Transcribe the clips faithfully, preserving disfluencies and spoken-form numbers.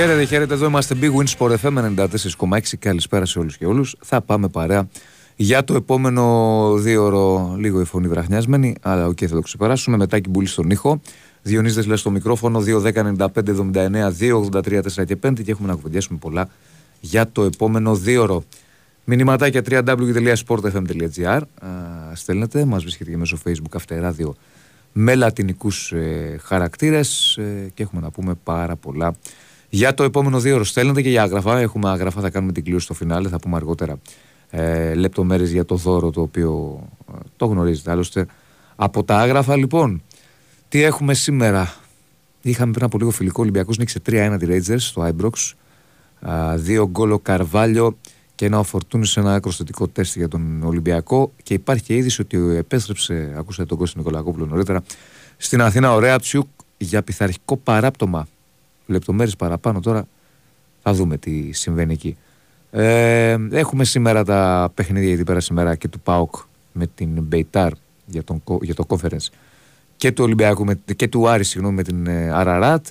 Χαίρετε, χαίρετε. Εδώ είμαστε Big Win Sport εφ εμ ενενήντα τέσσερα κόμμα έξι. Καλησπέρα σε όλους και όλους. Θα πάμε παρέα για το επόμενο δύο ώρο. Λίγο η φωνή βραχνιασμένη, αλλά οκ, okay, θα το ξεπεράσουμε. Μετά Μπουλή στον ήχο. Διονύς Δεσλέ στο μικρόφωνο. δύο δέκα ενενήντα πέντε εβδομήντα εννέα δύο ογδόντα τρία τέσσερα και πέντε. Και έχουμε να κουβεντιάσουμε πολλά για το επόμενο δύο ώρο. Μηνυματάκια double-u double-u double-u τελεία sport f m τελεία g r. Στέλνετε. Μας βρίσκεται και μέσω Facebook αυτεράδιο με λατινικούς ε, χαρακτήρες ε, και έχουμε να πούμε πάρα πολλά. Για το επόμενο δύο ώρο στέλνετε και για άγραφα. Έχουμε άγραφα, θα κάνουμε την κλήρωση στο φινάλε. Θα πούμε αργότερα ε, λεπτομέρειες για το δώρο το οποίο ε, το γνωρίζετε άλλωστε από τα άγραφα. Λοιπόν, τι έχουμε σήμερα? Είχαμε πριν από λίγο φιλικό. Ολυμπιακός νίκησε τρία ένα τη Ρέιτζερς στο Άιμπροξ. Δύο γκολ ο Καρβάλιο και ένα ο Φορτούνι σε ένα άκρο θετικό τεστ για τον Ολυμπιακό. Και υπάρχει και είδηση ότι επέστρεψε, ακούσατε τον Κώστα Νικολακόπουλο νωρίτερα, στην Αθήνα ο Ρέατσιουκ για πειθαρχικό παράπτωμα. Λεπτομέρειες παραπάνω τώρα, θα δούμε τι συμβαίνει εκεί. Ε, έχουμε σήμερα τα παιχνίδια, γιατί πέρα σήμερα και του ΠΑΟΚ με την Μπεϊτάρ για, για το Κόφερεντς και του, Ολυμπιακού, και του Άρη συγγνώμη, με την Αραράτ.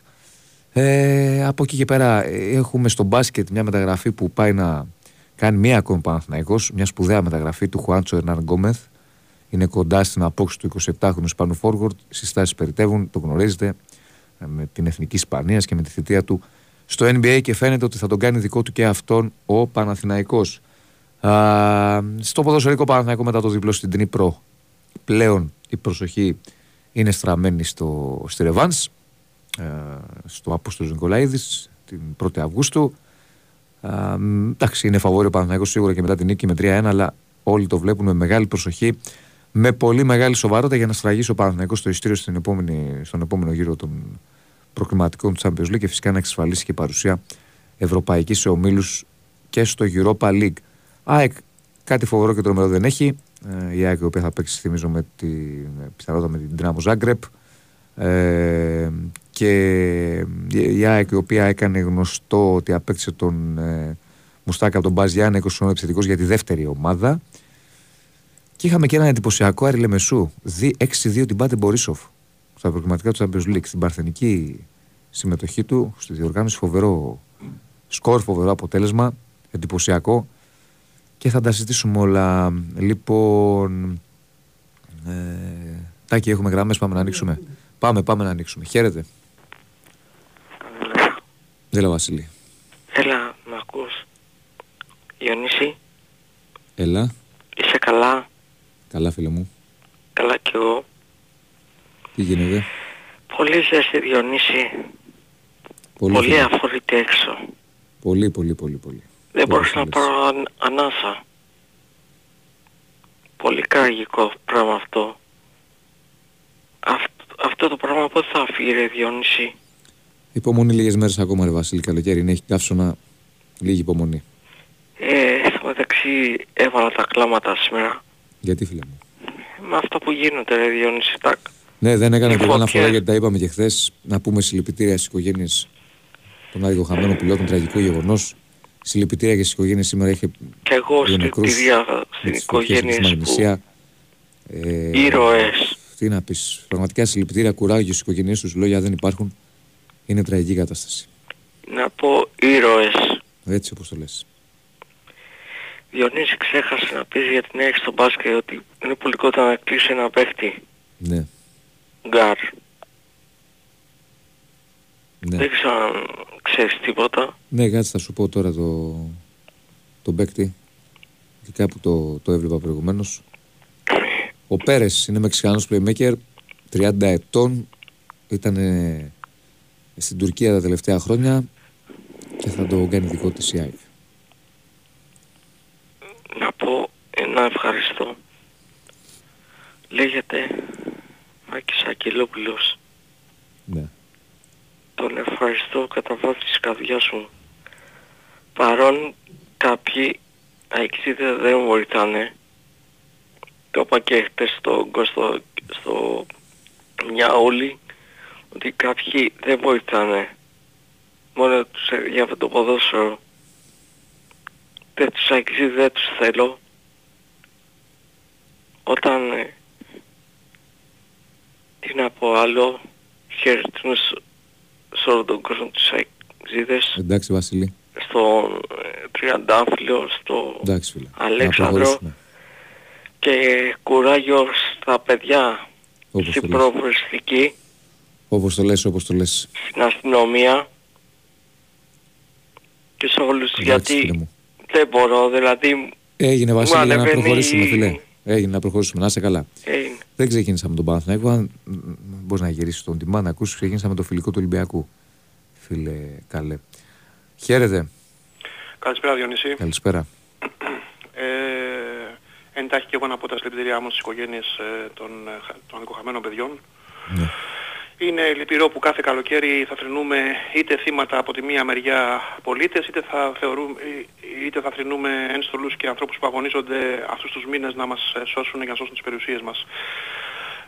Ε, από εκεί και πέρα έχουμε στο μπάσκετ μια μεταγραφή που πάει να κάνει μία ακόμη Παναθηναϊκός, μια σπουδαία μεταγραφή του Χουάντσο Ερνάν Γκόμεθ. Είναι κοντά στην απόξη του εικοσιεπτάχρονου Ισπανού φόργουαρντ. Συστάσεις περιτεύουν, το γνωρίζετε, με την εθνική Ισπανίας και με τη θητεία του στο εν μπι έι και φαίνεται ότι θα τον κάνει δικό του και αυτόν ο Παναθηναϊκός. Α, στο ποδοσφαιρικό Παναθηναϊκό μετά το διπλό στην Ντνίπρο, πλέον η προσοχή είναι στραμμένη στο, στη ρεβάνς, στο Απόστολος Νικολαίδης την πρώτη Αυγούστου. Uh, εντάξει, είναι φαβόρη ο Παναθηναϊκός σίγουρα και μετά την νίκη με τρία ένα, αλλά όλοι το βλέπουν με μεγάλη προσοχή, με πολύ μεγάλη σοβαρότητα για να σφραγίσει ο Παναθηναϊκός στο ειστήριο στην επόμενη, στον επόμενο γύρο των προκριματικών του Champions League και φυσικά να εξασφαλίσει και παρουσία ευρωπαϊκή σε ομίλους και στο Europa League. ΑΕΚ κάτι φοβερό και τρομερό δεν έχει. Uh, η ΑΕΚ η οποία θα παίξει, θυμίζω, με την πιθανότητα με την Ντράμο Ζάγκρεπ. Ε, και η ΑΕΚ η οποία έκανε γνωστό ότι απέκτησε τον ε, Μουστάκα από τον Μπάζ Γιάννα, είκοσι ονών επιθετικός για τη δεύτερη ομάδα. Και είχαμε και έναν εντυπωσιακό Άρη Λεμεσού έξι δύο την Πάτε Μπορίσοφ στα προκριματικά του Champions League, στην παρθενική συμμετοχή του στη διοργάνωση. Φοβερό σκορ, φοβερό αποτέλεσμα, εντυπωσιακό, και θα τα συζητήσουμε όλα. Λοιπόν, ε, Τάκη, έχουμε γραμμές, πάμε να ανοίξουμε. Πάμε, πάμε να ανοίξουμε. Χαίρετε. Καλημέρα. Έλα, Βασίλη. Έλα, με ακούς? Ιωνίση. Έλα. Είσαι καλά? Καλά, φίλε μου. Καλά κι εγώ. Τι γίνεται? Πολύ ζέστη, Διονύση. Πολύ, πολύ αφορείται έξω. Πολύ, πολύ, πολύ, πολύ. Δεν μπορούσα να πάρω ανάσα. Πολύ τραγικό πράγμα αυτό. Αυτό. Αυτό το πράγμα πότε θα φύγει, ρε Διόνυση? Υπομονή λίγες μέρες ακόμα, ρε Βασίλη. Καλοκαίρι είναι, έχει καύσωνα, λίγη υπομονή. Ε, στο μεταξύ έβαλα τα κλάματα σήμερα. Γιατί, φίλε μου? Με αυτά που γίνονται, ρε Διόνυση. Τα... Ναι, δεν έκανα και εγώ αναφορά, γιατί τα είπαμε και χθες. Να πούμε συλληπιτήρια στις οικογένειες των αδικοχαμένων πιλότων, τραγικό γεγονός. Συλληπιτήρια και στις οικογένειες σήμερα έχει. Και εγώ συλληπιτήρια στις οικογένειες που... Ε, ήρωες. Τι να πεις, πραγματικά συλληπιτήρια, κουράγιο στις οικογένειές τους, λόγια δεν υπάρχουν. Είναι τραγική κατάσταση. Να πω ήρωες. Έτσι όπως το λες. Διονύση, ξέχασε να πεις για την έξω στο μπάσκετ ότι είναι πολυκότητα να κλείσει ένα παίχτη. Ναι. Γκάρ. Ναι. Δεν ξέρω αν ξέρεις τίποτα. Ναι, κάτσε, θα σου πω τώρα το, τον παίκτη. Και κάπου το, το έβλεπα προηγουμένως. Ο Πέρες είναι Μεξικανός playmaker, τριάντα ετών, ήταν στην Τουρκία τα τελευταία χρόνια και θα το κάνει δικό της η ΑΕΚ. Να πω ένα ευχαριστώ. Λέγεται Μάκης Ακυλόπουλος. Ναι. Τον ευχαριστώ κατά βάθος της καρδιάς μου. Παρόν κάποιοι αεξίδες δεν βοηθάνε. Το είπα και χτες στο, στο, στο Μιαούλη ότι κάποιοι δεν βοηθάνε. Μόνο τους για αυτό το ποδόσφαιρο. Δεν τους αγγίζει, δεν τους θέλω. Όταν... Ε, τι να πω άλλο, χαιρετούν σε όλο τον κόσμο τους Ταξίδες. Εντάξει Βασίλη. Στο Τριαντάφυλλο, στο Αλέξανδρο. Και κουράγιο στα παιδιά. Όπως στην προφοριστική. Όπως το λες, όπως το λες. Στην αστυνομία. Και σε όλους. Εντάξει, γιατί δεν μπορώ, δηλαδή... Έγινε Βασίλη, για να προχωρήσουμε φίλε. Έγινε να προχωρήσουμε, να είσαι καλά. Έγινε. Δεν ξεκίνησα με τον Παναθηναϊκό. Αν μπορείς να γυρίσεις τον Τιμά να ακούσεις, ξεκίνησα με το φιλικό του Ολυμπιακού. Φίλε Καλέ. Χαίρετε. Καλησπέρα Διονύση. Καλησπέρα. ε, εντάχει και εγώ να πω τα συλληπιτήριά μου στις οικογένειες ε, των, των αδικοχαμένων παιδιών. Ναι. Είναι λυπηρό που κάθε καλοκαίρι θα θρηνούμε είτε θύματα από τη μία μεριά πολίτες, είτε θα, θεωρούμε, είτε θα θρηνούμε ένστολους και ανθρώπους που αγωνίζονται αυτούς τους μήνες να μας σώσουν και να σώσουν τις περιουσίες μας.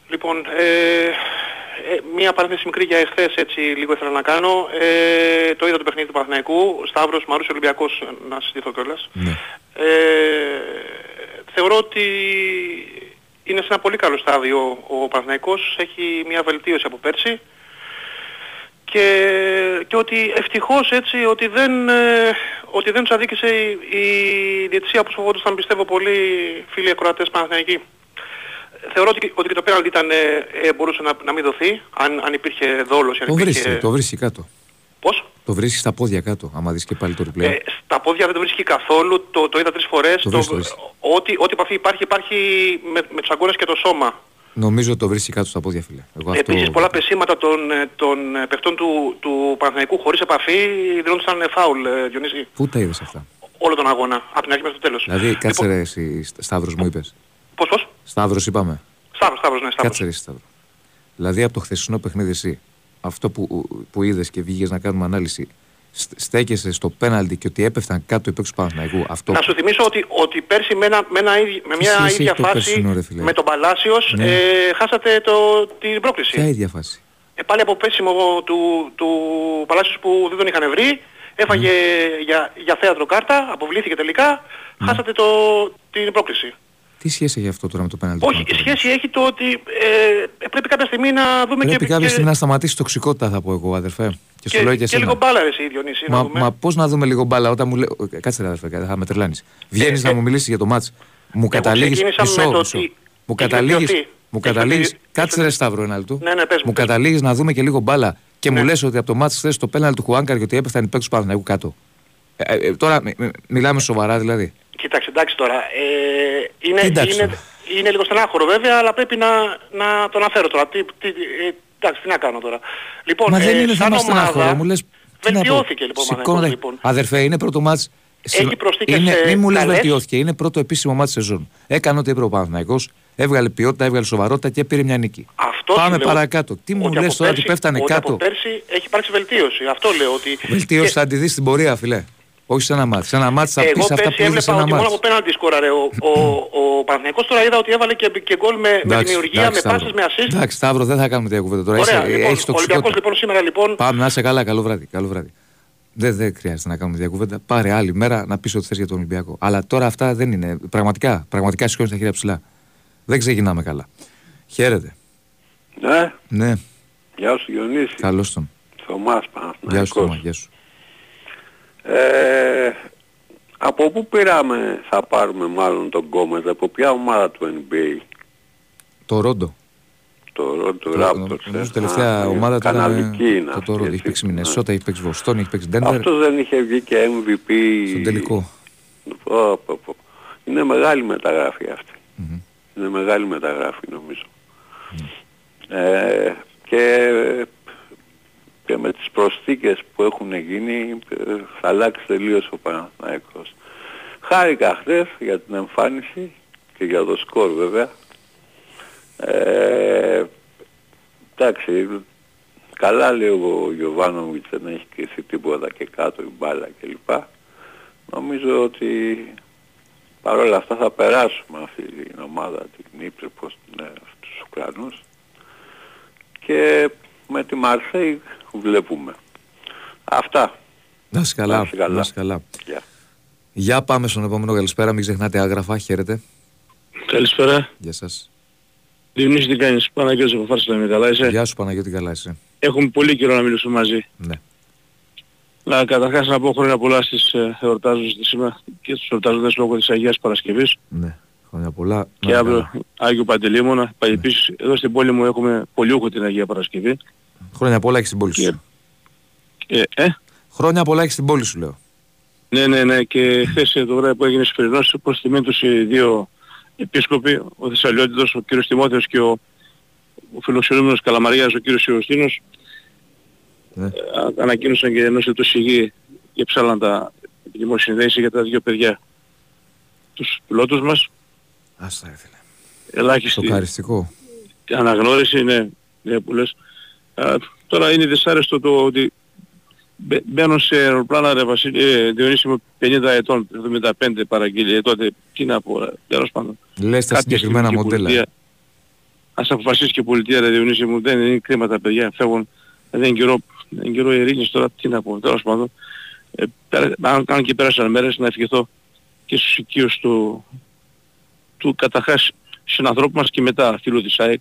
Λοιπόν, ε, ε, μία παρένθεση μικρή για εχθές, έτσι λίγο ήθελα να κάνω. Ε, το είδα το παιχνίδι του Παναθηναϊκού, Σταύρος, Μαρούς, Ολυμπιακός, να συστηθώ κιόλας. Ναι. Ε, θεωρώ ότι... είναι σε ένα πολύ καλό στάδιο ο Παναθηναϊκός, έχει μια βελτίωση από πέρσι και, και ότι ευτυχώς έτσι ότι δεν, ε, ότι δεν τους αδίκησε η, η διαιτησία που φοβόντουσαν, πιστεύω πολύ φίλοι ακροατές Παναθηναϊκοί. Θεωρώ ότι, ότι και το πέναλτι ήταν, ε, ε, μπορούσε να, να μην δοθεί αν, αν υπήρχε δόλος. Το υπήρχε... βρίσκει, το βρίσκει κάτω. Πώς? Το βρίσκει στα πόδια κάτω, άμα δεις και πάλι το replay. Ε, στα πόδια δεν το βρίσκει καθόλου, το, το είδα τρεις φορές. Ό,τι επαφή υπάρχει, υπάρχει με, με τους αγκώνες και το σώμα. Νομίζω το βρίσκει κάτω στα πόδια, φίλε. Εγώ αυτό... Επίσης πολλά πεσήματα των, των παιχτών του, του Παναθηναϊκού χωρίς επαφή δηλώνονταν φάουλ, Διονύση. Πού τα είδες αυτά? Όλο τον αγώνα, από την αρχή μέχρι το τέλος. Δηλαδή, κάτσε λοιπόν... ρε εσύ, Σταύρος μου είπες. Πώς, πώς? Σταύρος είπαμε. Σταύρος, Σταύρος, ναι, Σταύρος. Κάτσε ρε, Σταύρος. Δηλαδή από το χθεσινό παιχνίδι εσύ. Αυτό που, που είδες και βγήκες να κάνουμε ανάλυση, στέκεσαι στο πέναλτι και ότι έπεφταν κάτω οι παίκτες του Παναθηναϊκού. Αυτό... Να σου θυμίσω ότι, ότι πέρσι με, ένα, με, ένα, με μια ίδια φάση πέρσινο, ρε, με τον Παλάσιος, ναι. ε, χάσατε το, την πρόκληση. Ποια ίδια φάση? Ε, πάλι από πέσιμο του, του Παλάσιος που δεν τον είχαν βρει, έφαγε mm. για, για θέατρο κάρτα, αποβλήθηκε τελικά, mm. χάσατε το, την πρόκληση. Τι σχέση έχει αυτό τώρα με το πέναλτι? Όχι, η σχέση έχει το ότι ε, πρέπει κάποια στιγμή να δούμε πρέπει και... Πρέπει κάποια στιγμή να σταματήσει τοξικότητα, θα πω εγώ, αδερφέ. Και, και, και, και λίγο μπάλα, ρε εσύ, Διονύση. Μα, μα πώς να δούμε λίγο μπάλα όταν μου λέει... Κάτσε ρε αδερφέ, θα με τρελάνεις. Βγαίνεις ε, να ε, μου μιλήσεις για το μάτς. Μου καταλήγεις... Μισό, μισό. Μου καταλήγεις... Μου καταλήγεις... Κάτσε ρε Σταύρο ένα λεπτό. Ναι, ναι, πες μου. Μου καταλήγεις να δούμε και λίγο μπάλα και μου λες ότι από το μάτς χθες το πέναλτι του Χουάνκαρ και ότι έπεφταν οι παίκτες του Παναθηναϊκού κάτω. Τώρα μιλάμε σοβαρά δηλαδή? Κοιτάξτε, εντάξει τώρα, ε, είναι, είναι, είναι λίγο στενάχωρο βέβαια, αλλά πρέπει να, να το αναφέρω τώρα. Τι, τι, ε, εντάξει, τι να κάνω τώρα. Λοιπόν, μα ε, δεν είναι θέμα στενάχωρο, μου λες... Βελτιώθηκε λοιπόν, σηκώνε, λοιπόν. Αδερφέ, είναι πρώτο μάτς... Έχει προσθήκες... Είναι, μην μου λες βελτιώθηκε, είναι πρώτο επίσημο μάτς σεζόν. Έκανε ό,τι έπρεπε ο Παναθηναϊκός, έβγαλε ποιότητα, έβγαλε σοβαρότητα και πήρε μια νίκη. Αυτό πάμε παρακάτω. Τι μου λες τώρα ότι πέφτανε κάτω? Από πέρσι έχει υπάρξει βελτίωση, αυτό λέω ότι... Βελτίωση θα τη δεις στην πορεία, φιλέ. Όχι σε ένα μάτι. Σε ένα μάτι θα πεις αυτά που είδες σε ένα μάτι. Εγώ πέρσι έβλεπα ότι μόνο από πέναντι σκόραρε ο, ο, ο, ο Παναθηναϊκός, τώρα είδα ότι έβαλε και, και γκολ με, με δημιουργία, με πάσες, με ασίστ. Εντάξει Σταύρο, δεν θα κάνουμε τέτοια κουβέντα τώρα. Ωραία, είσαι, λοιπόν, ο Ολυμπιακός λοιπόν σήμερα λοιπόν... Πάμε, να είσαι καλά, καλό βράδυ. Καλό βράδυ. Δεν, δεν χρειάζεται να κάνουμε τέτοια κουβέντα. Πάρε άλλη μέρα να πεις ότι θες για τον Ολυμπιακό. Αλλά τώρα αυτά δεν είναι. Πραγματικά, πραγματικά σηκώνεις τα χέρια ψηλά. Δεν ξεκινάμε καλά. Χαίρετε. Ναι. Ναι. Γεια σου Διονύση. Καλώς τον. Θωμάς Παναθηναϊκός. Ε, από πού πήραμε, θα πάρουμε μάλλον τον Γκόμες, από ποια ομάδα του εν μπι έι? Το Ρόντο. Το Ρόντο Ράπτορς. Νομίζω η τελευταία ομάδα του είναι το Ρόντο. Έχει παίξει Μινεσότα, έχει παίξει Βοστόνη, έχει παίξει Ντένβερ. Αυτό δεν είχε βγει και εμ βι πι στον τελικό? Πω, πω, πω. Είναι μεγάλη μεταγραφή αυτή. Mm-hmm. Είναι μεγάλη μεταγραφή νομίζω. Mm. Ε, και... και με τις προσθήκες που έχουν γίνει θα αλλάξει τελείως ο Παναθηναϊκός. Χάρηκα χθες για την εμφάνιση και για το σκορ βέβαια. Ε, εντάξει, καλά λέει ο Γιοβάνοβιτς, δεν έχει κρυθεί τίποτα και κάτω η μπάλα κλπ. Νομίζω ότι παρόλα αυτά θα περάσουμε αυτή την ομάδα, την Ντνίπρο, προς τους Ουκρανούς. Και με τη Μαρσέη βλέπουμε. Αυτά. Να είσαι καλά. Να είσαι καλά. Yeah. Για πάμε στον επόμενο. Καλησπέρα. Μην ξεχνάτε Άγραφα. Χαίρετε. Καλησπέρα. Γεια σας. Δημήτρη, τι κάνεις? Παναγιώτης από Φάρσα, καλά είσαι? Γεια σου Παναγιώτη, καλά είσαι? Έχουμε πολύ καιρό να μιλήσουμε μαζί. Ναι. Να, καταρχάς να πω χρόνια πολλά στις εορτάζοντες σήμερα και στους εορτάζοντες λόγω της Αγίας Παρασκευής. Ναι, χρόνια πολλά. Και αύριο Άγιο Παντελήμωνα. Ναι. Επίσης εδώ στην πόλη μου έχουμε πολιούχο την Αγία Παρασκευή. Χρόνια πολλά έχεις στην πόλη σου. Και, ε, ε? Χρόνια πολλά έχεις στην πόλη σου λέω. Ναι, ναι, ναι. Και χθες το βράδυ που έγινε Σφυρινός προς τιμήν τους οι δύο επίσκοποι, ο Θεσσαλιώτητος, ο κύριος Τιμόθεος και ο, ο φιλοξενούμενος Καλαμαριάς, ο κύριος Ιωστίνος. Ναι. Ε, ανακοίνωσαν και ενός λεπτού σιγή και ψάλαν τα δημοσυνδέηση για τα δύο παιδιά, τους πιλότους μας. Ας τα έφυγε. Ελάχιστη σοκαριστικό. Αναγνώριση, ναι, ναι που λες. Ε, τώρα είναι δυσάρεστο το ότι μπαίνω σε αεροπλάνα, ρε Βασίλη, Διονύση πενήντα ετών, εβδομήντα πέντε παραγγείλει, τότε τι να πω, τέλος πάντων. Λες τα συγκεκριμένα μοντέλα. Πολιτεία, ας αποφασίσει και η πολιτεία, ρε Διονύση μου, δεν είναι κρίμα τα παιδιά, φεύγουν. Δεν είναι καιρό, καιρό ειρήνης τώρα, τι να πω, τέλος πάντων. Ε, πέρα, αν κάνω και πέρασαν μέρες να ευχηθώ και στους οικείους του, του καταρχάς συνανθρώπου μας και μετά φίλου της ΑΕΚ,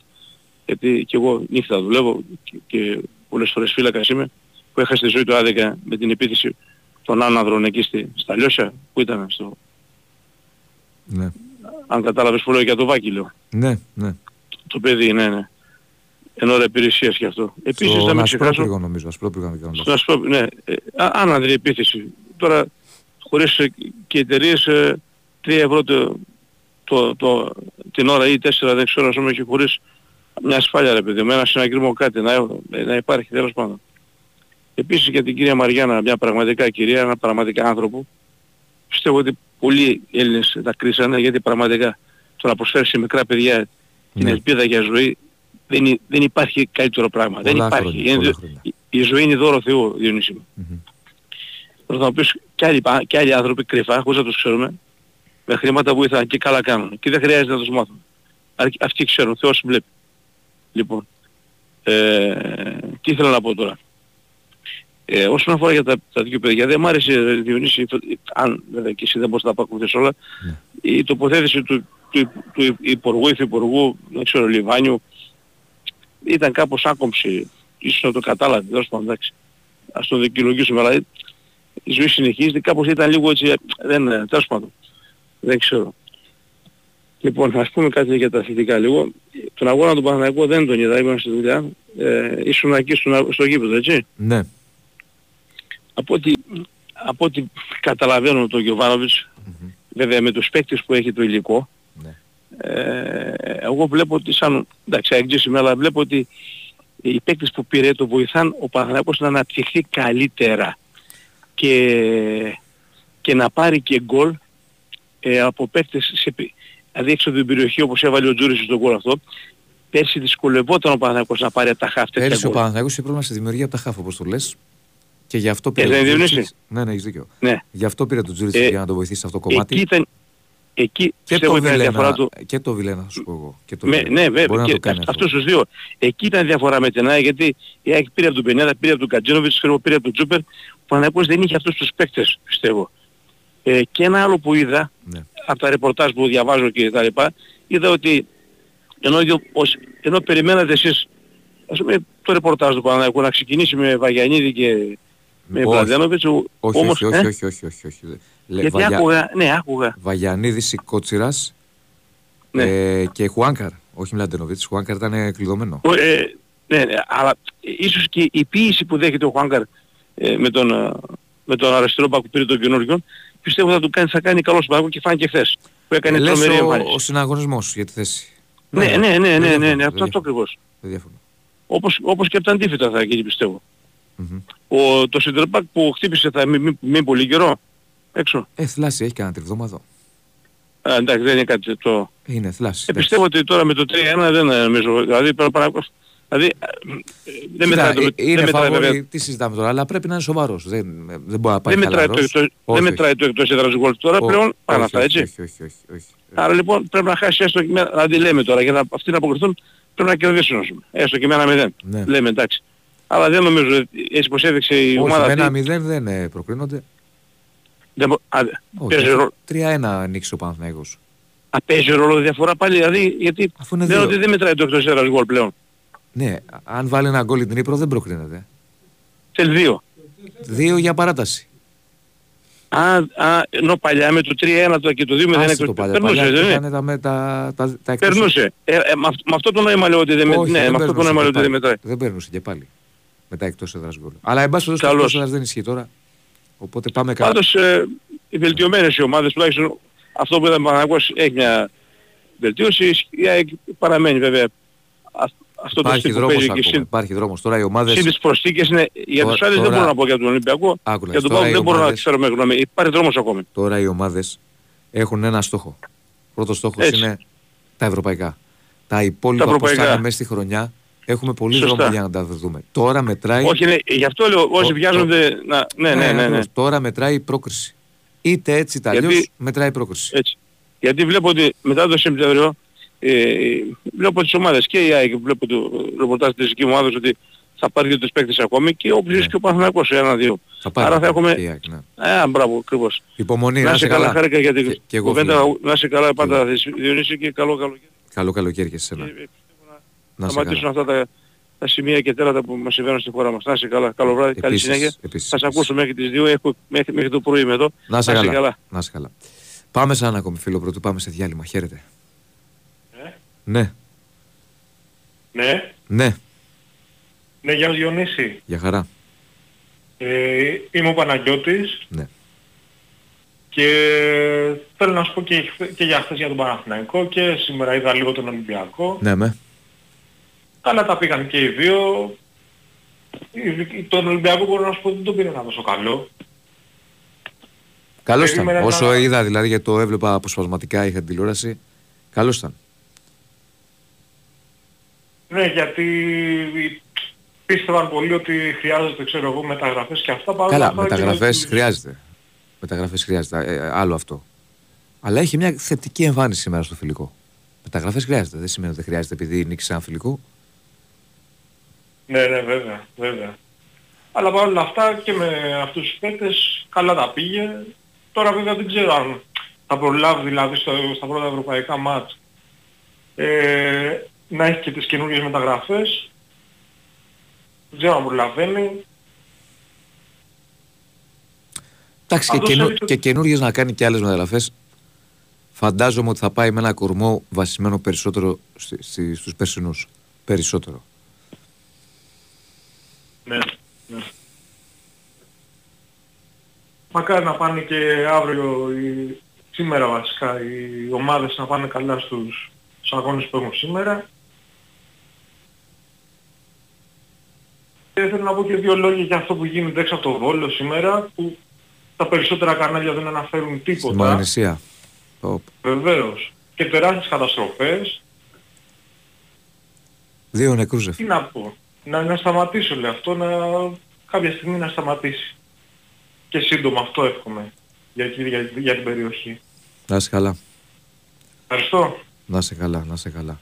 γιατί και εγώ νύχτα δουλεύω και, και πολλές φορές φύλακας είμαι, που έχασε τη ζωή του άδικα με την επίθεση των άναδρων εκεί στη, στα Λιώσια, που ήταν στο... Ναι. Αν κατάλαβες που λέω για το Βάκη, λέω. Ναι, ναι. Το παιδί, ναι, ναι. Εν ώρα υπηρεσίας και αυτό. Επίσης να μην ξεχάσω... Στο νομίζω, ασπρόπυργο να κάνω. Ναι. Άναδρη επίθεση. Τώρα χωρίς και εταιρείες τρία ευρώ το, το, το, την ώρα ή τέσσερα, δεν ξέρω, ας πούμε, και χωρίς μια ασφάλεια, ρε παιδί, με ένα συναγερμό κάτι να, να υπάρχει, τέλος πάντων. Επίσης για την κυρία Μαριάννα, μια πραγματικά κυρία, ένα πραγματικά άνθρωπο. Πιστεύω ότι πολλοί Έλληνες τα κρίσανε, γιατί πραγματικά το να προσφέρει σε μικρά παιδιά ναι. την ελπίδα για ζωή, δεν, δεν υπάρχει καλύτερο πράγμα. Πολλά δεν υπάρχει. Χρόνια, είναι, η, η ζωή είναι δώρο Θεού, Διονύση μου. Mm-hmm. Θα μου πεις και άλλοι, και άλλοι άνθρωποι κρυφά, χωρίς να τους ξέρουμε, με χρήματα βοηθάνε και καλά κάνουν. Και δεν χρειάζεται να τους μάθουν. Αυτοί ξέρουν, Θεός βλέπει. Λοιπόν, ε, τι ήθελα να πω τώρα. Ε, όσον αφορά για τα, τα δύο παιδιά, δεν μ' άρεσε, Διονύση, αν βέβαια και εσύ δεν μπορείς να τα παρακολουθείς όλα, yeah. η τοποθέτηση του, του, του, του υπουργού, υφυπουργού, δεν ξέρω, Λιβάνιου, ήταν κάπως άκομψη, ίσως να το κατάλαβε, δώσ' το εντάξει, ας το δικαιολογήσουμε, αλλά η ζωή συνεχίζεται, κάπως ήταν λίγο έτσι, δεν, τέλος πάντων, δεν ξέρω. Λοιπόν, ας πούμε κάτι για τα αθλητικά λίγο. Τον αγώνα του Παναθηναϊκού δεν τον είδα, ήμουν στη δουλειά, ε, ήσουν εκεί στο, στο γήπεδο, έτσι. Ναι. Από ό,τι, από ό,τι καταλαβαίνω τον Γιοβάνοβιτς, mm-hmm. βέβαια με τους παίκτες που έχει το υλικό, ναι. ε, εγώ βλέπω ότι σαν, εντάξει, αγγίσουμε, αλλά βλέπω ότι οι παίκτες που πήρε το βοηθάν ο Παναθηναϊκός να αναπτυχθεί καλύτερα και, και να πάρει και γκολ ε, από παίκτες σε, δηλαδή έξω από την περιοχή, όπως έβαλε ο Τζούρης στον γκολ αυτό. Πέρσι δυσκολευόταν ο Παναθηναϊκός να πάρει από τα χαφ. Πέρσι ο Παναθηναϊκός είχε πρόβλημα στη δημιουργία από τα χαφ, όπως το λες. Και γι' αυτό πήρε ε, τον Τζούρις. Ναι, ναι, έχεις δίκιο. Ναι. Γι' αυτό πήρε τον Τζούρις ε, για να τον βοηθήσει σε αυτό το κομμάτι. Εκεί ήταν... Εκεί και, το Βιλένα, του... και το Βιλένα, θα σου πω εγώ. Και το με, ναι, βέβαια. Και και αυτούς τους δύο. Εκεί ήταν διαφορά με την ΑΕΚ, γιατί η ΑΕΚ πήρε από τον Πενιάδα, πήρε από τον Κατζίνοβιτς, πήρε από τον Τζούπερ. Ο Παναθηναϊκός δεν είχε αυτούς τους παίκτες, πιστεύω. Ε, και ένα άλλο που είδα, ναι. από τα ρεπορτάζ που διαβάζω και τα λοιπά, είδα ότι ενώ, ενώ περιμένατε εσείς, ας πούμε, το ρεπορτάζ του Παναθηναϊκού να ξεκινήσει με Βαγιανίδη και... Με Βλαδένοβιτς, όχι, όμως... Όχι, ε? όχι, όχι, όχι, όχι. Λε, γιατί Βαγια... άκουγα, ναι, άκουγα. Βαγιανίδης, Κότσιρας ναι. ε, και Χουάνκαρ. Όχι Βλαδένοβιτς, Χουάνκαρ ήταν κλειδωμένο. Ε, ε, ναι, ναι, αλλά ίσως και η ποίηση που δέχεται ο Χουάνκαρ ε, με τον, με τον αριστερό μπακ που πήρε τον καινούργιο, πιστεύω θα του κάνει, θα κάνει καλό μπακ και φάνηκε χθες. Που έκανε ε, τρομερή εμφάνιση. Ο συναγωνισμός για τη θέση. Ναι, ναι, ναι, ναι, ναι, ναι, ναι αυτό το ακριβώς. Όπως, όπως και από τα αντίθετα θα γίνει, πιστεύω. Mm-hmm. Ο, το Σεντερμπάκ που χτύπησε θα μην μη, μη πολύ καιρό έξω. Ε, θλάση έχει κανένα τριβδόμαδο. Ε, εντάξει, δεν είναι κάτι το... Είναι θλάση. Ε, πιστεύω ότι τώρα με το τρία ένα δεν νομίζω. Δηλαδή, παρα, δηλαδή δεν μετράει το... Είναι φαβόρη, τι συζητάμε τώρα, αλλά πρέπει να είναι σοβαρός. Δεν, δεν μπορεί να πάει χαλαρός. Δεν μετράει το εκτός έδρας γκολ τώρα πλέον, πάνω αυτά, έτσι. Όχι, όχι, όχι. Άρα λοιπόν πρέπει να χάσει έστω και να τη λέμε τώρα, για να αυτοί να αποκριθούν πρέπει να κερδίσουν. Έστω και με ένα μηδέν. Λέμε εντάξει. Αλλά δεν νομίζω, έτσι πως έδειξε η όχι, ομάδα αυτή... Όχι, με ένα μηδέν δεν προκρίνονται. Δεν, α, όχι, τρία ένα ανοίξει ο Παναθηναϊκός. Α, παίζει ρόλο διαφορά πάλι, δηλαδή, γιατί δεν, ότι δεν μετράει το εκτός έδρας γκολ πλέον. Ναι, αν βάλει ένα γκολ η Ντνίπρο δεν προκρίνεται. Τελ δύο. δύο για παράταση. Α, α, ενώ παλιά με το τρία ένα το, και το δύο μηδέν δεν εκτός. Περνούσε, δεν είναι. Τα, τα, τα, τα περνούσε. Ε, ε, ε, με αυτό το νόημα λέω ότι δεν μετράει. Ναι, με αυτό το νόημα λέω ότι δεν μετράει. Δεν περνούσε και πάλι. Μετά εκτός έδρας γκολ. Αλλά εν πάση περιπτώσει δεν ισχύει τώρα. Οπότε πάμε καλά. Πάντως ε, οι βελτιωμένες οι ομάδες, τουλάχιστον αυτό που ήταν ο Παναγιώτης, έχει μια βελτίωση. Η ΑΕΚ παραμένει βέβαια. Αυτό υπάρχει δρόμος, συν... υπάρχει δρόμος. Τώρα οι ομάδες... Συν τις προσθήκες είναι... Για τους άλλους τώρα... δεν μπορώ να πω για τον Ολυμπιακό. Άκουλες, για τον ΠΑΟΚ δεν ομάδες... μπορώ να ξέρω με γνώμη. Υπάρχει δρόμος ακόμη. Τώρα οι ομάδες έχουν ένα στόχο. Πρώτος στόχος έτσι είναι τα ευρωπαϊκά. Τα υπόλοιπα που κάναμε μέσα στη χρονιά έχουμε πολύ σωστά δρόμο για να τα δούμε. Τώρα μετράει... Όχι, ναι, γι' αυτό λέω όσοι βιάζονται... Το... Να... Ναι, ναι, ναι, ναι, ναι, ναι. Τώρα μετράει η πρόκριση. Είτε έτσι τα αλλιώς μετράει η πρόκριση. Γιατί βλέπω ότι μετά το Σεπτέμβριο Ε, βλέπω τις ομάδες και η ΑΕΚ, βλέπω το ρεπορτάζ της δικής μου ομάδας ότι θα πάρει τους παίκτες ακόμη και όποιος ναι. και ο Παναθηναϊκός ένα δύο. Άρα θα έχουμε... ΑΕΚ, ναι. Α, μπράβο, ακριβώς. Υπομονή, να είσαι καλά. Χάρηκα για την κουβέντα, να είσαι καλά πάντα θα είσαι Διονύση και καλό καλοκαίρι. Καλό καλοκαίρι και σε εσένα. Και, να σταματήσουν αυτά τα, τα σημεία και τέρατα που μας συμβαίνουν στη χώρα μας. Να είσαι καλά, καλό βράδυ, επίσης, καλή συνέχεια. Επίσης. Θα σε ακούσω μέχρι τις δύο, έχω, μέχρι, μέχρι το πρωί είμαι εδώ. Να είσαι καλά. καλά. Πάμε σαν ακόμη φίλο πρωτού, πάμε σε διάλειμμα. Χαίρετε. Ναι. Ναι. Ναι. Ναι, γεια σας Διονύση. Για χαρά. Ε, είμαι ο Παναγιώτης. Ναι. Και θέλω να σου πω και, και για χθες για τον Παναθηναϊκό και σήμερα είδα λίγο τον Ολυμπιακό. Ναι, με. Καλά τα πήγαν και οι δύο. Τον Ολυμπιακό μπορώ να σου πω ότι δεν τον πήρε ένα τόσο καλό. Καλώς ήταν. Ένα... Όσο είδα δηλαδή γιατί το έβλεπα αποσπασματικά είχα την τηλεόραση. Καλώς ήταν. Ναι, γιατί πίστευαν πολύ ότι χρειάζεται, ξέρω εγώ, μεταγραφές και αυτά. Καλά, μεταγραφές και... χρειάζεται. Μεταγραφές χρειάζεται. Ε, άλλο αυτό. Αλλά έχει μια θετική εμφάνιση σήμερα στο φιλικό. Μεταγραφές χρειάζεται. Δεν σημαίνει ότι δεν χρειάζεται επειδή νίκησε ένα φιλικό. Ναι, ναι, βέβαια, βέβαια. Αλλά παρόλα αυτά και με αυτούς τους παίκτες καλά τα πήγε. Τώρα βέβαια δεν ξέρω αν θα προλάβει δηλαδή στο, στα πρώτα ευρωπαϊκά μάτς. Ε, να έχει και τις καινούριες μεταγραφές. Δεν ξέρω αν προλαβαίνει. Εντάξει, και, καινου... και καινούριες να κάνει και άλλες μεταγραφές. Φαντάζομαι ότι θα πάει με ένα κορμό βασισμένο περισσότερο στι... στους περσινούς. Περισσότερο. Ναι, ναι. Μακάρι να πάνε και αύριο, η... σήμερα βασικά, οι ομάδες να πάνε καλά στους, στους αγώνες που έχουν σήμερα. Θέλω να πω και δύο λόγια για αυτό που γίνεται έξω από το Βόλο σήμερα, που τα περισσότερα κανάλια δεν αναφέρουν τίποτα. Στην Μαγνησία. Βεβαίως. Και τεράστιες καταστροφές. Δύο νεκρούς. Τι να πω. Να, να σταματήσω λέει αυτό, να... κάποια στιγμή να σταματήσει. Και σύντομα αυτό εύχομαι για, για, για την περιοχή. Να είσαι καλά. Ευχαριστώ. Να είσαι καλά, να είσαι καλά.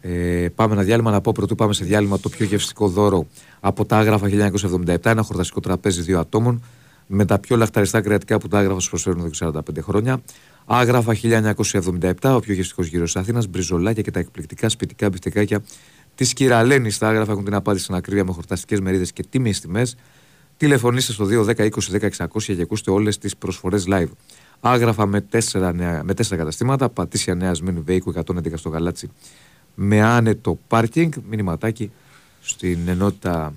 Ε, πάμε ένα διάλειμμα να πω πρωτού πάμε σε διάλειμμα το πιο γευστικό δώρο από τα Άγραφα χίλια εννιακόσια εβδομήντα επτά, ένα χορταστικό τραπέζι δύο ατόμων με τα πιο λαχταριστά κρεατικά που τα Άγραφα σου προσφέρουν εδώ και σαράντα πέντε χρόνια. Άγραφα χίλια εννιακόσια εβδομήντα επτά, ο πιο γευστικός γύρος της Αθήνας, μπριζολάκια και τα εκπληκτικά σπιτικά μπιφτεκάκια της Κυραλένης. Τα Άγραφα έχουν την απάντηση στην ακρίβεια με χορταστικές μερίδες και τίμιες τιμές. Τηλεφωνήστε στο δύο δέκα είκοσι δέκα εξακόσια και ακούστε όλες τις προσφορές live. Άγραφα με τέσσερα, νέα, με τέσσερα καταστήματα, Πατήσια Νέα Σμύρνη Βέικου εκατόν έντεκα στο Γαλάτσι με άνετο πάρκινγκ, μηνυματάκι στην ενότητα,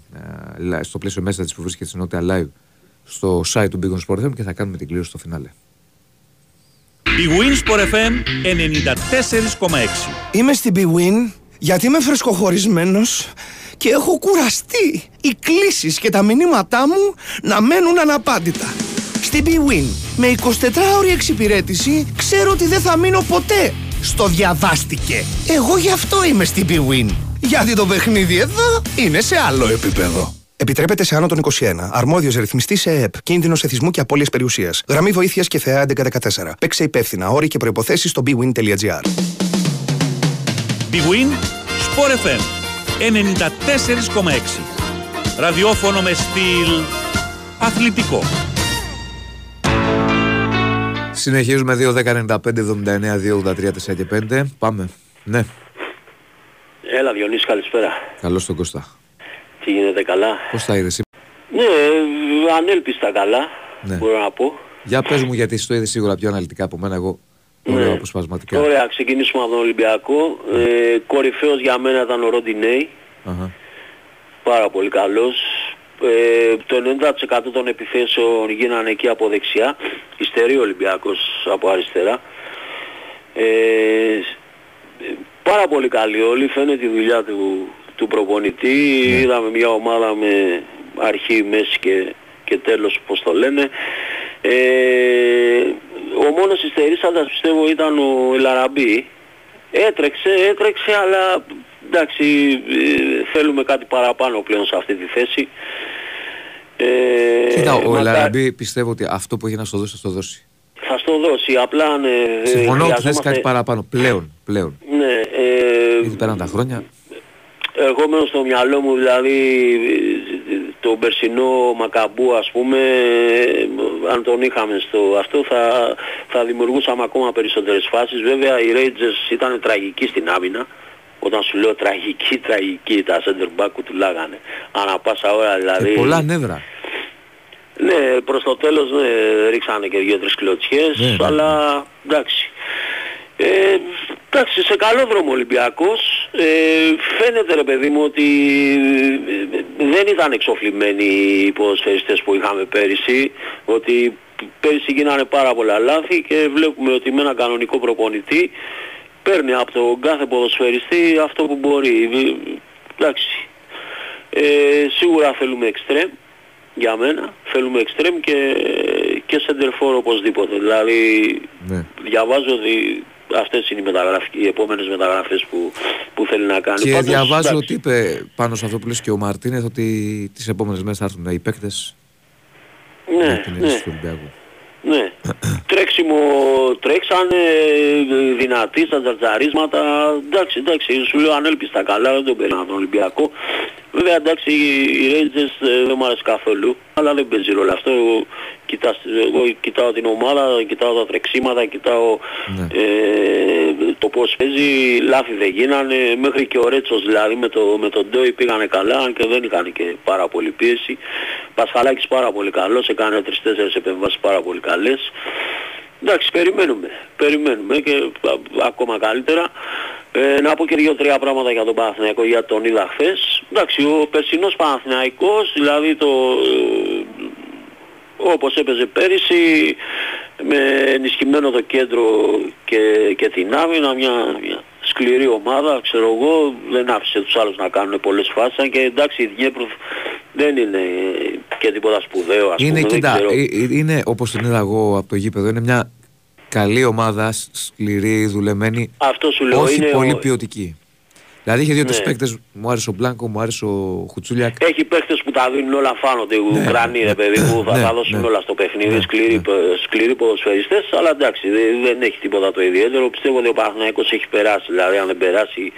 στο πλαίσιο μέσα της που βρίσκεται στην ενότητα live στο site του Big Sport εφ εμ και θα κάνουμε την κλήρωση στο φινάλε. Big Sport εφ εμ ενενήντα τέσσερα κόμμα έξι. Είμαι στην Big γιατί είμαι φρεσκοχωρισμένος και έχω κουραστεί οι κλήσεις και τα μηνύματά μου να μένουν αναπάντητα. Στην BWin με εικοσιτετράωρη εξυπηρέτηση ξέρω ότι δεν θα μείνω ποτέ. Στο διαβάστηκε. Εγώ γι' αυτό είμαι στην BWin. Γιατί το παιχνίδι εδώ είναι σε άλλο επίπεδο. Επιτρέπεται σε άνω των είκοσι ένα. Αρμόδιος ρυθμιστής σε ΕΕΠ. Κίνδυνος εθισμού και απώλειας περιουσίας. Γραμμή βοήθειας και ΘΕΑ έντεκα δεκατέσσερα. Παίξε υπεύθυνα. Όροι και προϋποθέσεις στο bwin.gr. BWin Sport εφ εμ ενενήντα τέσσερα κόμμα έξι. Ραδιόφωνο με στυλ αθλητικό. Συνεχίζουμε δύο δέκα ενενήντα πέντε εβδομήντα εννέα διακόσια ογδόντα τρία τέσσερα και πέντε. Πάμε. Ναι. Έλα Διονύση, καλησπέρα. Καλώς τον Κώστα. Τι γίνεται, καλά? Πώς τα είδες? Ναι, ανέλπιστα καλά, ναι, μπορώ να πω. Για πες μου, γιατί το είδες σίγουρα πιο αναλυτικά από μένα εγώ. Ωραία, ναι, αποσπασματικά. Ωραία, ξεκινήσουμε από τον Ολυμπιακό. Ε, κορυφαίος για μένα ήταν ο Ροντινέι. Uh-huh. Πάρα πολύ καλός. Ε, το ενενήντα τοις εκατό των επιθέσεων γίνανε εκεί από δεξιά. Υστερεί ο Ολυμπιακός από αριστερά. Ε, πάρα πολύ καλή όλοι. Φαίνεται τη δουλειά του, του προπονητή. Ναι. Είδαμε μια ομάδα με αρχή, μέση και, και τέλος, πώς το λένε. Ε, ο μόνος υστερήσαντας πιστεύω ήταν ο Ελαραμπή. Έτρεξε, έτρεξε, αλλά εντάξει, θέλουμε κάτι παραπάνω πλέον σε αυτή τη θέση. Ε, Κοίτα, ο Ελαραμπή τα... πιστεύω ότι αυτό που έχει να στο δώσει θα στο δώσει. Θα στο δώσει, απλά... Ε, συμφωνώ ότι θες κάτι παραπάνω, πλέον, πλέον. Ναι. Ε, ήδη πέραν τα χρόνια. Ερχόμενο στο μυαλό μου, δηλαδή, τον περσινό Μακαμπού, ας πούμε, αν τον είχαμε στο αυτό, θα, θα δημιουργούσαμε ακόμα περισσότερες φάσεις. Βέβαια, οι Ρέιτζερς ήταν τραγικοί στην άμυνα. Όταν σου λέω τραγική, τραγική, τα Σεντερμπάκ του λάγανε. Ανά πάσα ώρα δηλαδή... Ε, πολλά νεύρα. Ναι, προς το τέλος, ναι, ρίξανε και δύο-τρεις κλωτσιές, ναι, αλλά ναι, εντάξει. Ε, εντάξει, σε καλό δρόμο ο Ολυμπιακός. Ε, φαίνεται, ρε παιδί μου, ότι δεν ήταν εξοφλημένοι οι ποδοσφαιριστές που είχαμε πέρυσι, ότι πέρυσι γίνανε πάρα πολλά λάθη και βλέπουμε ότι με ένα κανονικό προπονητή παίρνει από τον κάθε ποδοσφαιριστή αυτό που μπορεί. Εντάξει. Ε, σίγουρα θέλουμε εξτρέμ, για μένα. Θέλουμε εξτρέμ και, και σεντερφόρ οπωσδήποτε. Δηλαδή, ναι, διαβάζω ότι αυτές είναι οι, μεταγραφ... οι επόμενες μεταγραφές που, που θέλει να κάνει. Και πάντως, διαβάζω, εντάξει, ότι είπε πάνω σε αυτό που λες και ο Μαρτίνεθ, ότι τις επόμενες μέρες θα έρθουν οι παίκτες. Ναι, ναι. Ναι, τρέξιμο τρέξανε, δυνατοί στα τζαρτζαρίσματα, εντάξει, εντάξει, σου λέω ανέλπιστα καλά, δεν τον περίμενα τον Ολυμπιακό. Βέβαια, εντάξει, οι Ρέιτζες δεν μου αρέσει καθόλου, αλλά δεν παίζει ρόλο αυτό. Εγώ, κοιτάς, εγώ κοιτάω την ομάδα, κοιτάω τα τρεξίματα, κοιτάω, ναι, ε, το πώς παίζει, λάθη δεν γίνανε, μέχρι και ο Ρέτσος δηλαδή με, το, με τον Ντόι πήγανε καλά, αν και δεν είχαν και πάρα πολύ πίεση. Πασχαλάκης πάρα πολύ καλός, έκανε τρεις-τέσσερις επεμβάσεις πάρα πολύ καλές. Εντάξει, περιμένουμε, περιμένουμε και α, ακόμα καλύτερα. Ε, να πω και δύο-τρία πράγματα για τον Παναθηναϊκό, γιατί τον είδα χθες. Εντάξει, ο περσινός Παναθηναϊκός, δηλαδή το, όπως έπαιζε πέρυσι, με ενισχυμένο το κέντρο και, και την άμυνα, μια, μια σκληρή ομάδα, ξέρω εγώ, δεν άφησε τους άλλους να κάνουν πολλές φάσεις, και εντάξει η Ντνίπρο δεν είναι και τίποτα σπουδαίο, ας είναι, πούμε, κοίτα, είναι όπως την είδα εγώ από το γήπεδο, είναι μια καλή ομάδα, σκληρή, δουλεμένη, αυτό σου λέω, όχι είναι πολύ ο... ποιοτική. Δηλαδή είχε δύο-τρεις, ναι, παίκτες, μου άρεσε ο Μπλάνκο, μου άρεσε ο Χουτσούλιακ. Έχει παίκτες που τα δίνουν όλα, φάνονται, οι Ουκρανοί, ναι, ρε παιδί μου, θα, ναι, τα δώσουν, ναι, όλα στο παιχνίδι, ναι, σκληροί, ναι, σκληροί ποδοσφαιριστές, αλλά εντάξει, δεν, δεν έχει τίποτα το ιδιαίτερο. Πιστεύω ότι ο Παναθηναϊκός έχει περάσει, δηλαδή αν δεν περάσει...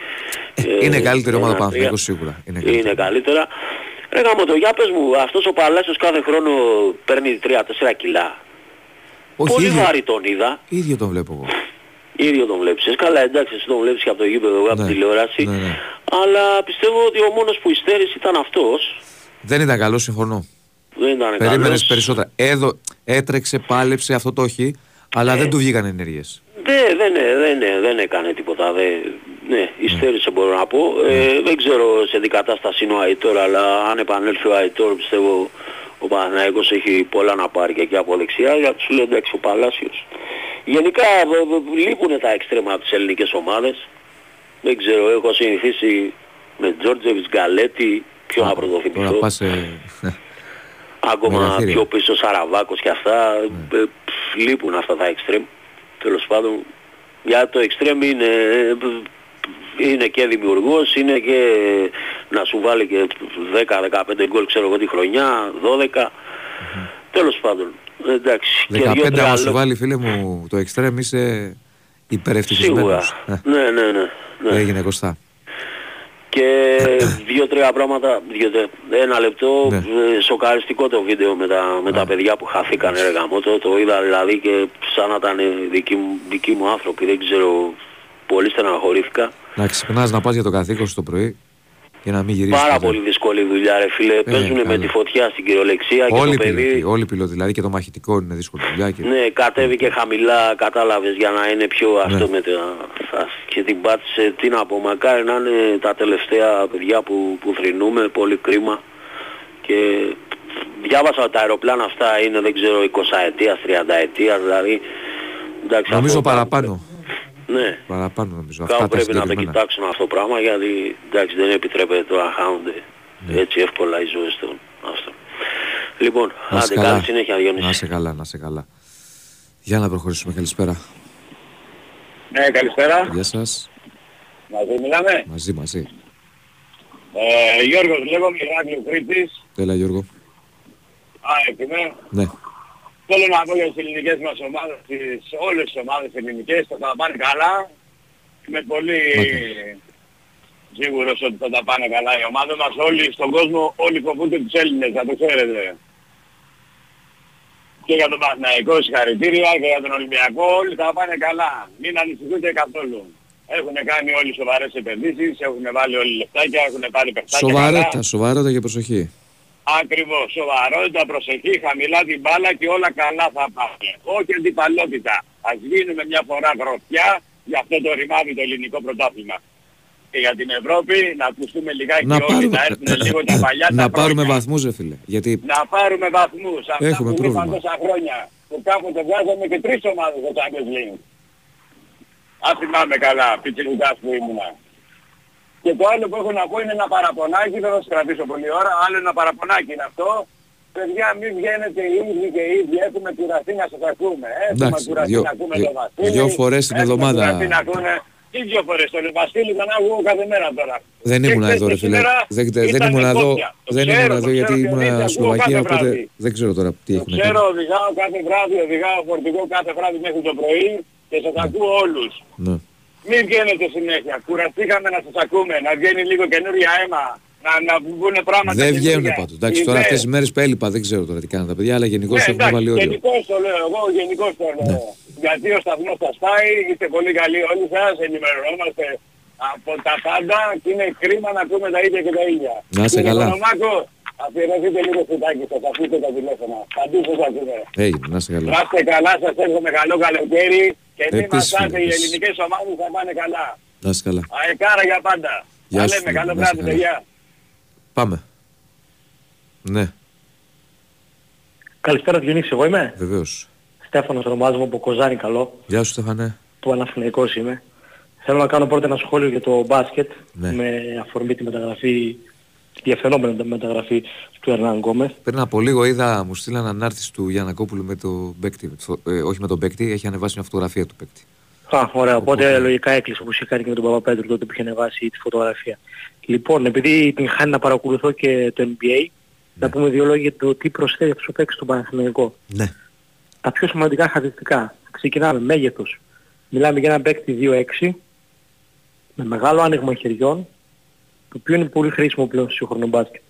Ε, είναι ε, καλύτερη ομάδα ο Παναθηναϊκός σίγουρα. Είναι καλύτερα. Είναι καλύτερα. Ρε γαμώτο, για πες μου, αυτός ο Παλάσιος κάθε χρόνο παίρνει τρία τέσσερα κιλά. Όχι, πολύ βαρύ τον είδα. Ίδιο τον βλέπω εγώ. Ίδιο τον βλέπεις. Καλά, εντάξει, εσύ τον βλέπεις και από το γήπεδο, από, ναι, τη τηλεόραση. Ναι, ναι. Αλλά πιστεύω ότι ο μόνος που υστέρησε ήταν αυτός. Δεν ήταν καλός, συμφωνώ. Δεν ήταν καλός. Περίμενες περισσότερα. Έδω, έτρεξε, πάλεψε, αυτό το όχι, αλλά ε, δεν του βγήκαν ενέργειες. Δε, δεν, δεν, δεν, δεν έκανε τίποτα. Δε, ναι, υστέρησε, ναι, μπορώ να πω. Ναι. Ε, δεν ξέρω σε τι κατάσταση είναι ο Αϊτόρ, αλλά αν επανέλθει ο Αϊτόρ, πιστεύω ο Παναθηναϊκός έχει πολλά να πάρει και εκεί από δεξιά, γιατί σου λέει εντάξει ο Παλάσιος. Γενικά λείπουν τα εξτρέμα από τις ελληνικές ομάδες. Δεν ξέρω, έχω συνηθίσει με Τζόρτζεβιτς, Γκαλέτη, πιο να πρωτοθυμηθώ. Ακόμα πιο πίσω Σαραβάκος και αυτά. Λείπουν αυτά τα εξτρέμ. Τέλος πάντων, για το εξτρέμ είναι... είναι και δημιουργός, είναι και να σου βάλει και δέκα δεκαπέντε γκολ, ξέρω εγώ τη χρονιά, δώδεκα. Mm-hmm. Τέλος πάντων, εντάξει. δεκαπέντε άμα σου βάλει, φίλε μου, το εξτρέμ, είσαι υπερευτυχισμένος. Σίγουρα, ναι, ναι, ναι, ναι. Έγινε Κωστά. Και δύο-τρία πράγματα, δύο, ένα λεπτό, ναι, σοκαριστικό το βίντεο με τα, με τα παιδιά που χαθήκανε, ρε γαμώτο, το είδα δηλαδή και σαν να ήταν δικοί μου, δικοί μου άνθρωποι, δεν ξέρω... Πολύ στεναχωρήθηκα. Να ξυπνάς, να πας για το καθήκον σου το πρωί. για να μην γυρίσει. Πάρα πολύ δύσκολη δουλειά, ρε φίλε. Ε, Παίζουν με τη φωτιά στην κυριολεξία και όλοι το παιδί. Πιλωτή, όλοι οι πιλωτοί, δηλαδή και το μαχητικό είναι δύσκολη δουλειά. Και... ναι, κατέβηκε χαμηλά, κατάλαβες, για να είναι πιο αυτό με τα... και την πάτησε, τι να πω, μακάρι να είναι τα τελευταία παιδιά που, που θρηνούμε, πολύ κρίμα. Και διάβασα ότι τα αεροπλάνα αυτά είναι, δεν ξέρω, εικοσαετίας, τριανταετίας, δηλαδή... εντάξει, νομίζω αυτό, παραπάνω. Ναι, παραπάνω, νομίζω. Κάπου πρέπει να το κοιτάξουν αυτό το πράγμα, γιατί εντάξει, δεν επιτρέπεται τώρα να χάνονται ναι. έτσι εύκολα οι ζωές των άστρων. Λοιπόν, άντε καλά, καλή συνέχεια Διονύση. Να είσαι καλά, να είσαι καλά. Για να προχωρήσουμε, καλησπέρα. Ναι, καλησπέρα. Γεια σας. Μαζί μιλάμε. Μαζί, μαζί. Ε, Γιώργος λέγομαι, Ηρακλείου Κρήτης. Έλα Γιώργο. Α, είμαι. Ναι. Θέλω να πω για τις ελληνικές μας ομάδες, τις, όλες τις ομάδες ελληνικές, θα τα πάνε καλά. Είμαι πολύ okay. σίγουρος ότι θα τα πάνε καλά η ομάδα μας. Όλοι στον κόσμο, όλοι φοβούνται τους Έλληνες, να το ξέρετε. Και για τον Παναθηναϊκό συγχαρητήρια και για τον Ολυμπιακό, όλοι θα πάνε καλά. Μην ανησυχούνται καθόλου. Έχουν κάνει όλοι σοβαρές επενδύσεις, έχουν βάλει όλοι λεφτάκια, έχουν πάρει πεφτάκια. Σοβαρέτα, σοβαρέτα και προσοχή. Ακριβώς, σοβαρότητα, προσοχή, χαμηλά την μπάλα και όλα καλά θα πάνε. Όχι αντιπαλότητα. Ας γίνουμε μια φορά γροθιά, γι' αυτό το ρημάδι το ελληνικό πρωτάθλημα. Και για την Ευρώπη να ακουστούμε λιγάκι να όλοι, πάρουμε... να έρθουν λίγο τα παλιά τα να πάρουμε χρόνια. Βαθμούς, ρε φίλε. Γιατί... να πάρουμε βαθμούς, αυτά έχουμε που είπαν τόσα χρόνια. Που κάποτε βγάζαμε και τρεις ομάδες στο Champions League. Ας θυμάμαι καλά, πιτσιλουτάς που ήμουνα. Και το άλλο που έχω να πω είναι ένα παραπονάκι, δεν θα σας κρατήσω πολύ ώρα, άλλο ένα παραπονάκι είναι αυτό. Παιδιά μην βγαίνετε οι ίδιοι και οι ίδιοι, έχουμε κουραστεί να σας ακούμε. Έχουμε κουραστεί να ακούμε το Βασίλη. Δυο φορές την εβδομάδα. Έχουμε κουραστεί να ακούμε τι δυο φορές τον Βασίλη, τον ακούω κάθε μέρα τώρα. Δεν ήμουν εδώ ρε φίλε, δεν ήμουν εδώ, δεν ήμουν εδώ γιατί ήμουν Σλοβακία, οπότε δεν ξέρω τώρα τι έχουν κάνει. Το ξέρω, οδηγάω κάθε βράδυ, οδηγάω φορτηγό κάθε βράδυ μέχρι το πρωί και σας ακούω όλους. Μην βγαίνετε συνέχεια. Κουραστήκαμε να σας ακούμε, να βγαίνει λίγο καινούργια αίμα, να, να βγουν πράγματα. Δεν βγαίνουν πάντως. Εντάξει, τώρα αυτές τις μέρες που έλειπα δεν ξέρω τώρα τι κάνουν τα παιδιά, αλλά γενικώς ναι, έχουν βάλει όριο. Γενικώς το λέω εγώ, γενικώς το λέω. Ναι. Γιατί ο σταθμός σας πάει, είστε πολύ καλοί όλοι σας, ενημερωνόμαστε από τα πάντα και είναι κρίμα να ακούμε τα ίδια και τα ίδια. Να είστε καλά. Αφιερωθείτε λίγο φουτάκι σας, αφήστε τα τηλέφωνα. Παντού σας ακούτε. Έγινε, να είστε καλά. Να είστε καλά, σας εύχομαι καλό καλοκαίρι και μην μασάτε, οι ελληνικές ομάδες θα πάνε καλά. Να είστε καλά. Αεκάρα για πάντα. Γεια σας. Καλό βράδυ, παιδιά. Πάμε. Ναι. Καλησπέρα, Διονύση, εγώ είμαι. Βεβαίως. Στέφανος ονομάζομαι από Κοζάνη, καλό. Γεια σου, Στέφανε. Παναθηναϊκός είμαι. Θέλω να κάνω πρώτα ένα σχόλιο για το μπάσκετ ναι. με αφορμή τη μεταγραφή. Διαφαινόμενη μεταγραφή του Ερνάν Γκόμεθ. Πριν από λίγο είδα, μου στείλαν ανάρτηση του Γιαννακόπουλου με τον παίκτη. Ε, όχι με τον παίκτη, έχει ανεβάσει μια φωτογραφία του παίκτη. Α, ωραία. Οπότε, οπότε λογικά έκλεισε όπως είχε κάνει και με τον Παπαπέτρου τότε που είχε ανεβάσει τη φωτογραφία. Λοιπόν, επειδή την χάνει να παρακολουθώ και το N B A, ναι. να πούμε δύο λόγια για το τι προσφέρει αυτός ο παίκτης στον Παναθηναϊκό. Ναι. Τα πιο σημαντικά χαρακτηριστικά. Ξεκινάμε μέγεθος. Μιλάμε για έναν παίκτη δύο έξι, με μεγάλο άνοιγμα χεριών. Το οποίο είναι πολύ χρήσιμο πλέον στο σύγχρονο μπάσκετ.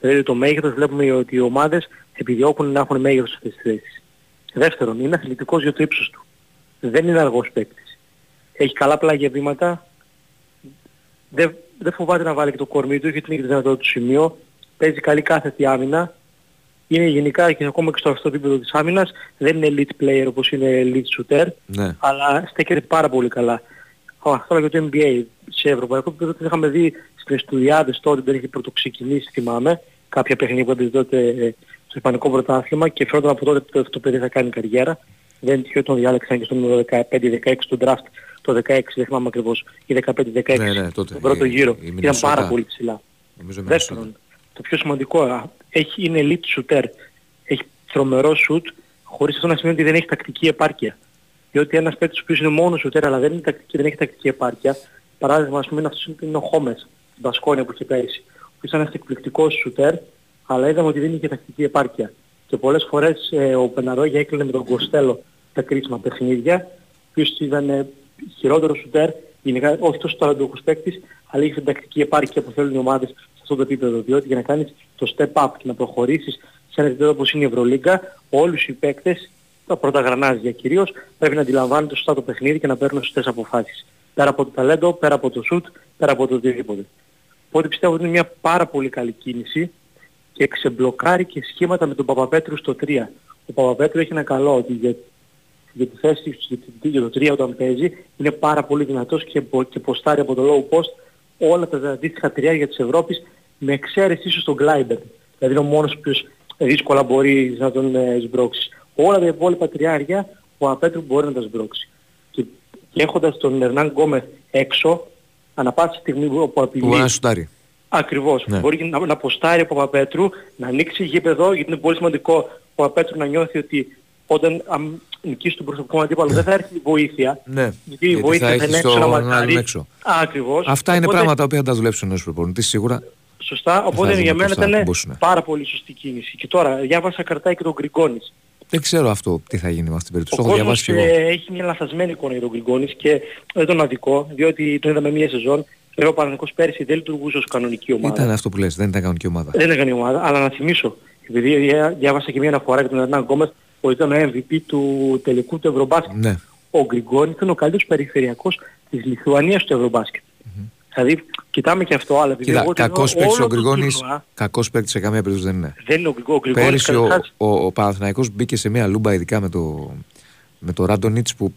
Δηλαδή το μέγεθος βλέπουμε ότι οι ομάδες επιδιώκουν να έχουν μέγεθος σε αυτές τις θέσεις. Δεύτερον, είναι αθλητικός για το ύψος του. Δεν είναι αργός παίκτης. Έχει καλά πλάγια βήματα. Δεν, δεν φοβάται να βάλει και το κορμί του, γιατί είναι και το δυνατό του σημείο. Παίζει καλή κάθετη άμυνα. Είναι γενικά και ακόμα και στο αυτό το επίπεδο της άμυνας. Δεν είναι elite player όπως είναι elite shooter. Ναι. Αλλά στέκεται πάρα πολύ καλά. Τώρα για το N B A σε ευρωπαϊκό επίπεδο το είχαμε δει στις Ιστουδιάδες τότε που δεν είχε πρωτοξεκινήσει, θυμάμαι, κάποια παιχνίδια που έπαιζε τότε στο Ισπανικό Πρωτάθλημα και φαίνονταν από τότε ότι το παιδί θα κάνει καριέρα. Δεν τυχαίο τον διάλεξαν και στο νούμερο δεκαπέντε δεκαέξι του draft, το δεκαέξι δεν θυμάμαι ακριβώς, ή δεκαπέντε δεκαέξι ναι, ναι, τον πρώτο η, γύρο. Η, η ήταν πάρα πολύ ψηλά. Δεύτερον, το πιο σημαντικό έχει, είναι elite shooter. Έχει τρομερό shoot, χωρίς αυτό να σημαίνει ότι δεν έχει τακτική επάρκεια. Διότι ένας παίκτης ο οποίος είναι μόνος σουτέρ αλλά δεν, είναι τακτική, δεν έχει τακτική επάρκεια, παράδειγμα ας πούμε είναι αυτός είναι ο Χόμες, στην Μπασκόνια που είχε πέρυσι, ο οποίος ήταν ένας εκπληκτικός σουτέρ, αλλά είδαμε ότι δεν είχε τακτική επάρκεια. Και πολλές φορές ε, ο Πεναρόγια έκλεινε με τον Κοστέλο τα κρίσιμα παιχνίδια, ο οποίος ήταν ε, χειρότερος σουτέρ, γενικά όχι τόσο ταλαντούχος παίκτης, αλλά είχε την τακτική επάρκεια που θέλουν οι ομάδες σε αυτό το επίπεδο. Διότι για να κάνεις το step up και να προχωρήσεις σε ένα επίπεδο όπως είναι η Ευρωλίγκα, όλους οι παίκτες, τα πρώτα γρανάζια κυρίως, πρέπει να αντιλαμβάνεται σωστά το παιχνίδι και να παίρνουν σωστές αποφάσεις. Πέρα από το ταλέντο, πέρα από το σουτ, πέρα από το οτιδήποτε. Οπότε πιστεύω ότι είναι μια πάρα πολύ καλή κίνηση και ξεμπλοκάρει και σχήματα με τον Παπαπέτρου στο τρία. Ο Παπαπέτρου έχει ένα καλό ότι για, για τη θέση για το τρία όταν παίζει είναι πάρα πολύ δυνατός και, και ποστάρει από το low post όλα τα αντίστοιχα τριάρια της Ευρώπης με εξαίρεση ίσως τον Κλάιμπερ. Δηλαδή είναι ο μόνος που δύσκολα μπορεί να τον ε, σμπρώξει. Όλα τα υπόλοιπα τριάρια ο Παπαπέτρου μπορεί να τα σμπρώξει. Και, και έχοντας τον Ερνάν Γκόμεθ έξω, ανά πάσα στιγμή που απειλεί. Ακριβώς. Ναι. Μπορεί να, να ποστάρει ο Παπαπέτρου, να ανοίξει γήπεδο, γιατί είναι πολύ σημαντικό ο Παπαπέτρου να νιώθει ότι όταν νικήσει τον προσωπικό αντίπαλο δεν θα έρθει η βοήθεια. Ναι. Γιατί η βοήθεια θα, θα είναι έξω να ματάρει. Ακριβώς. Αυτά είναι οπότε... πράγματα που θα τα δουλέψουν ενός προπονητής σίγουρα. Σωστά. Οπότε για μένα ήταν πάρα πολύ σωστή κίνηση. Και τώρα διάβασα καρτάκι και τον Γκριγκόνης. Δεν ξέρω αυτό τι θα γίνει με αυτήν την περίπτωση. Ο κόσμος έχει μια λαθασμένη εικόνα για τον Γκριγκόνης και δεν τον αδικό, διότι τον είδαμε μία σεζόν. Ενώ ο Παναθηναϊκός πέρυσι δεν λειτουργούσε ως κανονική ομάδα. Ήταν αυτό που λες, δεν ήταν κανονική ομάδα. Δεν έκανε ομάδα, αλλά να θυμίσω, επειδή διάβασα και μια αναφορά για τον Ερνάν Γκόμεθ, ότι ήταν ο εμ βι πι του τελικού του Ευρωμπάσκετ. Ναι. Ο Γκριγκόνης ήταν ο καλύτερος περιφερειακός της Λιθουανίας του Ευρωμπάσκετ. Mm-hmm. Δηλαδή, κοιτάμε και αυτό, αλλά επειδή εγώ κακός παίκτης ο Γκριγκόνης, κακός παίκτης σε καμία περίπτωση δεν είναι. Δεν είναι ο Γκριγκόνης. Πέρυσι ο, ο, ο Παναθηναϊκός μπήκε σε μια λούμπα, ειδικά με το, με το Ράντονιτς που.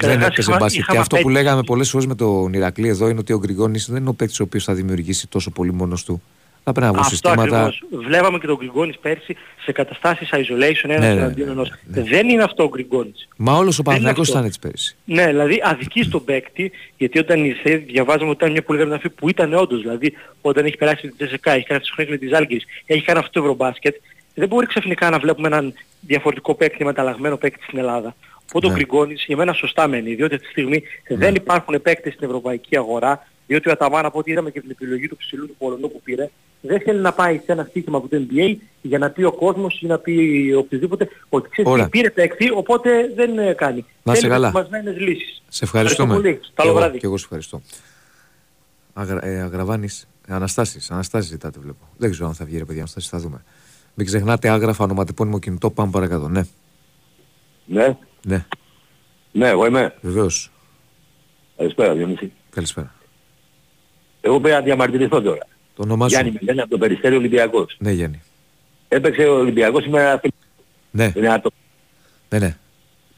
Δεν έπαιζε μπάσκετ. Και αυτό που λέγαμε πολλές φορές με τον Ηρακλή εδώ είναι ότι ο Γκριγκόνης δεν είναι ο παίκτης ο οποίος θα δημιουργήσει τόσο πολύ μόνος του. Θα πρέπει να βγουν συστήματα. Ακριβώς. Βλέπαμε και τον Γκριγκόνης πέρσι σε καταστάσεις isolation ένας εναντίον ενός. Δεν είναι αυτό ο Γκριγκόνης. Μα όλος ο Παναθηναϊκός ήταν έτσι πέρσι. Ναι, δηλαδή αδικεί στον παίκτη, γιατί όταν ήρθε διαβάζαμε ότι ήταν μια πολύ γραμμική που ήταν όντως. Δηλαδή όταν έχει περάσει την τζι ες κέι, έχει κάνει τη Σουχνέκλη της Άλγκης, έχει κάνει αυτό το Ευρωμπάσκετ, δεν μπορεί ξαφνικά να βλέπουμε έναν διαφορετικό παίκτη, μεταλλαγμένο παίκτη στην Ελλάδα. Οπότε ναι. Ο Γκριγκόνης για μένα σωστά μένει, διότι αυτή τη στιγμή ναι. δεν υπάρχουν παίκτες στην ευρωπαϊκή αγορά, διότι ο Αταμάν, από ό,τι είδαμε και την επιλογή του ψηλού του Πολωνού που πήρε, δεν θέλει να πάει σε ένα στοίχημα από το εν μπι έι για να πει ο κόσμος ή να πει οποιοδήποτε ότι ξέρει πήρε παίκτη, οπότε δεν κάνει. Να σε καλά. Μαζμένες λύσεις. Σε ευχαριστούμε. Ευχαριστώ πολύ. Καλό βράδυ. Και εγώ σε ευχαριστώ. Αγρα, ε, αγραβάνεις, Αναστάσεις, Αναστάσεις ζητάτε βλέπω. Δεν ξέρω αν θα βγει ρε παιδιά, Αναστάσεις θα δούμε. Μην ξεχνάτε Άγραφα, ονοματεπώνυμο κινητό, πάμε παρακάτω. Ναι. Ναι. Ναι. Ναι, εγώ είμαι. Βεβαίως. Καλησπέρα, Διονύση. Καλησπέρα. Εγώ πρέπει να διαμαρτυρηθώ τώρα. Το όνομά σου. Γιάννη με λένε από το Περιστέρι Ολυμπιακός. Ναι, Γιάννη. Έπαιξε ο Ολυμπιακός σήμερα. Ναι. Ναι, ναι.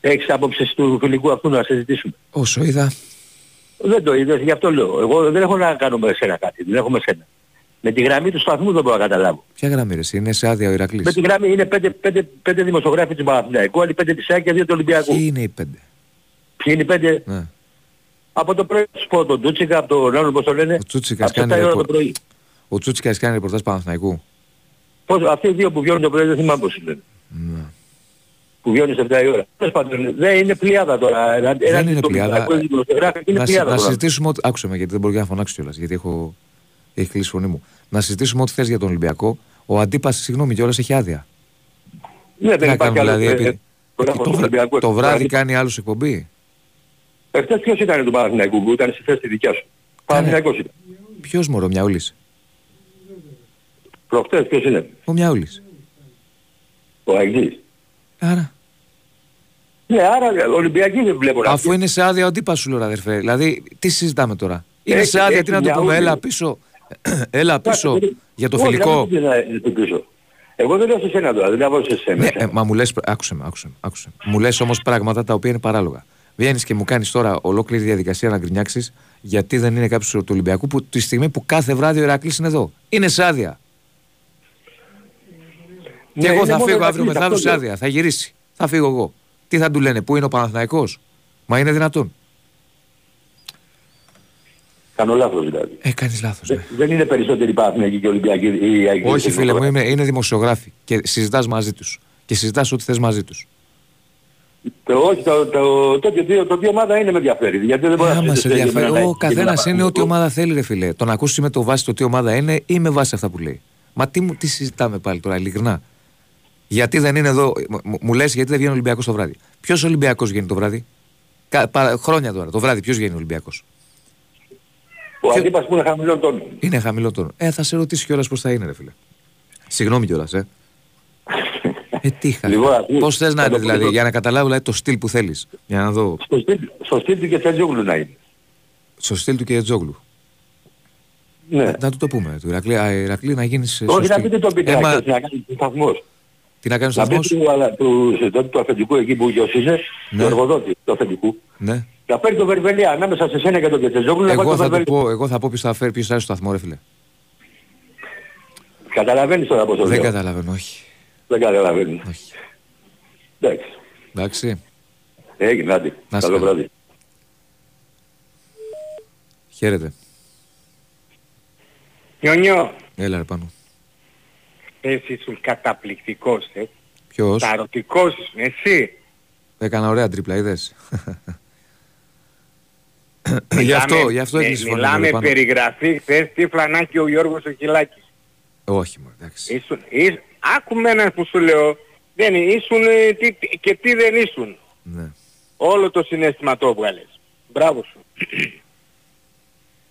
Έχεις άποψη του φιλικού αυτού να συζητήσουμε? Όσο είδα. Δεν το είδες, γι' αυτό λέω. Εγώ δεν έχω να κάνω με σένα κάτι. Δεν έχω με σένα. Με τη γραμμή του σταθμού δεν μπορώ να καταλάβω. Ποια γραμμή ρε, είναι σε άδεια ο Ηρακλής? Με τη γραμμή είναι πέντε δημοσιογράφοι του Παναθηναϊκού, άλλοι πέντε της ΑΕΚ και δύο του Ολυμπιακού. Ποιοι είναι οι πέντε? Ποιοι είναι οι πέντε? Ναι. Από το πρωί τους πω τον Τσούτσικα, από τον Ρόντο πώς το λένε. Ο Τσούτσικας κάνει ρεπορτάζ. Ο Τσούτσικας κάνει ρεπορτάζ Παναθηναϊκού. Πώς, αυτοί οι δύο που βγαίνουν το πρωί δεν θυμάμαι πώς λένε. Ναι. Που βγαίνουν σε επτά η ώρα. Δεν είναι πλειάδα τώρα. Ένα, δεν είναι πλειάδα. Να συζητήσουμε ότι... Άκουσα με γιατί δεν μπορεί να φωνάξω κιόλας, γιατί έχω... Έχει κλείσει η φωνή μου. Να συζητήσουμε ό,τι θες για τον Ολυμπιακό. Ο Αντίπας, συγγνώμη κιόλας, έχει άδεια. Ναι, δεν υπάρχει δηλαδή, άλλο. Επί... Το, βρα... το βράδυ κάνει άλλους εκπομπή. Εχθές ποιος ήταν του Παναθηναϊκού που ήταν στη θέση τη δικιά σου? Παναθηναϊκός ήταν. Ποιος μωρό, Μιαούλης? Προχτές ποιος είναι? Ο Μιαούλης. Ο Αγγλής. Άρα. Ναι, άρα Ολυμπιακοί δεν βλέπω. Αφού αυτοί είναι σε άδεια ο Αντίπας σου λέω αδερφέ. Δηλαδή τι συζητάμε τώρα? Είναι σε άδεια, τι να το πούμε, έλα πίσω. Έλα πίσω για το φιλικό. Εγώ δεν λέω σε σένα τώρα, δεν λέω σε σένα. Μα μου λες, άκουσε με, άκουσε με. Μου λες όμως πράγματα τα οποία είναι παράλογα. Βγαίνεις και μου κάνεις τώρα ολόκληρη διαδικασία να γκρινιάξεις γιατί δεν είναι κάποιος του Ολυμπιακού που τη στιγμή που κάθε βράδυ ο Ηρακλής είναι εδώ. Είναι σε άδεια. Και εγώ θα φύγω αύριο μεθαύριο σε άδεια. Θα γυρίσει. Θα φύγω εγώ. Τι θα του λένε, πού είναι ο Παναθηναϊκός? Μα είναι δυνατόν? Κάνω λάθος δηλαδή. Ε, κάνεις λάθος. Ναι. Δεν είναι περισσότεροι Παναθηναϊκοί και Ολυμπιακοί. Οι... Όχι φίλε μου, είναι, είναι δημοσιογράφοι και συζητάς μαζί τους. Και συζητάς ό,τι θες μαζί τους. Το, όχι, το, το, το, το, το τι ομάδα είναι με ενδιαφέρει. Γιατί δεν μπορεί ε, να συζητήσει. Ο καθένας είναι ό,τι ομάδα θέλει ρε φίλε. Το να ακούσει με το βάση το τι ομάδα είναι ή με βάση αυτά που λέει. Μα τι, μου, τι συζητάμε πάλι τώρα, ειλικρινά? Γιατί δεν είναι εδώ, μ, μου λες γιατί δεν βγαίνει ο Ολυμπιακός το βράδυ? Ποιος Ολυμπιακός βγαίνει το βράδυ? Κα, παρα, χρόνια τώρα, το βράδυ ποιος βγαίνει ο Ολυμπιακός? Ο Αντίπας που είναι χαμηλό τόνο. Είναι χαμηλό τόνο. Ε, θα σε ρωτήσει κιόλας πώς θα είναι, ρε φίλε. Συγγνώμη κιόλας, ε. ε, τι είχα. Πώς θες να είναι, δηλαδή, για να καταλάβω δηλαδή, το στυλ που θέλεις. Για να δω. Στο στυλ, στο στυλ του Κετζόγλου να είναι. Στο στυλ του Κετζόγλου. Ναι. Να, να του το πούμε. Του Ηρακλή, α, Ηρακλή να γίνεις σωστή. Όχι, να πείτε τον Πιτράκη, ε, να κάνεις σταθμός. Τι να κάνεις σταθμός. Να πείτε του, του, του αφεντικού εκεί που γιοσίζες, ναι. Του εργοδότη του αφεντικού. Ναι. Να παίρνει το Βερβελιά ανάμεσα σε σένα και τον Κετσεζόγλου. Εγώ, το εγώ θα πω ποιος θα φέρει, ποιος θα έρθει στο σταθμό, ρε φίλε. Καταλαβαίνεις τώρα πώς το λέω. Δεν καταλαβαίνω, όχι. Δεν καταλαβαίνω. Όχι. Εντάξει. Εντάξει. Έγινε, άντε. Καλό βράδυ. Χαίρετε. Νιονιό. Έλα ρε πάνω. Εσύ ήσουν καταπληκτικός, ε. Ποιος? Ταρωτικός ήσουν, εσύ. Έκανα ωραία τρίπλα, είδες. Γι' αυτό, γι' αυτό έχεις συμφωνήσει. Μιλάμε περιγραφή, χθες τι φλανάκι ο Γιώργος ο Χιλάκης. Όχι μόνο, εντάξει. Άκουμε έναν που σου λέω, δεν ήσουν και τι δεν ήσουν. Ναι. Όλο το συναίσθημα το έβγαλες. Μπράβο σου.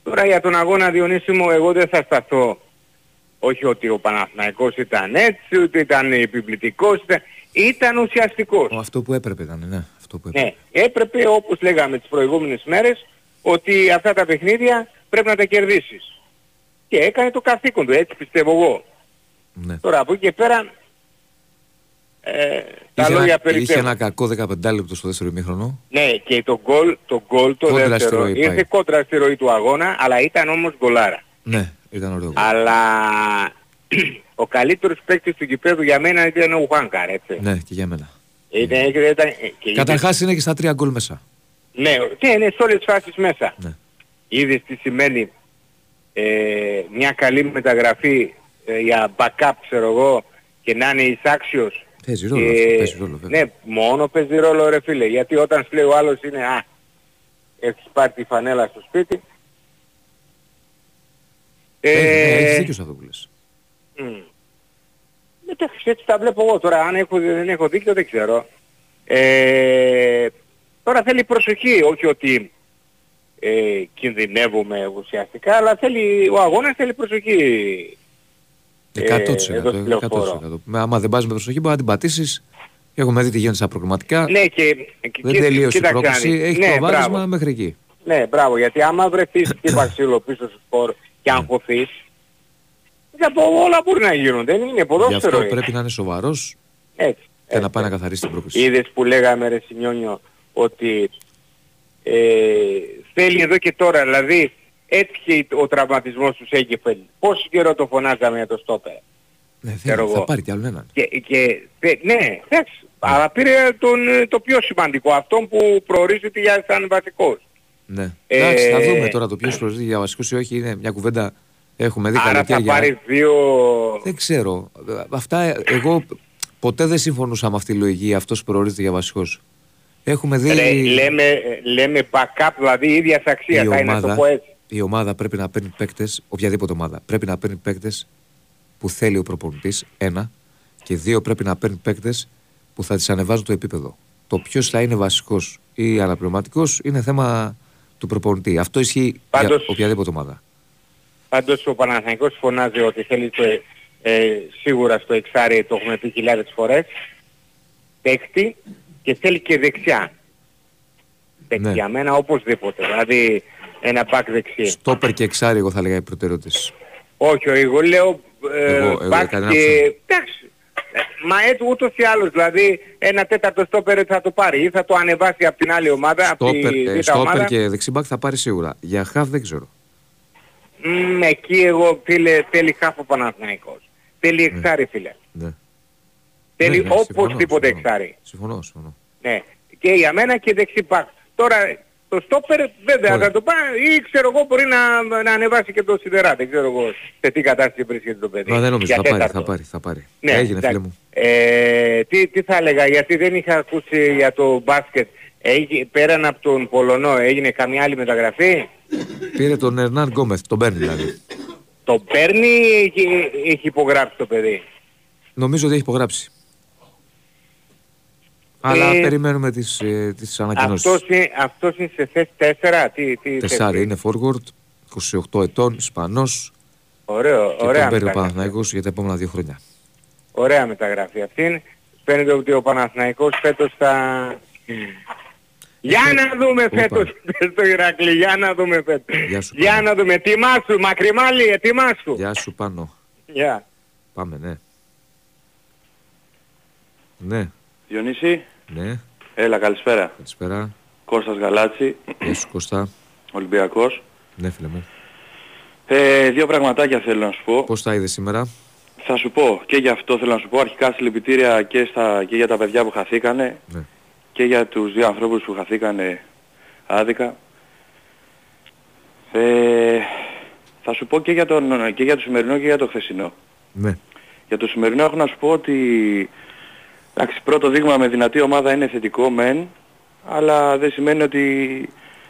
Τώρα για τον αγώνα Διονύση μου εγώ δεν θα σταθώ. Όχι ότι ο Παναθηναϊκός ήταν έτσι, ούτε ήταν επιπληκτικός, ήταν, ήταν ουσιαστικός. Αυτό που έπρεπε ήταν, ναι. Αυτό που έπρεπε. Ναι, έπρεπε όπως λέγαμε τις προηγούμενες μέρες ότι αυτά τα παιχνίδια πρέπει να τα κερδίσεις. Και έκανε το καθήκον του, έτσι πιστεύω εγώ. Ναι. Τώρα από εκεί και πέρα ε, τα λόγια περίπου. Είχε ένα κακό δεκαπεντάλεπτο στο δεύτερο ημίχρονο. Ναι, και το γκολ το, goal, το δεύτερο ήρθε κόντρα στη ροή του αγώνα, αλλά ήταν όμως γκολάρα. Ναι, ήταν ωραίο. Αλλά ο καλύτερος παίκτης του γηπέδου για μένα ήταν ο Χουάνκαρ, έτσι. Ναι, και για μένα. Ήταν, ναι. Ήταν, και καταρχάς ήταν... είναι και στα τρία γκολ μέσα. Ναι, ναι, είναι σε όλες τις φάσεις μέσα. Ναι. Είδες τι σημαίνει ε, μια καλή μεταγραφή ε, για backup, ξέρω εγώ, και να είναι εισάξιος. Παίζει ρόλο, ε, παίζει ρόλο. Ναι, μόνο παίζει ρόλο ρε φίλε, γιατί όταν σου λέει ο άλλος είναι α, έχεις πάρει τη φανέλα στο σπίτι. Ε, ε, έχεις δίκιο σε αυτό που λες. Έτσι τα βλέπω εγώ τώρα, αν έχω, δεν έχω δίκιο δεν ξέρω. Ε, τώρα θέλει προσοχή, όχι ότι ε, κινδυνεύουμε ουσιαστικά, αλλά θέλει, ο αγώνας θέλει προσοχή. εκατό τοις εκατό. Άμα δεν πας με προσοχή μπορεί να την πατήσεις. Έχουμε δει τι γίνεται στα προγραμματικά. Ναι, και, δεν και, τελείωσε η πρόκληση. Έχει ναι, το βάρισμα μέχρι εκεί. Ναι, μπράβο. Γιατί άμα βρεθείς και παξίλο πίσω στο σπορ και αγχωθείς, όλα μπορεί να γίνουν. Δεν είναι ποδόσφαιρο. Γι' αυτό πρέπει να είναι σοβαρός έτσι, και έτσι. Να πάει να καθαρίσει την πρόκληση. Είδες που λέγαμε ρε Σιμιώνιο ότι ε, θέλει εδώ και τώρα, δηλαδή έτυχε ο τραυματισμός του Σέγκεφελ. Πόσο καιρό το φωνάζαμε για το στόπερ. Ναι, θέλει, θα πάρει κι άλλο έναν. Και, και, ναι, θες, ναι. Αλλά πήρε τον, το πιο σημαντικό, αυτόν που προορίζεται για σαν βασικός. Ναι, ε, εντάξει, θα δούμε τώρα το ποιος προορίζεται για βασικός ή όχι, είναι μια κουβέντα έχουμε δει καλοκαίρια. Άρα θα πάρει δύο... Δεν ξέρω, αυτά εγώ ποτέ δεν συμφωνούσα με αυτή τη λογική, αυτός προορίζεται για βασικός. Έχουμε δει... Λέ, λέμε, λέμε backup, δηλαδή ίδιας αξίας, θα είναι το πω έτσι. Η ομάδα πρέπει να παίρνει παίκτες, οποιαδήποτε ομάδα, πρέπει να παίρνει παίκτες που θέλει ο προπονητής, ένα, και δύο πρέπει να παίρνει παίκτες που θα τις ανεβάζουν το επίπεδο. Το ποιος θα είναι βασικός ή αναπληρωματικός είναι θέμα του προπονητή. Αυτό ισχύει πάντως, για οποιαδήποτε ομάδα. Πάντως ο Παναθηναϊκός φωνάζει ότι θέλει το, ε, σίγουρα στο εξάρι, το έχουμε πει χιλιάδες φορές, παίκτη και θέλει και δεξιά. Ναι. Για μένα οπωσδήποτε. Δηλαδή, ένα μπακ δεξί. Στόπερ και εξάρι εγώ θα λέγα οι προτεραιότητες. Όχι, εγώ λέω ε, εγώ, εγώ, μπακ εγώ, και... Εντάξει. Μα έτσι ούτως ή άλλως. Δηλαδή ένα τέταρτο στόπερ θα το πάρει ή θα το ανεβάσει από την άλλη ομάδα. Στόπερ, τη, ε, στόπερ ομάδα. Και δεξί μπακ θα πάρει σίγουρα. Για χαφ δεν ξέρω. Μ, εκεί εγώ φίλε θέλει χαφ ο Παναθηναϊκός. Θέλει εξάρι φίλε. Ναι. Θέλει ναι, οπωσδήποτε εξάρι. Συμφωνώ, συμφωνώ. Ναι. Και για μένα και δεξί μπακ. Τώρα... Το στόπερ βέβαια θα το πάει ή ξέρω εγώ μπορεί να, να ανεβάσει και το σιδερά. Δεν ξέρω εγώ σε τι κατάσταση βρίσκεται το παιδί. Μα δεν νομίζω, θα πάρει, θα πάρει, θα πάρει. Ναι, έγινε φίλε μου. Ε, τι, τι θα έλεγα, γιατί δεν είχα ακούσει για το μπάσκετ. Έγι, πέραν από τον Πολωνό έγινε καμιά άλλη μεταγραφή. Πήρε τον Ερνάν Γκόμεθ, τον παίρνει δηλαδή. Τον παίρνει ή έχει, έχει υπογράψει το παιδί. Νομίζω ότι έχει υπογράψει. Αλλά ε, περιμένουμε τις, ε, τις ανακοινώσεις. Αυτός είναι, αυτός είναι σε θέση τέσσερα. Τι, τι τέσσερα είναι forward, είκοσι οκτώ ετών, Ισπανός. Ωραίο, και ωραία. Και τον παίρνει ο Παναθηναϊκός για τα επόμενα δύο χρόνια. Ωραία μεταγραφή αυτήν. Φαίνεται ότι ο Παναθηναϊκός φέτος θα... Για να δούμε φέτος στο Ηρακλή, για να δούμε φέτος. Για να δούμε, ετοιμάσου, Μακριμάλη, ετοιμάσου. Γεια σου Πάνο. Γεια. Πάμε, ναι. Ναι. Διονύση. Ναι. Έλα, καλησπέρα. Καλησπέρα. Κώστας Γαλάτση. Γεια σου Κώστα. Ολυμπιακός. Ναι φίλε μου. Ε, δύο πραγματάκια θέλω να σου πω. Πώς τα είδες σήμερα? Θα σου πω και γι' αυτό θέλω να σου πω αρχικά συλληπιτήρια και, στα, και για τα παιδιά που χαθήκανε, ναι, και για τους δύο ανθρώπους που χαθήκανε άδικα. Ε, θα σου πω και για, τον, και για το σημερινό και για το χθεσινό. Ναι. Για το σημερινό έχω να σου πω ότι εντάξει, πρώτο δείγμα με δυνατή ομάδα είναι θετικό μεν, αλλά δεν σημαίνει ότι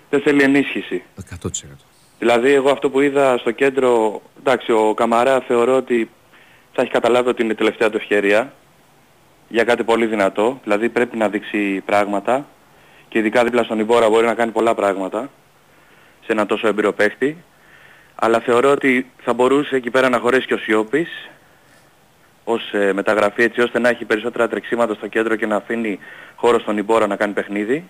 δεν θέλει ενίσχυση. εκατό τοις εκατό. Δηλαδή εγώ αυτό που είδα στο κέντρο, εντάξει ο Καμαρά θεωρώ ότι θα έχει καταλάβει ότι είναι η τελευταία του ευκαιρία για κάτι πολύ δυνατό, δηλαδή πρέπει να δείξει πράγματα και ειδικά δίπλα στον Ιμπόρα μπορεί να κάνει πολλά πράγματα σε ένα τόσο έμπειρο παίχτη, αλλά θεωρώ ότι θα μπορούσε εκεί πέρα να χωρέσει και ο Σιώπης ως ε, μεταγραφή έτσι ώστε να έχει περισσότερα τρεξίματα στο κέντρο και να αφήνει χώρο στον Ιμπόρα να κάνει παιχνίδι.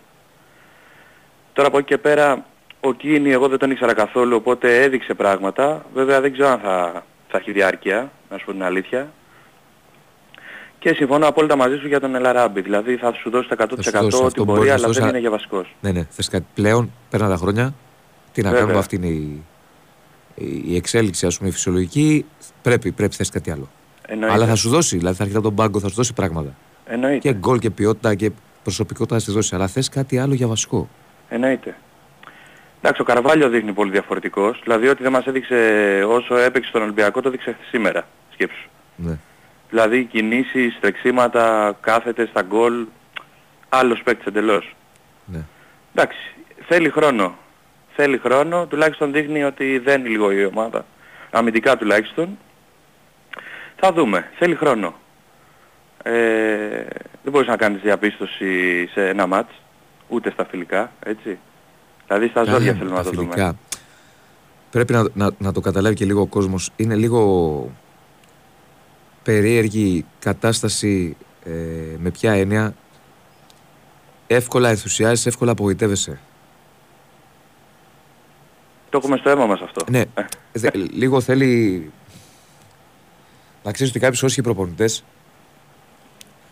Τώρα από εκεί και πέρα ο Κίνη εγώ δεν τον ήξερα καθόλου, οπότε έδειξε πράγματα, βέβαια δεν ξέρω αν θα, θα έχει διάρκεια, να σου πω την αλήθεια. Και συμφωνώ απόλυτα μαζί σου για τον Ελαράμπη, δηλαδή θα σου δώσει τα εκατό τοις εκατό την πορεία, αλλά δεν α... είναι για βασικός. Ναι, ναι, θες κάτι πλέον, πέραν τα χρόνια, τι να βέβαια. κάνουμε, αυτή είναι η, η εξέλιξη ας πούμε η φυσιολογική, πρέπει, πρέπει θες κάτι άλλο. Εννοείται. Αλλά θα σου δώσει, δηλαδή θα έρχεται από τον πάγκο, θα σου δώσει πράγματα. Εννοείται. Και γκολ και ποιότητα και προσωπικότητα θα σου δώσει, αλλά θες κάτι άλλο για βασικό. Εννοείται. Εντάξει, ο Καρβάλιο δείχνει πολύ διαφορετικός, δηλαδή ότι δεν μας έδειξε όσο έπαιξε στον Ολυμπιακό, το έδειξε σήμερα, σκέψου. Ναι. Δηλαδή κινήσεις, τρεξίματα, κάθετες, τα γκολ, άλλος παίκτης εντελώς. Ναι. Εντάξει, θέλει χρόνο. Θέλει χρόνο, τουλάχιστον δείχνει ότι δεν είναι λίγο η ομάδα, αμυντικά τουλάχιστον. Θα δούμε, θέλει χρόνο. Ε, δεν μπορείς να κάνεις διαπίστωση σε ένα μάτς, ούτε στα φιλικά, έτσι. Δηλαδή στα ζόρια θέλουμε να το δούμε. Πρέπει να, να, να το καταλάβει και λίγο ο κόσμος. Είναι λίγο περίεργη κατάσταση ε, με ποια έννοια. Εύκολα ενθουσιάζεις, εύκολα απογοητεύεσαι. Το έχουμε στο αίμα μας αυτό. Ναι. Δε, λίγο θέλει... να ξέρεις ότι κάποιοι όσοι προπονητές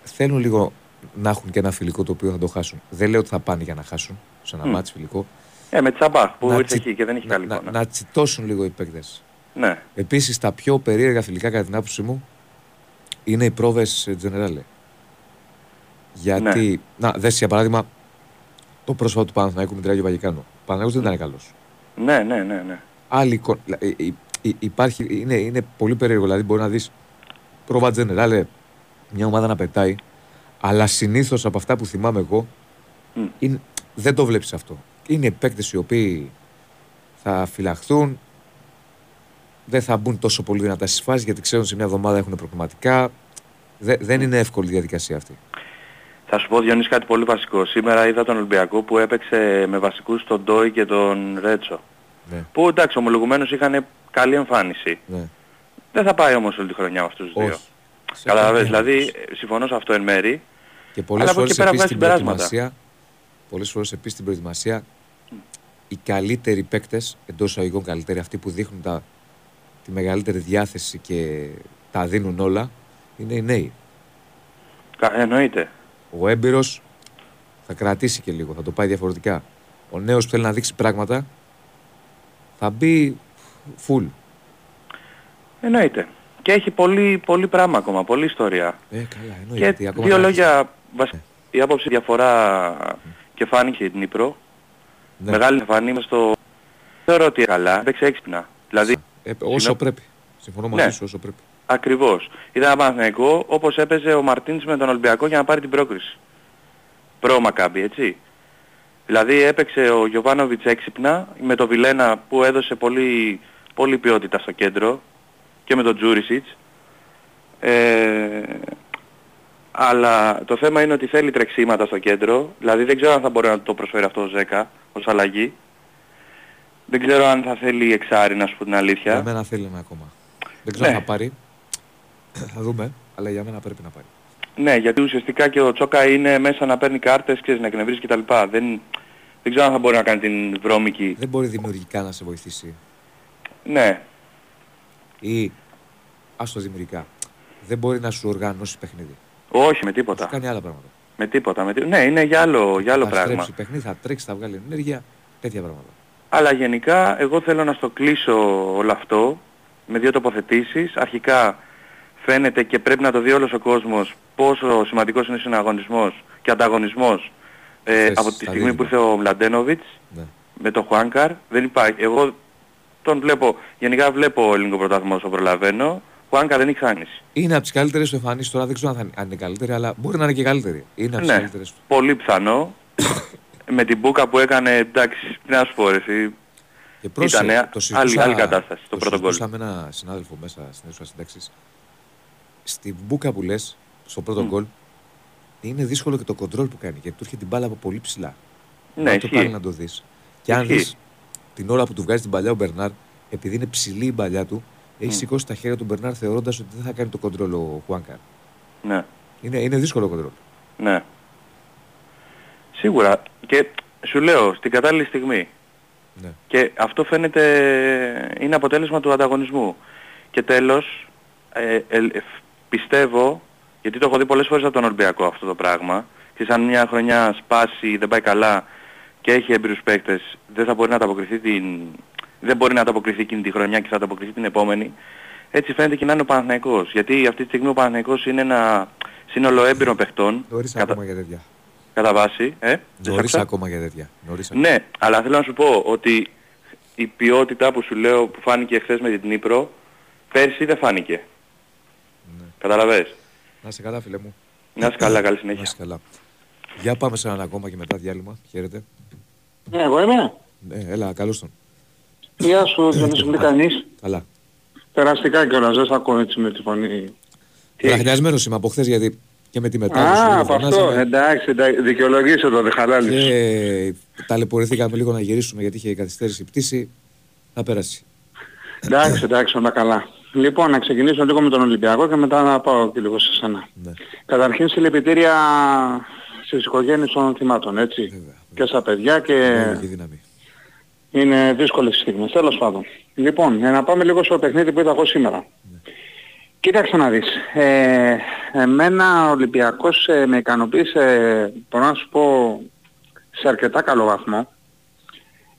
θέλουν λίγο να έχουν και ένα φιλικό το οποίο θα το χάσουν. Δεν λέω ότι θα πάνε για να χάσουν σε ένα mm. μάτς φιλικό. Ε, με τσαμπά που ήρθε τσι... εκεί και δεν είχε καλή εικόνα. Να, να, να τσιτώσουν λίγο οι παίκτες. Ναι. Επίσης τα πιο περίεργα φιλικά κατά την άποψή μου είναι οι πρόβες Τζενεράλε. Γιατί, ναι. να δες για παράδειγμα το πρόσφατο του Παναθηναϊκού με Τριάγιο Βαγικάνο. Ο Παναθηναϊκός δεν ήταν καλός. Ναι, ναι, ναι. ναι. Άλλη εικόνα. Υπάρχει, είναι, είναι πολύ περίεργο. Δηλαδή μπορεί να δεις πρόβα Τζενεράλε μια ομάδα να πετάει. Αλλά συνήθως από αυτά που θυμάμαι εγώ mm. είναι, δεν το βλέπεις αυτό. Είναι παίκτες οι οποίοι θα φυλαχθούν, δεν θα μπουν τόσο πολύ δυνατά στις φάσεις γιατί ξέρουν σε μια εβδομάδα έχουν προβληματικά. Δε, δεν είναι εύκολη η διαδικασία αυτή. Θα σου πω Διονύση κάτι πολύ βασικό. Σήμερα είδα τον Ολυμπιακό που έπαιξε με βασικούς τον Ντόι και τον Ρέτσο. Ναι. Που εντάξει ομολογουμένως είχαν καλή εμφάνιση. Ναι. Δεν θα πάει όμως όλη τη χρονιά με αυτούς τους δύο. Καταλαβαίνεις, δηλαδή συμφωνώ σε αυτό εν μέρη. Και πολλές φορές επίσης στην προετοιμασία, πολλές φορές επίσης στην προετοιμασία mm. οι καλύτεροι παίκτες, εντός εισαγωγικών καλύτεροι, αυτοί που δείχνουν τα, τη μεγαλύτερη διάθεση και τα δίνουν όλα, είναι οι νέοι. Κα, εννοείται. Ο έμπειρος θα κρατήσει και λίγο, θα το πάει διαφορετικά. Ο νέος που θέλει να δείξει πράγματα θα μπει φουλ. Εννοείται. Και έχει πολύ, πολύ πράγμα ακόμα, πολλή ιστορία. Ε, καλά, εννοείται. Και δύο καλά. λόγια, βασ... ε. η άποψη διαφορά ε. και φάνηκε η Ντνίπρο. Ναι. Μεγάλη εμφανή μας στο... Θεωρώ ότι καλά, έπαιξε έξυπνα. Δηλαδή... Ε, όσο Συνο... πρέπει. Συμφωνώ μαζί ναι. σου, όσο πρέπει. Ακριβώς. Ήταν ένα Παναθηναϊκό, όπως έπαιζε ο Μαρτίνς με τον Ολυμπιακό για να πάρει την πρόκριση. Προ Μακάμπι, έτσι. Δηλαδή έπαιξε ο Γιοβάνοβιτς έξυπνα, με τον Βιλένα που έδωσε πολύ, πολύ ποιότητα στο κέντρο. Και με τον Τζούρισιτς. Ε, αλλά το θέμα είναι ότι θέλει τρεξίματα στο κέντρο. Δηλαδή δεν ξέρω αν θα μπορεί να το προσφέρει αυτό ο Ζέκα ως αλλαγή. Δεν ξέρω αν θα θέλει εξάρι, να σου πω την αλήθεια. Για μένα θέλει ένα ακόμα. Δεν ξέρω ναι. αν θα πάρει. Θα δούμε. Αλλά για μένα πρέπει να πάρει. Ναι, γιατί ουσιαστικά και ο Τσόκα είναι μέσα να παίρνει κάρτες, ξέρεις, να εκνευρίζει κτλ. Δεν, δεν ξέρω αν θα μπορεί να κάνει την βρώμικη. Δεν μπορεί δημιουργικά να σε βοηθήσει. Ναι. Ή άστο δημιουργικά. Δεν μπορεί να σου οργανώσει παιχνίδι. Όχι, με τίποτα. Θα κάνει άλλα πράγματα. Με τίποτα. Με τί... Ναι, είναι για άλλο, για άλλο θα πράγμα. Θα στρέψει παιχνίδι, θα τρέξει, θα βγάλει ενέργεια, τέτοια πράγματα. Αλλά γενικά εγώ θέλω να στο κλείσω όλο αυτό με δύο τοποθετήσεις. Αρχικά φαίνεται και πρέπει να το δει όλος ο κόσμος πόσο σημαντικός είναι ο συναγωνισμός και ανταγωνισμός ε, Θες, από τη στιγμή που ήρθε ο Μλαντένοβιτς, ναι, με τον Χουάνκαρ. Δεν υπάρχει. Εγώ τον βλέπω, γενικά βλέπω ελληνικό πρωτάθλημα όσο προλαβαίνω. Χουάνκαρ δεν έχει χάνηση. Είναι από τις καλύτερες του εμφανίσεις τώρα, δεν ξέρω αν, αν είναι καλύτερη, αλλά μπορεί να είναι και καλύτερη. Είναι από τις, ναι, καλύτερες του. Πολύ πιθανό. Με την μπούκα που έκανε, εντάξει, τι να σου πω, εσύ. Ήτανε άλλη, άλλη κατάσταση το, το πρώτο γκολ. Το συζητούσαμε ένα συνάδελφο μέσα στην αίθουσα συντάξης. Στην μπούκα που λες, στο πρώτο γκολ, mm. είναι δύσκολο και το κοντρόλ που κάνει, γιατί του έρχεται την μπάλα από πολύ ψηλά. Ναι, αν το πάρει να το δεις. Και αν δεις την ώρα που του βγάζει την παλιά ο Μπερνάρ, επειδή είναι ψηλή η παλιά του, έχει mm. σηκώσει τα χέρια του Μπερνάρ θεωρώντας ότι δεν θα κάνει το κοντρόλ ο Χουάνκαρ. Ναι. Είναι, είναι δύσκολο κοντρόλ. Ναι. Σίγουρα. Και σου λέω, στην κατάλληλη στιγμή. Ναι. Και αυτό φαίνεται είναι αποτέλεσμα του ανταγωνισμού. Και τέλος, ε, ε, ε, πιστεύω, γιατί το έχω δει πολλές φορές από τον Ολυμπιακό αυτό το πράγμα, και σαν μια χρονιά σπάσει, δεν πάει καλά και έχει έμπειρους παίκτες, δεν θα μπορεί να ανταποκριθεί την... δεν μπορεί να ανταποκριθεί εκείνη τη χρονιά και θα ανταποκριθεί την επόμενη. Έτσι φαίνεται και να είναι ο Παναθηναϊκός. Γιατί αυτή τη στιγμή ο Παναθηναϊκός είναι ένα σύνολο έμπειρων παιχτών. Νωρίς κατα... ακόμα για τέτοια. Κατά βάση. Ε, Νωρίς ακόμα για τέτοια. Νωρίς ακόμα. Ναι, αλλά θέλω να σου πω ότι η ποιότητα που σου λέω που φάνηκε χθες με την Ντνίπρο, πέρσι δεν φάνηκε. Ναι. Καταλαβες. Να είσαι καλά, φίλε μου. Να είσαι καλά, καλή συνέχεια. Να είσαι καλά. Για πάμε σε έναν ακόμα και μετά διάλειμμα. Χαίρετε. Ναι, εγώ είμαι. Ναι, έλα, καλώς τον. Γεια σου, δεν είσαι μπει κανείς. Καλά. Περαστικά κιόλας, δεν σ' ακούω έτσι με τη φωνή. Βραχνιασμένος είμαι από χθες γιατί και με τη μετάδοση. Α, από αυτό, εντάξει, δικαιολογήσε τον Χαλάλης. Και ταλαιπωρηθήκαμε λίγο να γυρίσουμε γιατί είχε καθυστέρηση η πτήση, θα πέρασε. Εντάξει, εντάξει, όλα καλά. Λοιπόν, να ξεκινήσω λίγο με τον Ολυμπιακό και μετά να πάω και λίγο σε σένα. Ναι. Καταρχήν συλληπιτήρια στις οικογένειες των θυμάτων, έτσι. Βέβαια, και στα παιδιά και... Βέβαια, και δύναμη. Είναι δύσκολες στιγμές, τέλος πάντων. Λοιπόν, να πάμε λίγο στο παιχνίδι που είδα εγώ σήμερα. Ναι. Κοίταξε να δεις. Ε, εμένα ο Ολυμπιακός ε, με ικανοποίησε, μπορώ να σου πω, σε αρκετά καλό βαθμό.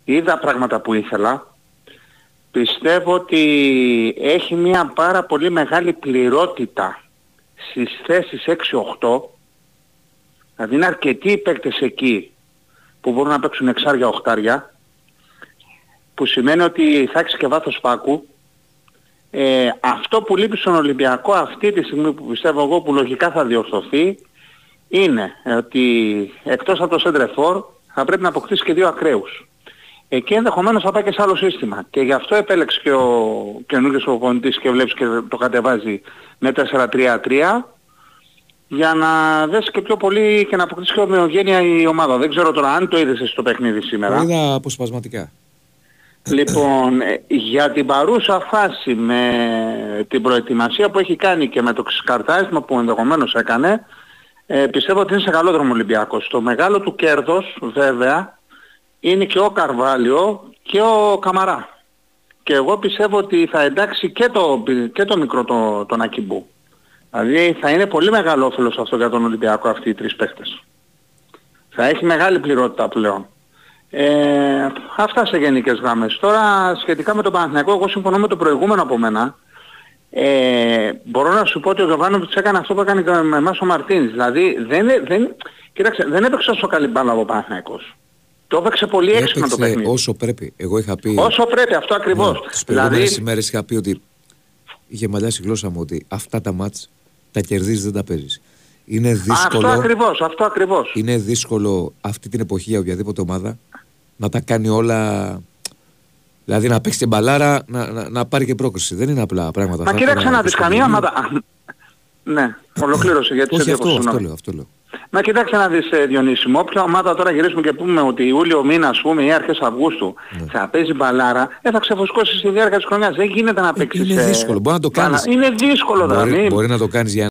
Είδα πράγματα που ήθελα. Πιστεύω ότι έχει μια πάρα πολύ μεγάλη πληρότητα στις θέσεις έξι οκτώ. Δηλαδή είναι αρκετοί οι παίκτες εκεί που μπορούν να παίξουν εξάρια, οχτάρια, που σημαίνει ότι θα έχεις και βάθος φάκου. Ε, αυτό που λείπει στον Ολυμπιακό αυτή τη στιγμή που πιστεύω εγώ που λογικά θα διορθωθεί είναι ότι εκτός από το Σεντρεφόρ θα πρέπει να αποκτήσει και δύο ακραίους. Εκεί ενδεχομένως θα πάει και σε άλλο σύστημα και γι' αυτό επέλεξε και ο καινούργιος προπονητής και βλέπεις και το κατεβάζει με τέσσερα τρία τρία για να δες και πιο πολύ και να αποκτήσει και ομοιογένεια η ομάδα. Δεν ξέρω τώρα αν το είδες στο παιχνίδι σήμερα. Είδα αποσπασματικά. Λοιπόν, για την παρούσα φάση με την προετοιμασία που έχει κάνει και με το ξεκαρτάρισμα που ενδεχομένως έκανε, πιστεύω ότι είναι σε καλό δρόμο ο Ολυμπιακός. Το μεγάλο του κέρδος βέβαια είναι και ο Καρβάλιο και ο Καμαρά. Και εγώ πιστεύω ότι θα εντάξει και το, και το μικρό τον το Ακιμπού. Δηλαδή θα είναι πολύ μεγάλο όφελος αυτό για τον Ολυμπιακό αυτοί οι τρεις παίχτες. Θα έχει μεγάλη πληρότητα πλέον. Ε, αυτά σε γενικές γραμμές. Τώρα σχετικά με τον Παναθηναϊκό, εγώ συμφωνώ με το προηγούμενο από μένα. Ε, μπορώ να σου πω ότι ο Γιοβάνοβιτς έκανε αυτό που έκανε και με εμάς ο Μαρτίνης. Δηλαδή δεν, δεν, κοίταξε, δεν έπαιξε όσο καλή μπάλα ο Παναθηναϊκός. Το έπαιξε πολύ έξυπνα το παιχνίδι. Όσο πρέπει. Εγώ είχα πει, όσο πρέπει, αυτό ακριβώς. Ναι, τις προηγούμενες ημέρες είχα πει ότι είχε μαλλιάσει η γλώσσα μου ότι αυτά τα μάτς τα κερδίζεις, δεν τα παίζεις. Είναι δύσκολο, αυτό ακριβώς, αυτό ακριβώς. Είναι δύσκολο αυτή την εποχή για οποιαδήποτε ομάδα να τα κάνει όλα. Δηλαδή να παίξει την μπαλάρα, να, να, να πάρει και πρόκριση. Δεν είναι απλά πράγματα. Μα κοίταξε να δεις καμία ομάδα. Ναι, ολοκλήρωσε γιατί σε διέκοψε. Αυτό, αυτό λέω, αυτό λέω. Μα κοίταξε να δεις Διονύση μου, όποια ομάδα τώρα γυρίσουμε και πούμε ότι Ιούλιο μήνα, ας πούμε, ή αρχές Αυγούστου, ναι, θα παίζει μπαλάρα, ε, θα ξεφουσκώσει στη διάρκεια της χρονιάς. Δεν γίνεται να παίξεις. Ε, είναι δύσκολο, μπορεί να το κάνεις. Είναι δύσκολο, δηλαδή. Μπορεί, μπορεί να το κάνεις για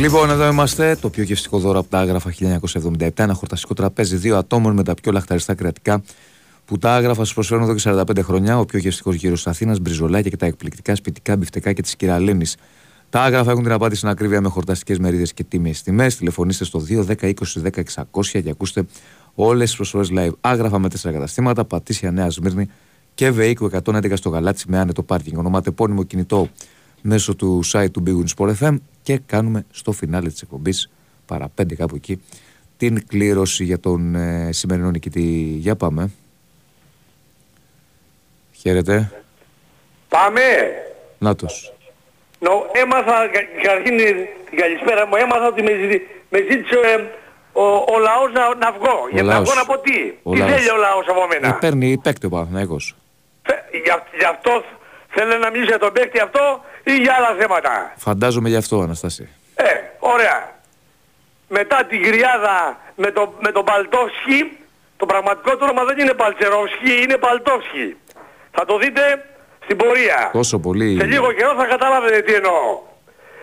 Λοιπόν, εδώ είμαστε. Το πιο γευστικό δώρο από τα Άγραφα χίλια εννιακόσια εβδομήντα επτά. Ένα χορταστικό τραπέζι δύο ατόμων με τα πιο λαχταριστά κρατικά που τα Άγραφα σας προσφέρουν εδώ και σαράντα πέντε χρόνια. Ο πιο γευστικός γύρος της Αθήνας, μπριζολάκια και τα εκπληκτικά σπιτικά μπιφτεκά και τη Κυραλίνης. Τα Άγραφα έχουν την απάντηση στην ακρίβεια με χορταστικές μερίδες και τίμιες τιμές. Τηλεφωνήστε στο δύο δέκα είκοσι δέκα εξακόσια και ακούστε όλες τις προσφορές live. Άγραφα με τέσσερα καταστήματα, Πατήσια, Νέα Σμύρνη και Βεϊκού εκατόν έντεκα στο Γαλάτσι με άνετο πάρκινγκ. Ονοματεπώνυμο κινητό μέσω του site του Μπιγκουίν Σπορ εφ εμ και κάνουμε στο φινάλε της εκπομπής, παρά πέντε κάπου εκεί, την κλήρωση για τον ε, σημερινό νικητή. Για πάμε. Χαίρετε. Πάμε. Νάτος. No, έμαθα, καταρχήν την καλησπέρα μου, έμαθα ότι με, ζη, με ζήτησε ε, ο, ο λαός να, να βγω. Ο για λαός. Να βγω να πω τι. Ο τι λαός. Θέλει ο λαός από μένα. Ε, παίρνει παίκτη ο Παναθηναϊκός. Για, γι' αυτό θέλει να μιλήσει για τον παίκτη αυτό ή για άλλα θέματα. Φαντάζομαι γι' αυτό, Αναστάση. Ε, ωραία. Μετά την κρυάδα με τον με το Παλτόφσκι, το πραγματικό του όνομα δεν είναι Παλτσερόφσκι, είναι Παλτόφσκι. Θα το δείτε στην πορεία. Τόσο πολύ. Σε λίγο καιρό θα καταλάβετε τι εννοώ.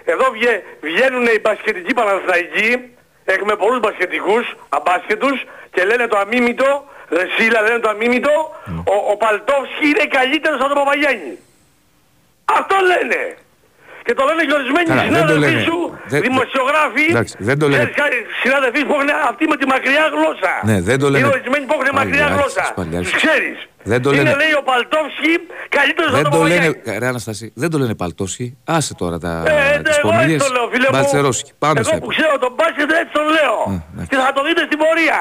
Εδώ βγε, βγαίνουν οι μπασκετικοί Παναθηναϊκοί, έχουμε πολλούς μπασκετικούς, αμπάσκετους και λένε το αμίμητο, ρε Σύλλα λένε το αμίμητο, mm. ο, ο Παλτόφσκι είναι καλύτερος από τον Παπαγιάννη. Αυτό λένε. Και το λένε και ορισμένοι συνάδελφοί σου, δεν... δημοσιογράφοι, εντάξει, δεν το λένε. Συνάδελφοί που έχουν αυτοί με τη μακριά γλώσσα. Ναι, δεν το λένε. Είναι ορισμένοι που έχουν πάλι, μακριά άρχισε, γλώσσα. Πάλι, τους ξέρεις. Δεν το λένε. Είναι λέει ο Παλτόφσκι καλύτερος από τον Παπαγιάννη. Ρε Αναστάση, δεν το λένε Παλτόφσκι. Άσε τώρα τα κομμάτια. Μπατσερόφσκι. Πάνω εγώ που ξέρω τον μπάσκετ έτσι τον λέω. Και θα το δείτε στην πορεία.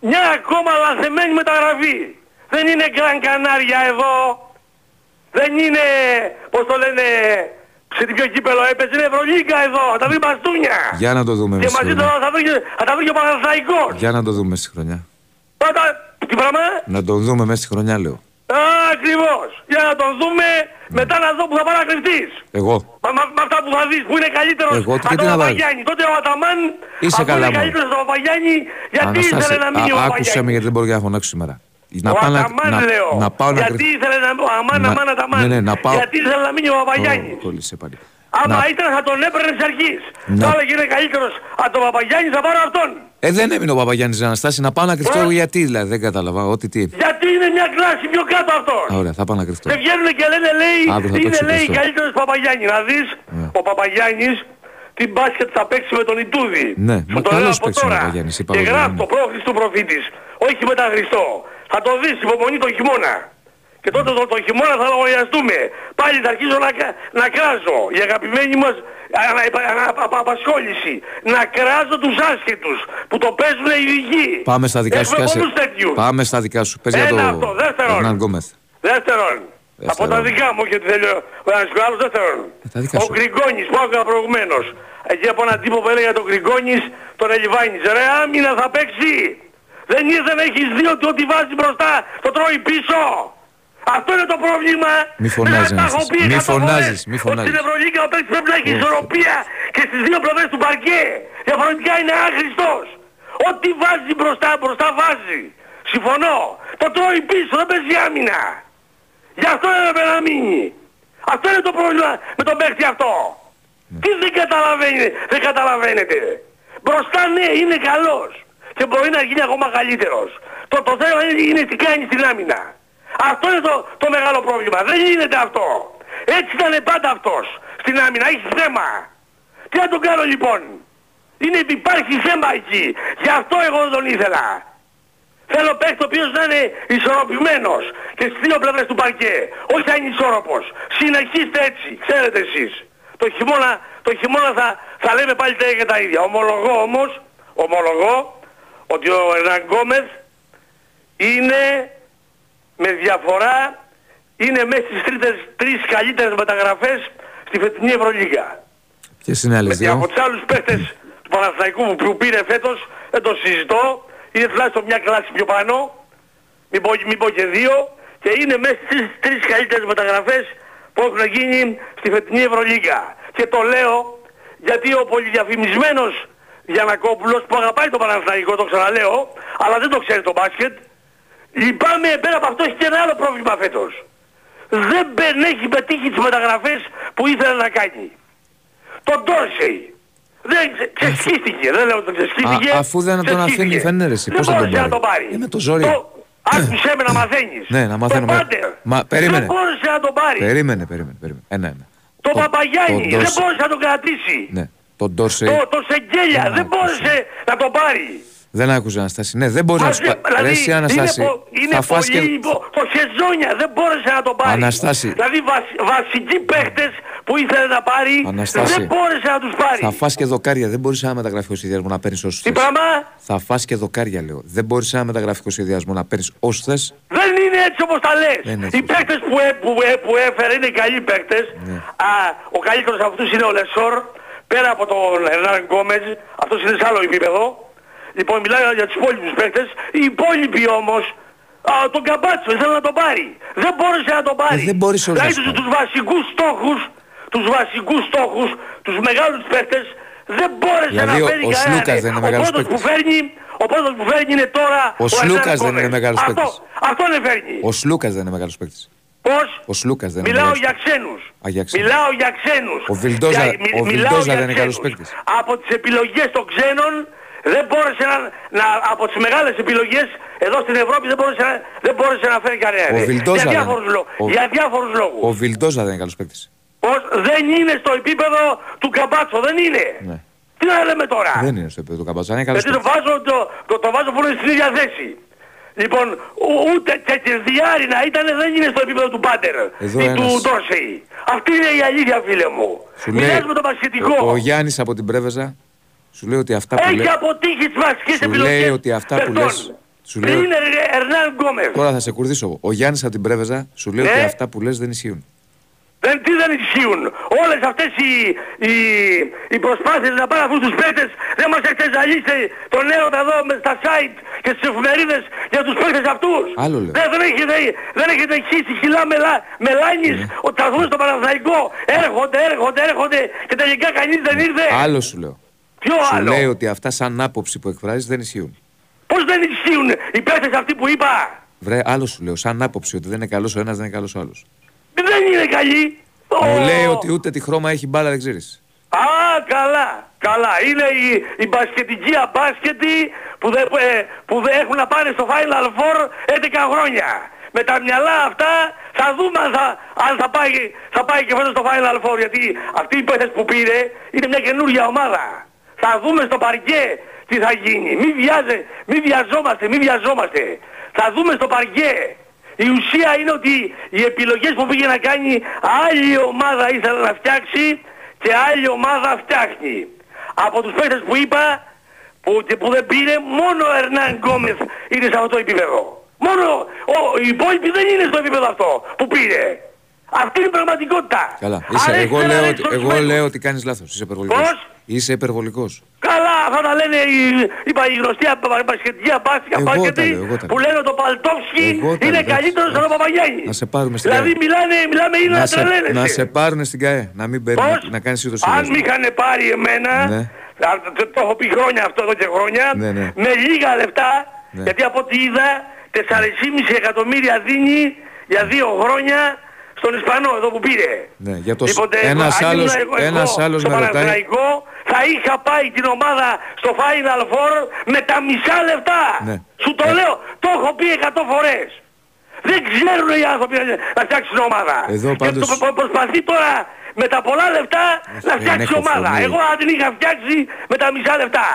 Μια ακόμα λανθεμένη μεταγραφή. Δεν είναι Γκραν Κανάρια εδώ. Δεν είναι, πώς το λένε, σε τι πιο κύπελο έπαιζε, είναι Ευρωλίγκα εδώ, θα τα βρει μπαστούνια. Για να το δούμε και μαζί τώρα θα, θα τα βρει και ο Παναθηναϊκός. Για να το δούμε μέσα στη χρονιά. Πάτα, τι πράγμα. Να το δούμε μέσα στη χρονιά λέω. Α, ακριβώς. Για να το δούμε ναι. Μετά να δω που θα πάει να κρυφτείς. Εγώ. Μα, μα, με αυτά που θα δεις, που είναι καλύτερος εγώ, από τον Παπαγιάννη. Τότε ο Αταμάν, είσαι καλά είναι καλύτερος από τον Παπαγιάννη, γιατί ήθελε να μείνει ο Παπαγιάννης. Άκουσα με γιατί δεν μπορώ να φωνάξω σήμερα. Να πάω να πάω να γιατί ήθελε να μείνει ο Παπαγιάννης. Άμα ήταν θα τον έπαιρνε της αρχής. Τώρα γίνεται καλύτερος από τον Παπαγιάννη θα πάρω αυτόν. Ε δεν έμεινε ο Παπαγιάννης Αναστάση να πάω να κρυφτώ γιατί δηλαδή δεν κατάλαβα ότι τι. Γιατί είναι μια κλάση πιο κάτω αυτός. Ωραία θα πάω να κρυφτώ. Δεν βγαίνουν και λένε λέει είναι λέει καλύτερος Παπαγιάννη. Να δεις ο Παπαγιάννης την μπάσκετ θα παίξει με τον Ιτούδη. Σου το λέω από τώρα. Και γράφει το πρόκληση του προφήτης. Όχι μετά Χριστό. Θα το δεις, υπομονή τον χειμώνα. Και τότε το, το χειμώνα θα λογαριαστούμε. Πάλι θα αρχίζω να, να κράζω. Η αγαπημένη μας ανα, ανα, ανα, απασχόληση. Να κράζω τους άσχετους που το παίζουν οι ειδικοί. Πάμε στα δικά σου. Πάμε στα δικά σου. Παίζει για το... αυτό. Δεύτερον. Δεύτερον. Δεύτερον. Από τα δικά μου και τελειώ. Ο ένας και ο άλλος δεύτερον. Ο Γκριγκόνης, που άκουγα προηγουμένως. Εκεί από έναν τύπο που έλεγε τον Γκριγκόνης, τον Ελιβάνης. Ρε άμυνα θα παίξει. Δεν ήρθε να έχεις δει ότι ό,τι βάζει μπροστά το τρώει πίσω. Αυτό είναι το πρόβλημα. Μη φωνάζεις, μη φωνάζεις, μη φωνάζεις. Στην Ευρωλίγκα ο παίκτης πρέπει να έχει ισορροπία και στις δύο πλευρές του μπαρκέ. Διαφορετικά είναι άχρηστος. Ό,τι βάζει μπροστά, μπροστά βάζει. Συμφωνώ. Το τρώει πίσω, δεν παίζει άμυνα. Γι' αυτό έπρεπε να μείνει. Αυτό είναι το πρόβλημα με τον παίκτη αυτό. Τι δεν καταλαβαίνει, δεν καταλαβαίνετε. Μπροστά ναι, είναι καλός. Και μπορεί να γίνει ακόμα καλύτερος. Το, το θέμα είναι τι κάνει στην άμυνα. Αυτό είναι το, το μεγάλο πρόβλημα. Δεν γίνεται αυτό. Έτσι ήταν πάντα αυτός. Στην άμυνα έχει θέμα. Τι να τον κάνω λοιπόν. Είναι, υπάρχει θέμα εκεί. Γι' αυτό εγώ δεν τον ήθελα. Θέλω παίκτη ο οποίος να είναι ισορροπημένος. Και στις δύο πλευρές του παρκέ. Όχι να είναι ισόρροπος. Συνεχίστε έτσι. Ξέρετε εσείς. Το χειμώνα, το χειμώνα θα, θα λέμε πάλι τα ίδια τα ίδια. Ομολογώ όμως. Ομολογώ. Ότι ο Ερναγκόμεθ είναι με διαφορά, είναι μέσα στις τρίτες, τρεις καλύτερες μεταγραφές στη φετινή Ευρωλίγα. Ποιες είναι άλλες δύο? Από τους άλλους παίχτες του Παναθηναϊκού που πήρε φέτος, δεν το συζητώ, είναι τουλάχιστον μια κλάση πιο πάνω, μην πω, μην πω και δύο, και είναι μέσα στις τρεις καλύτερες μεταγραφές που έχουν γίνει στη φετινή Ευρωλίγα. Και το λέω γιατί ο πολυδιαφημισμένος Γιαννακόπουλος που αγαπάει τον Παναθηναϊκό, το ξαναλέω, αλλά δεν το ξέρει το μπάσκετ. Λυπάμαι, πέρα από αυτό έχει και ένα άλλο πρόβλημα φέτος. Δεν έχει πετύχει τις μεταγραφές που ήθελε να κάνει. Τον Ντόρσεϊ, Δεν ξεσκίστηκε, δεν λέω ότι ξεσκίστηκε. Α, αφού δεν τον αφήνει η Φενέρεση, πώς θα τον πάρει. Δεν μπορούσε να τον πάρει. Είναι το ζόρι. Άκουσέ με να μαθαίνεις. Ναι, να μαθαίνω. Μα περίμενε. Δεν μπορούσε να τον πάρει. Περίμενε, περίμενε, περίμενε. Ένα, ένα. Το Παπαγιάννη δεν μπορούσε να τον κρατήσει. Ναι. Τον Ντόρσεϊ. Το Σεγγέλια δεν μπορούσε να τον πάρει. Δεν άκουσε Αναστάση. Ναι, δεν μπορεί να σου πάρει. Ρέσει Αναστάση. Είναι πολύ υποχεζόνια, δεν μπόρεσε να τον πάρει. Αναστάση. Δηλαδή βασικοί παίχτες που ήθελε να πάρει, δεν μπόρεσε να τους πάρει. Θα φας και δοκάρια, δεν μπορούσε να μεταγραφικό σχεδιασμό να παίρνεις όσους θες. Τι πράγμα? Θα φας και δοκάρια λέω. Δεν μπορούσε να μεταγραφικό σχεδιασμό να παίρνεις όσους θες. Δεν είναι έτσι όπως τα λες. Οι παίχτες που, ε, που, ε, που έφερε είναι καλοί παίχτες. Ναι. Α, ο καλύτερος από αυτούς είναι ο Λεσόρ, πέρα από τον Ερνάν Γκόμεζ, αυτός είναι σε άλλο επίπεδο. Λοιπόν, μιλάω για τους υπόλοιπους παίκτες. Οι υπόλοιποι όμως, α, τον Καμπάτσο ήθελε να τον πάρει. Δεν μπόρεσε να τον πάρει. Ε, δεν μπόρεσε όλος. Δηλαδή τους, τους βασικούς στόχους, τους βασικούς στόχους, τους μεγάλους παίκτες, δεν μπόρεσε δηλαδή, να φέρει κανέναν. Ο Σλούκας δεν είναι μεγάλος παίκτης. Ο πρώτος που φέρνει είναι τώρα... Ο, ο Σλούκας δεν είναι μεγάλος παίκτης. Αυτό, αυτό δεν φέρνει. Ο Σλούκας δεν είναι μεγάλος παίκτης. Πώς? Ο Σλούκας δεν μιλάω είναι για ξένους. Α, για ξένους. Μιλάω για ξένους. Ο Βιλντόζα, για, μι, ο Βιλντόζα δεν είναι καλός παίκτης. Από τις επιλογές των ξένων, δεν μπόρεσε να, να, από τις μεγάλες επιλογές εδώ στην Ευρώπη δεν μπόρεσε να, δεν μπόρεσε να φέρει κανένα. Για διάφορους, δεν, λο, ο, για διάφορους λόγους. Ο Βιλντόζα δεν είναι καλός παίκτης. Ως, δεν είναι στο επίπεδο του Καμπάτσο, δεν είναι. Ναι. Τι να λέμε τώρα. Δεν είναι στο επίπεδο του Καμπάτσο, δεν είναι καλός παίκτης. Γιατί το βάζω, το, το, το βάζω που είναι στην ίδια θέση. Λοιπόν, ούτε τσεκερδιάρι να ήταν δεν είναι στο επίπεδο του Πάντερ ή του Ντόρσεϊ. Αυτή είναι η αλήθεια φίλε μου. Μιλάς με τον πασχετικό. Ο, ο Γιάννης από την Πρέβεζα. Σου λέει ότι αυτά που έχει λέ... αποτύχει τις βασικές επιλογές. Σου λέει ότι αυτά που Περτών. λες... Σου λέει... Είναι Ερνάν Γκόμεζ. Τώρα θα σε κουρδίσω. Ο Γιάννης από την Πρέβεζα σου λέει ε? ότι αυτά που λες δεν ισχύουν. Δεν, τι δεν ισχύουν. Όλες αυτές οι, οι, οι προσπάθειες να πάρουν αυτούς τους παίκτες δεν μας εκτεζαλίστε τον έρωτα εδώ στα site και στις εφημερίδες για τους παίκτες αυτούς. Άλλο λέω. Δεν, δεν έχετε, δεν έχετε χύσει χυλά μελά, μελάνης ε. ότι θα δουν στο Παναθηναϊκό. Έρχονται, έρχονται, έρχονται και τελικά κανείς δεν ήρθε. Άλλο σου λέω. Ποιο σου άλλο? Λέει ότι αυτά σαν άποψη που εκφράζεις δεν ισχύουν. Πώς δεν ισχύουν οι παίκτες αυτοί που είπα. Βρε, άλλο σου λέω, σαν άποψη ότι δεν είναι καλός ο ένας, δεν είναι καλός ο άλλος. Δεν είναι καλή. Μου ο... λέει ότι ούτε τη χρώμα έχει μπάλα δεν ξέρεις. Α, καλά, καλά. Είναι οι, οι μπασκετικοί αμπάσκετοι που δεν που δε έχουν να πάνε στο Final Four έντεκα χρόνια. Με τα μυαλά αυτά θα δούμε αν θα, αν θα, πάει, θα πάει και φέτος στο Final Four. Γιατί αυτοί οι παίκτες που πήρε είναι μια καινούργια ομάδα. Θα δούμε στο παρκέ τι θα γίνει. Μη βιάζε, μη βιαζόμαστε, μη βιαζόμαστε. Θα δούμε στο παρκέ. Η ουσία είναι ότι οι επιλογές που πήγε να κάνει άλλη ομάδα ήθελε να φτιάξει και άλλη ομάδα φτιάχνει. Από τους παίκτες που είπα που, που δεν πήρε, μόνο ο Ερνάν Γκόμεζ είναι σε αυτό το επίπεδο. Μόνο ο, οι υπόλοιποι δεν είναι στο επίπεδο αυτό που πήρε. Αυτή είναι η πραγματικότητα. Καλά. Είσαι, εγώ, λέω, λέω, ότι, εγώ λέω ότι κάνεις λάθος. Είσαι υπερβολικός. Πώς? Είσαι υπερβολικός. Καλά, αυτά τα λένε οι, είπα, οι γνωστοί πασχετικοί απάσκετοι που λένε το Παλτόφσκι είναι καλύτερος από τον Παπαγιάννη. Να σε πάρουμε στην ΚΑΕ. Δηλαδή μιλάνε, μιλάμε είναι να τρελαίνεσαι. Να σε πάρουν στην ΚΑΕ. Να μην παίρνουν, να κάνεις είδος. Αν μ' είχανε πάρει εμένα, ναι. το, το έχω πει χρόνια αυτό εδώ και χρόνια, ναι, ναι. με λίγα λεφτά, ναι. γιατί από ό,τι είδα τεσσεράμισι εκατομμύρια δίνει για δύο χρόνια στον Ισπανό εδώ που πήρε. Ναι, για το λοιπόν, ένας εγώ, άλλος, εγώ, ένας εγώ, άλλος με ρωτάει. Θα είχα πάει την ομάδα στο Final Four με τα μισά λεφτά. Ναι. Σου το ε. λέω, το έχω πει εκατό φορές. Δεν ξέρουν οι άνθρωποι να φτιάξουν ομάδα. Εδώ πάντως... Και το προσπαθεί τώρα με τα πολλά λεφτά ε, να φτιάξει ομάδα. Φωνή. Εγώ αν την είχα φτιάξει με τα μισά λεφτά.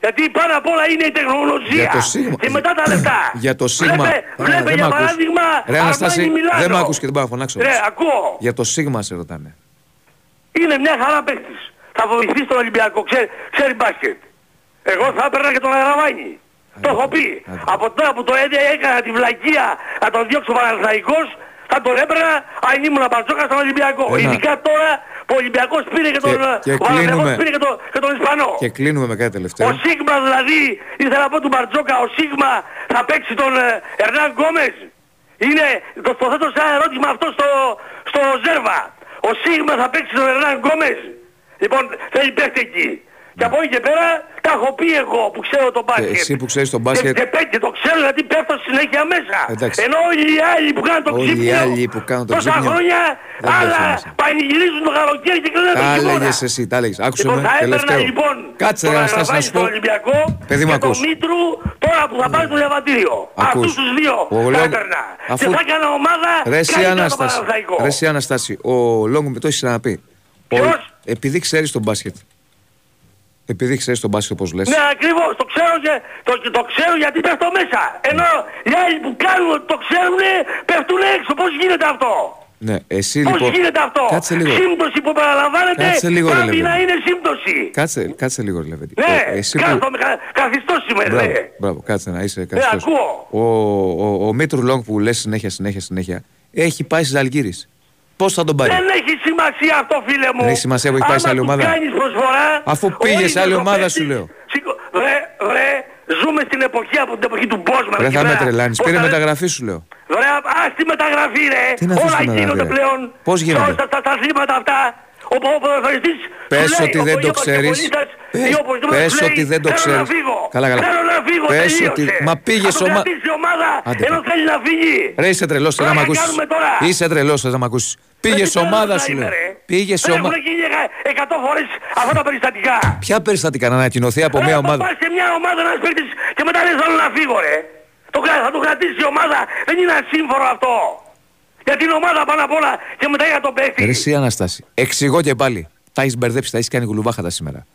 Γιατί πάνω απ' όλα είναι η τεχνολογία και μετά τα λεφτά. Για το σίγμα... Βλέπε για παράδειγμα Αρμάνι Μιλάνο. Δεν μ' άκουσες και δεν πάω να φωνάξω. Ρε, ακούω. Για το σίγμα σε ρωτάνε. Είναι μια χαρά παίκτης. Θα βοηθήσει τον Ολυμπιακό. Ξέρει, ξέρει μπάσκετ. Εγώ θα έπαιρνα και τον Αγραβάνη. Το έχω πει. Άντε. Από τώρα που το έκανα τη βλακεία να τον διώξει ο Παναθηναϊκός, θα τον έπαιρνα αν ήμουν Μπαρτζόκα στον Ολυμπιακό. Ένα. Ειδικά τώρα που ο Ολυμπιακός πήρε και τον, και, και κλείνουμε, πήρε και τον, και τον Ισπανό. Και κλείνουμε με κάτι τελευταίο. Ο Σίγμα δηλαδή, ήθελα να πω του Μπαρτζόκα, ο Σίγμα θα παίξει τον Ερνάν Γκόμεζ. Είναι, το θέτω σαν ερώτημα αυτό στο, στο Ζέρβα. Ο Σίγμα θα παίξει τον Ερνάν Γκόμεζ. Λοιπόν, θέλει παίχτη εκεί. Και από εκεί και πέρα τα έχω πει εγώ που ξέρω τον μπάσκετ. Εσύ που ξέρεις τον μπάσκετ. Και, και, πέ, και το ξέρω γιατί πέφτω συνέχεια μέσα. Εντάξει. Ενώ όλοι οι άλλοι που κάνουν το ξύπνιο τόσα χρόνια, άλλα πανηγυρίζουν το καλοκαίρι και κλείνουν τον χειμώνα. Τα έλεγες εσύ, τα έλεγες. Άκουσε με, τελευταίο. Κάτσε ρε Αναστάση να σου πω. Παιδί μου ακούς. Τώρα που θα πάρει το διαβατήριο. Αυτούς τους δύο θα έπαιρνα. Και θα έκανα ομάδα καλύτερα το Παναθηναϊκό. Ρε εσύ Αναστάση, ο Λόγκου με το έχεις ξαναπεί. Επειδή ξέρεις τον μπάσκετ. Επειδή ξέρεις τον μπάσκετ όπως λες. Ναι, ακριβώς. Το ξέρω, και, το, το ξέρω γιατί πέφτω μέσα. Ενώ οι άλλοι που κάνουν ότι το ξέρουν πέφτουν έξω. Πώς γίνεται αυτό. Ναι, εσύ πώς λοιπόν... γίνεται αυτό. Κάτσε λίγο. Σύμπτωση που παραλαμβάνεται πρέπει να είναι σύμπτωση. Κάτσε, κάτσε λίγο ρε Λεβέντη. Ναι, ε, εσύ που... καθιστός είμαι. Μπράβο, ναι. Μπράβο, κάτσε να είσαι καθιστός. Ναι, ακούω. Ο, ο, ο, ο Μήτρου Λόγκ που λες συνέχεια, συνέχεια, συνέχεια, έχει πάει στις Αλγύρης. Πώς θα τον πάρει. Δεν έχει σημασία αυτό φίλε μου. Δεν έχει σημασία που έχει πάει σε άλλη ομάδα. Προσφορά, αφού πήγε σε άλλη ομάδα σου λέω. Βρε, βρε, ζούμε στην εποχή από την εποχή του Μπόσμαν. Δεν θα με τρελάνεις. Πήρε θα... μεταγραφή σου λέω. Βρε, ας τη μεταγραφή ρε. Όλα γίνονται πλέον. Πώς γίνονται. Τα, τα, τα θύματα αυτά. Ο, ο ποδοσφαιριστής πες ότι δεν το ξέρεις. Πες ότι δεν το ξέρεις. Καλά, καλά. Πες ότι... Μα πήγες ομάδα... Ενώ θέλει να φύγει. Ρε είσαι τρελός, θες να μ' ακούσεις. Είσαι τρελός, θες να μ' ακούσεις. Πήγες ομάδα σου λέω. Πήγες ομάδα... Έχουν γίνει εκατό φορές αυτά τα περιστατικά. Ποια περιστατικά, να ανακοινωθεί από μια ομάδα. Πας σε μια ομάδα να σπίρτεις και μετά λες θέλω να φύγω ρε. Θα το κρατήσει η ομάδα. Δεν είναι ασύμφορο αυτό. Για την ομάδα πάνω απ' όλα και μετά για τον παίκτη. Εσύ Αναστάση, εξηγώ και πάλι. Τα έχεις μπερδέψει, τα έχεις κάνει κουλουβάχατα σήμερα.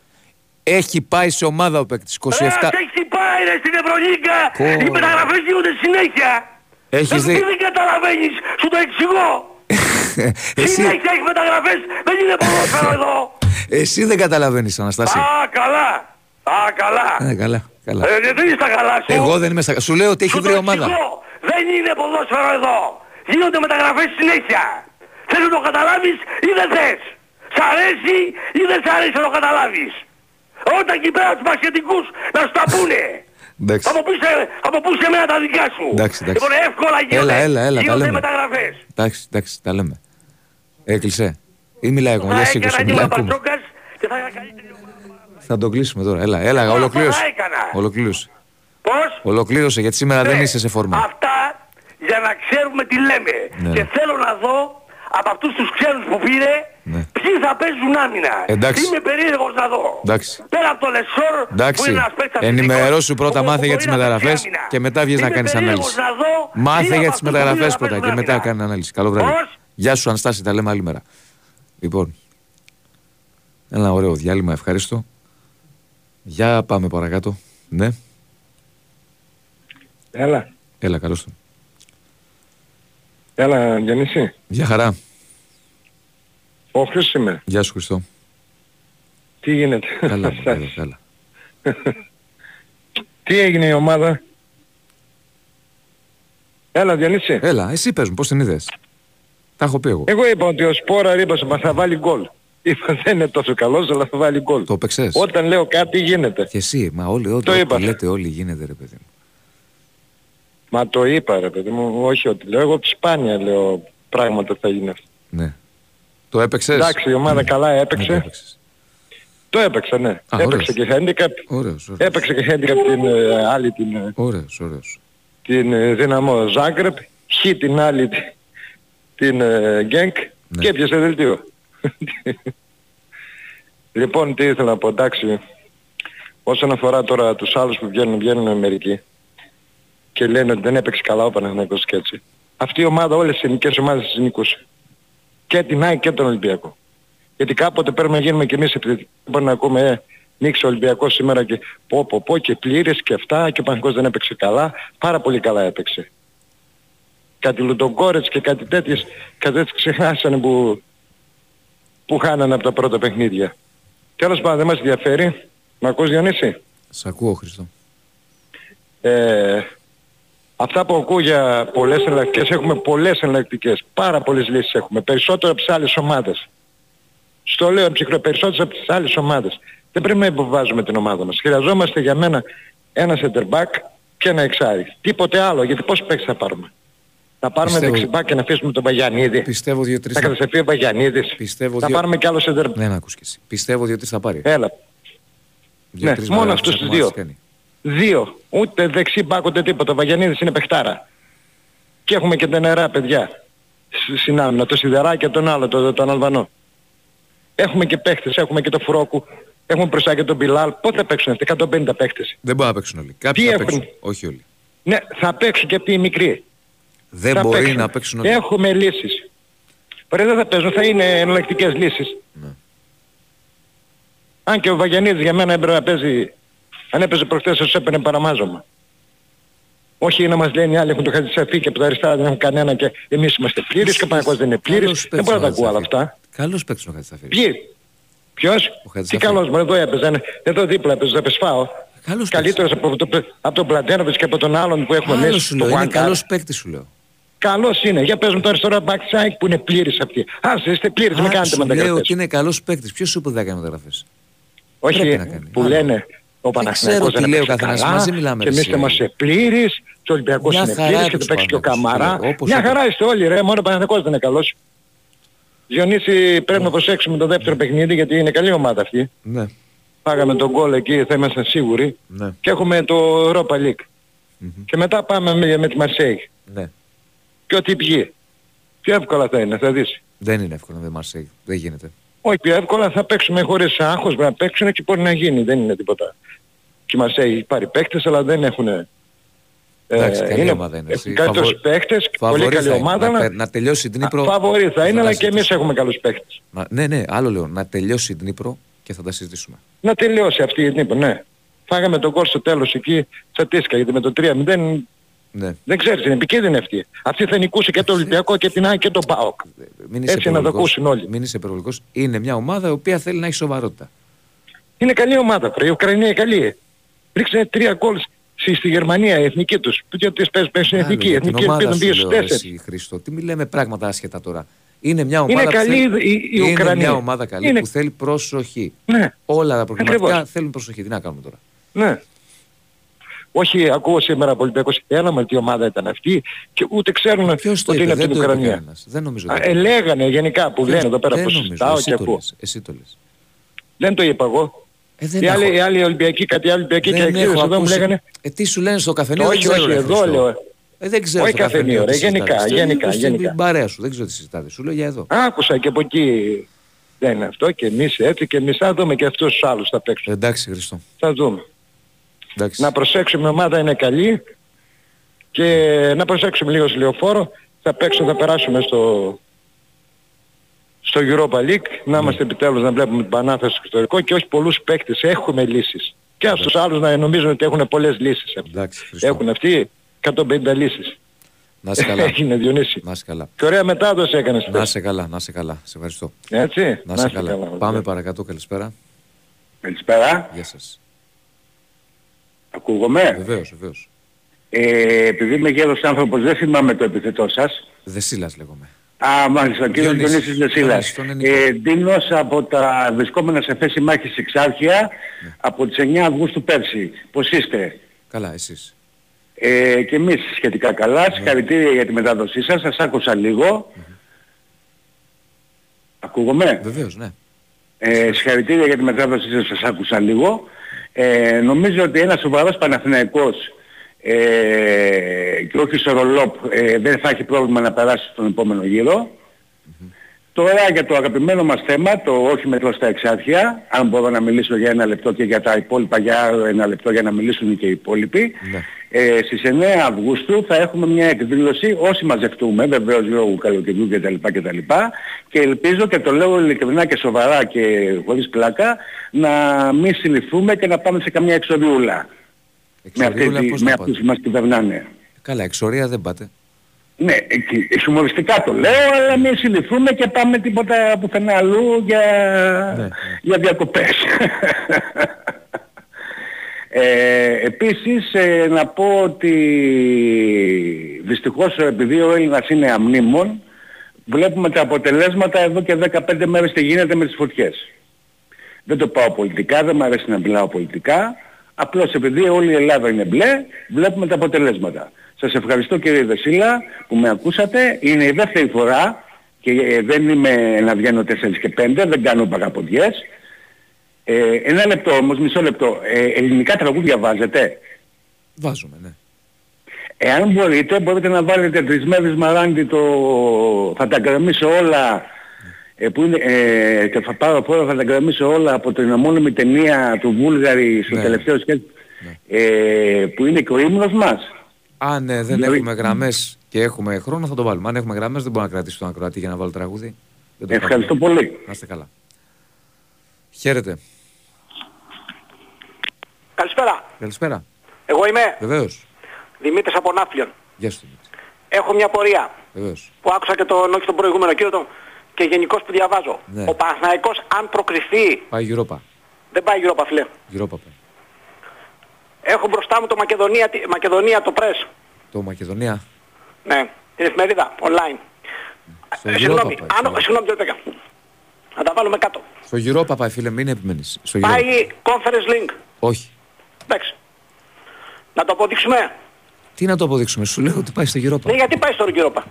Έχει πάει σε ομάδα ο παίκτης είκοσι επτά. Έχει πάει ρε, στην Ευρωλίγκα. Οι μεταγραφές γίνονται συνέχεια. Έχεις δει. Δεν καταλαβαίνεις, σου το εξηγώ. Συνέχεια έχει μεταγραφές, δεν είναι ποδόσφαιρο εδώ. Εσύ δεν καταλαβαίνεις Αναστάση. Α, καλά. Α, καλά. Α, καλά, καλά. Ε, δεν είσαι στα καλά σου. Εγώ δεν είμαι στα καλά. Σου λέω ότι έχει βρει ομάδα. Δεν είναι ποδόσφαιρο εδώ. Γίνονται μεταγραφές συνέχεια. Θες να το καταλάβεις ή δεν θες. Σ' αρέσει ή δεν σ' αρέσει να το καταλάβεις. Όταν εκεί πέρα τους πασχετικούς να σου τα πούνε. Από πού σε, από πού σε μένα τα δικά σου. Εντάξει, εντάξει. Λοιπόν, εύκολα γίνονται, έλα, έλα, έλα, γίνονται μεταγραφές. Εντάξει, εντάξει, τα λέμε. Έκλεισε. Ή μιλάει εγώ. Θα έκανα και ο Πατσόκας και θα έκανα καλύτερη ομάδα. Θα τον κλείσουμε τώρα. Έλα, έλα, έλα ολοκλήρωσε. Ολοκλήρωσε. Πώς? Ολοκλήρωσε γιατί σήμερα ναι. Δεν είσαι σε φόρμα. Αυτά... για να ξέρουμε τι λέμε. Ναι. Και θέλω να δω από αυτούς τους ξέρους που πήρε ναι. Ποιοι θα παίζουν άμυνα. Εντάξει. Είμαι περίεργος να δω. Εντάξει. Πέρα από το Λεσόρ εντάξει. Που είναι ένας παίκτης αθλητικός. Ενημερώσου πρώτα, μάθε για τις μεταγραφές και μετά βγες να κάνεις ανάλυση. Να δω, μάθε για τις μεταγραφές πρώτα και μετά κάνεις ανάλυση. Καλό βράδυ. Ως... Γεια σου Ανστάση, τα λέμε άλλη μέρα. Λοιπόν, ένα ωραίο διάλειμμα, ευχαριστώ. Για πάμε παρακάτω. Ναι. Έλα. Έλα, καλώς τον. Έλα Γιάννηση. Γεια χαρά. Ο Χρήστος είμαι. Γεια σου Χριστό. Τι γίνεται. Καλά, καλά, καλά. Τι έγινε η ομάδα. Έλα Γιάννηση. Έλα, εσύ πες μου, πώς την είδες. Τα έχω πει εγώ. Εγώ είπα ότι ο Σπόρα είπα ότι θα βάλει γκολ. Είπα δεν είναι τόσο καλός, αλλά θα βάλει γκολ. Το παίξες. Όταν λέω κάτι γίνεται. Και εσύ, μα όλοι, ό, το ό, λέτε όλοι γίνεται ρε παιδί μου. Μα το είπα ρε παιδί μου, όχι ότι λέω, εγώ σπάνια λέω πράγματα θα γίνει αυτό. Ναι. Το έπαιξες. Εντάξει η ομάδα ναι. Καλά έπαιξε. Ναι, το, το έπαιξα ναι. Α, έπαιξε, και handicap. Ωραίος, ωραίος. Έπαιξε και handicap την ε, άλλη την... Ωραίος, ωραίος. Την ε, Δυναμό Ζάγκρεπ, χι την άλλη την ε, Γκένκ ναι. Και έπιασε δελτίο. Λοιπόν τι ήθελα να πω, εντάξει, όσον αφορά τώρα τους άλλους που βγαίνουν, βγαίνουν μερικοί. Και λένε ότι δεν έπαιξε καλά ο Παναθηναϊκός και έτσι. Αυτή η ομάδα, όλες τις ελληνικές ομάδες τις νικούσε. Και την ΑΕΚ και τον Ολυμπιακό. Γιατί κάποτε πρέπει να γίνουμε κι εμείς επιθετικοί. Μπορεί να ακούμε ε, νίξε ο Ολυμπιακός σήμερα και πω πω πω και πλήρες και αυτά και ο Παναθηναϊκός δεν έπαιξε καλά. Πάρα πολύ καλά έπαιξε. Κάτι Λουντογκόρετς και κάτι τέτοιες, κάτι τέτοιες ξεχάσανε που, που χάνανε από τα πρώτα παιχνίδια. Τέλος πάντων δεν μας ενδιαφέρει. Μ' ακούς Διονύση. Σ' ακούω Χριστό. Ε, Αυτά που ακούω για πολλές εναλλακτικές, έχουμε πολλές εναλλακτικές. Πάρα πολλές λύσεις έχουμε. Περισσότερο από τις άλλες ομάδες. Στο λέω ψυχρό, περισσότερες από τις άλλες ομάδες. Δεν πρέπει να υποβάζουμε την ομάδα μας. Χρειαζόμαστε για μένα ένα σεντερμπάκ και ένα εξάρι. Τίποτε άλλο, γιατί πώς παίξεις θα πάρουμε. Να πάρουμε δεξιμπάκ και να αφήσουμε τον Βαγιανίδη. Πιστεύω δύο τρεις. Να καταστρεφεί ο Βαγιανίδης. Πιστεύω να δύο... πάρουμε κι άλλο σεντερμπάκ. Ναι, να ακούς κι εσύ. Πιστεύω δύο τρεις θα πάρει. Έλα. Ναι, μόνο αυτούς τους δύο. Δύο. Ούτε δεξί μπακ ούτε τίποτα. Ο Βαγιανίδης είναι παιχτάρα. Και έχουμε και τα νερά παιδιά. Στην άμυνα. Το Σιδεράκη, τον άλλο, τον, τον Αλβανό. Έχουμε και παίχτες, έχουμε και το Φουρόκου. Έχουμε μπροστά και τον Μπιλάλ. Πότε θα παίξουν αυτοί, εκατόν πενήντα παίχτες. Δεν μπορούν να παίξουν όλοι. Κάποιοι τι θα παίξουν. Έχουν... Όχι όλοι. Ναι, θα παίξουν και αυτοί οι μικροί. Δεν θα μπορεί παίξουν. Να παίξουν όλοι. Έχουμε λύσεις. Παρ' δεν θα παίζουν, θα είναι εναλλακτικές λύσεις. Ναι. Αν και ο Βαγιανίδης για μένα έπρεπε να παίζει, αν έπαιζε προχθές ως έπαιρνε παραμάζωμα. Όχι να μας λένε οι άλλοι έχουν το Χατζησαφή και από τα αριστερά δεν έχουν κανένα και εμείς είμαστε πλήρεις και ο Παναγιώτης δεν είναι πλήρης. Δεν μπορώ να τα ακούω όλα αυτά. Καλός παίκτης ο Χατζησαφή. Ποιοι. Ποιος. Τι καλός μου, εδώ έπαιζε. Εδώ δίπλα έπαιζε, θα πεσφάω. Καλύτερος από, το, από τον Πλατένοβιτς και από τον άλλον που έχουμε μέσα. Καλός παίκτης σου λέω. Καλός είναι. Για παίζουμε τώρα στο Ραμπαξάικ που είναι πλήρης αυτή. Ας είστε πλήρης, μην κάνετε μεταγραφές. Λέω ότι είναι καλός παίκτης. Ποιος σου είπε ότι δεν έκανε μεταγραφές. Όχι που λένε. Ο Παναθηναϊκός δεν είναι καλά και εμείς είμαστε πλήρης, ο Ολυμπιακός είναι πλήρης και το παίξει και ο Καμαρά. Μια χαρά είστε όλοι ρε, μόνο ο Παναθηναϊκός δεν είναι καλός. Διονύση πρέπει να προσέξουμε το δεύτερο παιχνίδι γιατί είναι καλή ομάδα αυτή. Ναι. Πάγαμε τον γκολ εκεί, θα είμαστε σίγουροι. Ναι. Και έχουμε το Europa League. Mm-hmm. Και μετά πάμε με, με τη Μαρσέη. Ναι. Και ό,τι πηγεί. Πιο εύκολα θα είναι, θα δεις. Δεν είναι εύκολο με τη Μαρσέη, δεν γίνεται. Όχι πιο εύκολα, θα παίξουμε χωρίς άγχος, να παίξουν και μπορεί να γίνει, δεν είναι τίποτα. Και μας έχει πάρει παίκτες, αλλά δεν έχουν... Εντάξει, ε, είναι, ομάδα είναι. Έχουν καλούς φαβο... παίκτες, πολύ καλή ομάδα. Να, να, να τελειώσει η Ντνίπρο... Φαβορί θα είναι, αλλά και εμείς έχουμε καλούς παίκτες. Μα, ναι, ναι, άλλο λέω, να τελειώσει η Ντνίπρο και θα τα συζητήσουμε. Να τελειώσει αυτή η Ντνίπρο, ναι. Φάγαμε τον γκολ στο τέλος εκεί, τσατίσκα, γιατί με το τρία μηδέν... Ναι. Δεν ξέρεις, είναι επικίνδυνη αυτή. Αυτή θα νικούσε και το Ολυμπιακό και την ΑΕΚ και τον ΠΑΟΚ. Έτσι να το ακούσουν όλοι. Μην είσαι υπερβολικός. Είναι μια ομάδα η οποία θέλει να έχει σοβαρότητα. Είναι καλή ομάδα, η Ουκρανία είναι καλή. Ρίξανε τρία γκολ στη Γερμανία, η εθνική τους. Γιατί παίζουν στην εθνική, η εθνική ελπίδα πήγε στους τέσσερις. Χρήστο, τι μιλάμε πράγματα άσχετα τώρα. Είναι μια ομάδα, είναι καλή, θέλει, η, η είναι μια ομάδα καλή είναι... που θέλει προσοχή. Ναι. Όλα τα προβληματικά θέλουν προσοχή. Τι να κάνουμε τώρα. Ναι. Όχι, ακούω σήμερα από Ολυμπιακός, έλα μα τι ομάδα ήταν αυτή και ούτε ξέρουν ποιος ότι είναι από την Ουκρανία. Δεν νομίζω. Α, ε, λέγανε γενικά που ποιος, λένε εδώ πέρα δεν που συζητάω και ακούω. Εσύ το λες. Δεν το είπα εγώ. Ε, δεν οι, έχω... άλλοι, οι άλλοι Ολυμπιακοί, κάτι άλλο Ολυμπιακοί και εκδήλωση εδώ μου λέγανε... Ε, τι σου λένε στο καφενείο, όχι, δεν ξέρω. Όχι, εδώ λέω. Ε, δεν ξέρω. Όχι καφενείο, ρε, γενικά, γενικά, γενικά. Μπαρέα σου, δεν ξέρω τι συζητάτε, σου λέω για εδώ. Άκουσα και από εκεί δεν είναι αυτό και εμείς έτσι και εμείς θα δούμε και αυτούς τους άλλους θα παίξουν. Εντάξει Χριστό. Θα δούμε. Εντάξει. Να προσέξουμε, η ομάδα είναι καλή και να προσέξουμε λίγο στο λεωφόρο, θα παίξω, θα περάσουμε στο, στο Europa League, να είμαστε επιτέλους να βλέπουμε την Πανάθεση στο εξωτερικό και όχι πολλούς παίκτες, έχουμε λύσεις. Και ας τους άλλους να νομίζουν ότι έχουν πολλές λύσεις. Εντάξει, έχουν αυτοί εκατόν πενήντα λύσεις. Να είσαι καλά. Έγινε Διονύση. Να είσαι καλά. Και ωραία μετάδοση έκανες. Να είσαι καλά, να είσαι καλά. Σε ευχαριστώ. Έτσι. Να είσαι καλά. καλά. Πάμε παρακάτω, καλησπέρα. Καλησπέρα. Γεια σας. Ακούγομαι. Βεβαίως, βεβαίως. Ε, επειδή είμαι γέρος άνθρωπος, δεν θυμάμαι το επιθετό σας. Δεσίλας λέγομαι. Α, μάλιστα. Ο κύριος Διονύσης Δεσίλας. Ε, Ντίνος από τα βρισκόμενα σε θέση μάχης Εξάρχεια, ναι. Από τις εννιά Αυγούστου πέρσι. Πώς είστε. Καλά, εσείς. Ε, και εμείς σχετικά καλά. Ναι. Συγχαρητήρια για τη μετάδοσή σας. Σας άκουσα λίγο. Ναι. Ακούγομαι. Βεβαίως, ναι. Ε, συγχαρητήρια για τη μετάδοσή σας. Σας άκουσα λίγο. Ε, νομίζω ότι ένας σοβαρός Παναθηναϊκός ε, και όχι σορολόπ ε, δεν θα έχει πρόβλημα να περάσει στον επόμενο γύρο. Mm-hmm. Τώρα για το αγαπημένο μας θέμα, το όχι μετρό στα Εξάρχεια, αν μπορώ να μιλήσω για ένα λεπτό και για τα υπόλοιπα για ένα λεπτό για να μιλήσουν και οι υπόλοιποι, mm-hmm. ε, στις εννιά Αυγούστου θα έχουμε μια εκδήλωση, όσοι μαζευτούμε, βεβαίως λόγω καλοκαιριού κτλ. κτλ και ελπίζω και το λέω ειλικρινά και σοβαρά και χωρίς πλάκα, να μην συλληφθούμε και να πάμε σε καμιά εξοριούλα. εξοριούλα με αυτούς που μας κυβερνάνε. Καλά, εξορία δεν πάτε. Ναι, χιουμοριστικά το λέω, αλλά μην συλληφθούμε και πάμε τίποτα πουθενά αλλού για, ναι, ναι. για διακοπές. ε, επίσης, ε, να πω ότι δυστυχώς επειδή ο Έλληνας είναι αμνήμων, βλέπουμε τα αποτελέσματα εδώ και δεκαπέντε μέρες τι γίνεται με τις φωτιές. Δεν το πάω πολιτικά, δεν μου αρέσει να μιλάω πολιτικά. Απλώς επειδή όλη η Ελλάδα είναι μπλε, βλέπουμε τα αποτελέσματα. Σας ευχαριστώ κύριε Δεσίλα που με ακούσατε. Είναι η δεύτερη φορά και δεν είμαι να βγαίνω τέσσερις και πέντε, δεν κάνω παγαποδιές. Ε, ένα λεπτό όμως, μισό λεπτό. Ε, ελληνικά τραγούδια βάζετε? Βάζουμε, ναι. Εάν μπορείτε, μπορείτε να βάλετε τρεις μέρες μαράντι το... Θα τα γραμμίσω όλα... Ε, που είναι, ε, και θα πάρω φορά, θα τα γραμμίσω όλα από την αμόνιμη ταινία του Βούλγαρη στο ναι. τελευταίο σχέδιο. Ναι. Ε, που είναι και ο ύμνος μας. Αν ναι, δεν δηλαδή... έχουμε γραμμές και έχουμε χρόνο θα το βάλουμε. Αν έχουμε γραμμές δεν μπορώ να κρατήσω τον ακροατή για να βάλω τραγούδι. Ευχαριστώ πάμε. Πολύ. Να είστε καλά. Χαίρετε. Καλησπέρα. Καλησπέρα. Εγώ είμαι. Βεβαίως. Δημήτρης από Ναύπλιον. Γεια σου. Έχω μια πορεία. Βεβαίως. Που άκουσα και τον, όχι τον προηγούμενο κύριο τον, και γενικώς που διαβάζω. Ναι. Ο Παναθηναϊκός αν προκριθεί... Πάει Europa. Δεν πάει Europa φίλε. Europa πάει. Έχω μπροστά μου το Μακεδονία, Μακεδονία το Press. Το Μακεδονία. Ναι. Την εφημερίδα. Online. Στο ε, συγγνώμη. Άνω, συγγνώμη το έπαικα. Να τα βάλουμε κάτω. Στο Europa πάει φίλε, μην επιμένεις. Στο πάει Conference Link. Όχι. Εντάξει. Να το αποδείξουμε. Τι να το αποδείξουμε, σου λέω ότι πάει στο Europa. Ναι, γιατί πάει στο Europa.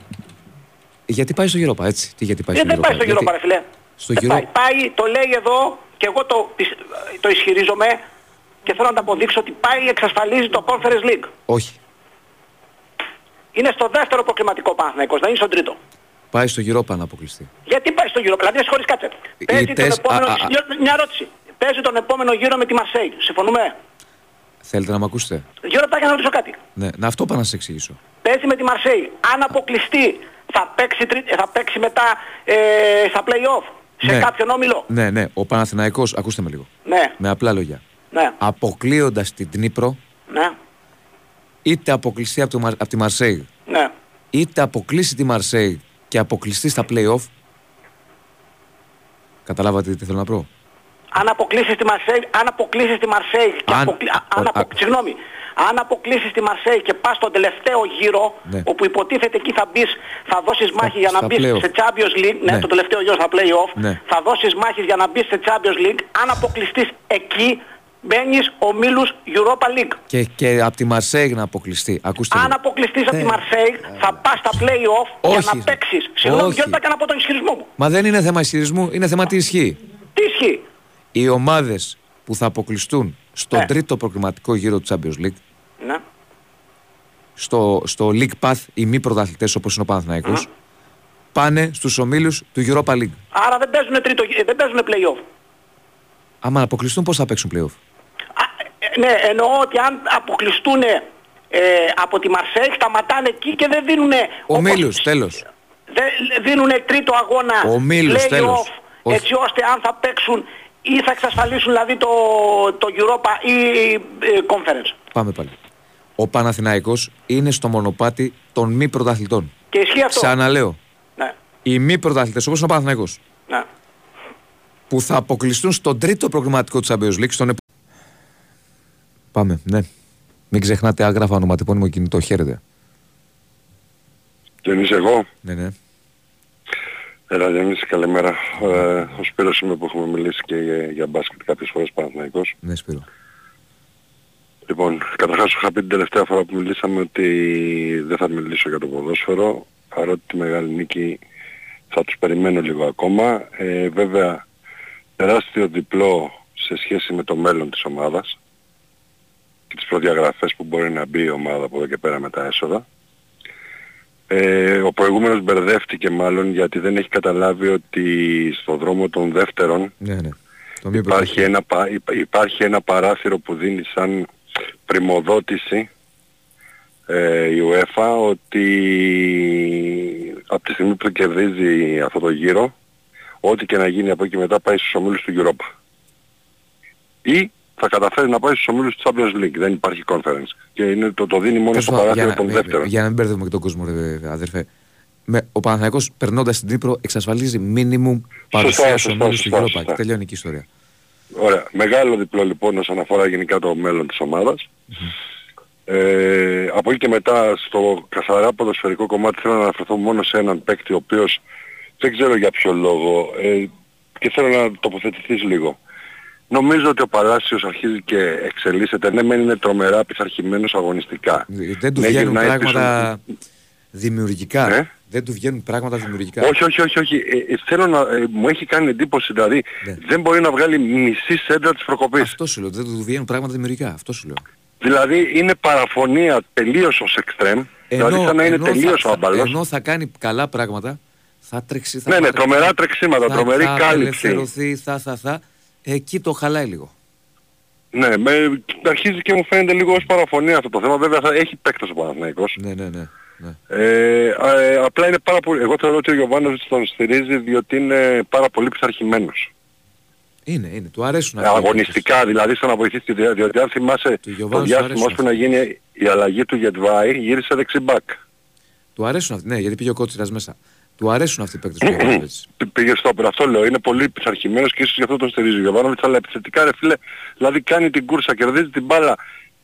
Γιατί πάει στο Europa, έτσι. Τι γιατί πάει στο Europa. Δεν πάει στο Europa, ρε φίλε. Στο Europa. Πάει. πάει, το λέει εδώ και εγώ το, το ισχυρίζομαι και θέλω να το αποδείξω ότι πάει, εξασφαλίζει το Conference League. Όχι. Είναι στο δεύτερο προκληματικό Παναθηναϊκός, δεν είναι στο τρίτο. Πάει στο Europa να αποκλειστεί. Γιατί πάει στο Europa, δηλαδή χωρίς κάτσε. Παίζει τον επόμενο... α, α, α. Μια ερώτηση. Παίζει τον επόμενο γύρο με τη Μαρσέη. Συμφωνούμε. Θέλετε να μ' ακούσετε. Δύο λεπτά για να ρωτήσω κάτι. Ναι, να αυτό πάω να σας εξηγήσω. Παίζει με τη Μαρσέη. Αν αποκλειστεί, θα παίξει, τρι... θα παίξει μετά ε, στα play-off. Σε ναι. κάποιον όμιλο. Ναι, ναι. Ο Παναθηναϊκός, ακούστε με λίγο. Ναι. Με απλά λόγια. Ναι. Αποκλείοντας την Ντνίπρο, ναι. είτε αποκλειστεί από, το... από τη Μαρσέη, ναι. είτε αποκλείσει τη Μαρσέη και αποκλειστεί στα play-off. Καταλάβατε τι θέλω να πω. Αν αποκλείσεις τη Μαρσέη, αν αποκλείσεις τη Μαρσέη και αν, αποκλει, α, αν, απο, α, συγγνώμη, αν αποκλείσεις τη Μαρσέη και πας στον τελευταίο γύρο, ναι. όπου υποτίθεται εκεί θα μπεις, θα δώσεις μάχη στα, για να μπεις σε Champions League, ναι, ναι, το τελευταίο γύρο στα play-off, ναι. θα δώσεις μάχη για να μπεις σε Champions League, αν αποκλειστείς εκεί, μπαίνεις ομίλους Europa League. Και, και από τη Μαρσέη να αποκλειστεί, ακούστε. Αν αποκλειστείς από τη Μαρσέη, θα πας στα play-off για να παίξεις. Συγγνώμη, και όταν έκανα από τον ισχυρισμό μου. Μα δεν είναι θέμα ισχυρισμού, είναι θέμα τι ισχύει. Τι ισχύει. Οι ομάδες που θα αποκλειστούν στον ναι. τρίτο προκριματικό γύρο του Champions League, ναι. στο, στο League Path, οι μη πρωταθλητές όπως είναι ο Παναθηναϊκός, mm. πάνε στους ομίλους του Europa League. Άρα δεν παίζουν, τρίτο, δεν παίζουν play-off. Άμα αποκλειστούν πώς θα παίξουν play-off. Α, ε, ναι, εννοώ ότι αν αποκλειστούν ε, από τη Μαρσέη σταματάνε εκεί και δεν δίνουν... Ομίλους, όπως, τέλος. Δεν δίνουν τρίτο αγώνα ομίλους, play-off, τέλος. Έτσι ώστε αν θα παίξουν... ή θα εξασφαλίσουν δηλαδή το, το Europa ή ε, Conference. Πάμε πάλι. Ο Παναθηναϊκός είναι στο μονοπάτι των μη πρωταθλητών. Και ισχύει αυτό. Ξαναλέω. Ναι. Οι μη πρωταθλητές όπως είναι ο Παναθηναϊκός. Ναι. Που θα αποκλειστούν στον τρίτο προγραμματικό του Champions League. Στον... Πάμε, ναι. Μην ξεχνάτε άγραφα ονοματεπώνυμο κινητό. Χαίρετε. Και εμείς εγώ. Ναι, ναι. Έλα Γιάννης, καλημέρα. Ε, ο Σπύρος είμαι που έχουμε μιλήσει και για, για μπάσκετ κάποιες φορές Παναθηναϊκός. Ναι Σπύρο. Λοιπόν, καταρχάς είχα πει την τελευταία φορά που μιλήσαμε ότι δεν θα μιλήσω για το ποδόσφαιρο, παρότι τη μεγάλη νίκη θα τους περιμένω λίγο ακόμα. Ε, βέβαια, τεράστιο διπλό σε σχέση με το μέλλον της ομάδας και τις προδιαγραφές που μπορεί να μπει η ομάδα από εδώ και πέρα με τα έσοδα. Ε, ο προηγούμενος μπερδεύτηκε μάλλον γιατί δεν έχει καταλάβει ότι στο δρόμο των δεύτερων ναι, ναι. Υπάρχει, ένα, υπάρχει ένα παράθυρο που δίνει σαν πρημοδότηση ε, η UEFA ότι από τη στιγμή που το κερδίζει αυτό το γύρο ό,τι και να γίνει από εκεί μετά πάει στους ομίλους του Europa ή θα καταφέρει να πάει στους ομίλους του Champions League. Δεν υπάρχει conference. Και είναι, το, το δίνει μόνο Πώς στο παράθυρο των δεύτερων. Για να μην μπερδεύουμε και τον κόσμο, ρε, αδερφέ. Με, ο Παναθηναϊκός περνώντας στην Ντνίπρο εξασφαλίζει μίνιμουμ παρουσία στους ομίλους του Europa. Και τελειώνει η ιστορία. Ωραία. Μεγάλο διπλό λοιπόν όσον αφορά γενικά το μέλλον της ομάδας. Mm-hmm. Ε, από εκεί και μετά στο καθαρά ποδοσφαιρικό κομμάτι θέλω να αναφερθώ μόνο σε έναν παίκτη ο οποίος δεν ξέρω για ποιο λόγο ε, και θέλω να τοποθετηθείς λίγο. Νομίζω ότι ο Παλάσιος αρχίζει και εξελίσσεται. Ναι, μεν είναι τρομερά πειθαρχημένος αγωνιστικά. Δεν του ναι, βγαίνουν πράγματα πίσω... δημιουργικά. Ναι. Δεν του βγαίνουν πράγματα δημιουργικά. Όχι, όχι, όχι. όχι. Ε, θέλω να, ε, μου έχει κάνει εντύπωση. Δηλαδή ναι. δεν μπορεί να βγάλει μισή σέντρα της προκοπής. Αυτό σου λέω. Δεν του βγαίνουν πράγματα δημιουργικά. Αυτό σου λέω. Δηλαδή είναι παραφωνία τελείως ως εξτρέμ. Δηλαδή σαν να είναι τελείως ο άμπαλος. Ενώ θα κάνει καλά πράγματα. Θα τρέξει. Θα ναι, ναι, τρομερά τρεξίματα. Θα, τρομερή θα κάλυψη. Θα ελευθερωθεί. Θα, θα, θα. Εκεί το χαλάει λίγο. Ναι, με, αρχίζει και μου φαίνεται λίγο ως παραφωνία αυτό το θέμα. Βέβαια θα έχει παίκτος ο Παναθηναϊκός. Ναι, ναι, ναι. Ναι. Ε, α, ε, απλά είναι πάρα πολύ... Εγώ θεωρώ ότι ο Γιοβάνοβιτς τον στηρίζει διότι είναι πάρα πολύ πειθαρχημένος. Είναι, είναι. Του αρέσουν αυτοί. Αγωνιστικά δηλαδή στο να βοηθήσει. Διότι αν θυμάσαι το διάστημα ώσπου να γίνει η αλλαγή του Γετβάη γύρισε δεξιμπάκ. Του αρέσουν αυτοί. Ναι, γιατί πήγε ο Κότσιρας μέσα. Του αρέσουν αυτοί οι παίκτες. Πήγε στο όπερα. Αυτό λέω. Είναι πολύ πειθαρχημένος και ίσως γι' αυτό τον στηρίζει ο Γιοβάνοβιτς. Αλλά επιθετικά ρε φίλε, δηλαδή κάνει την κούρσα, κερδίζει την μπάλα.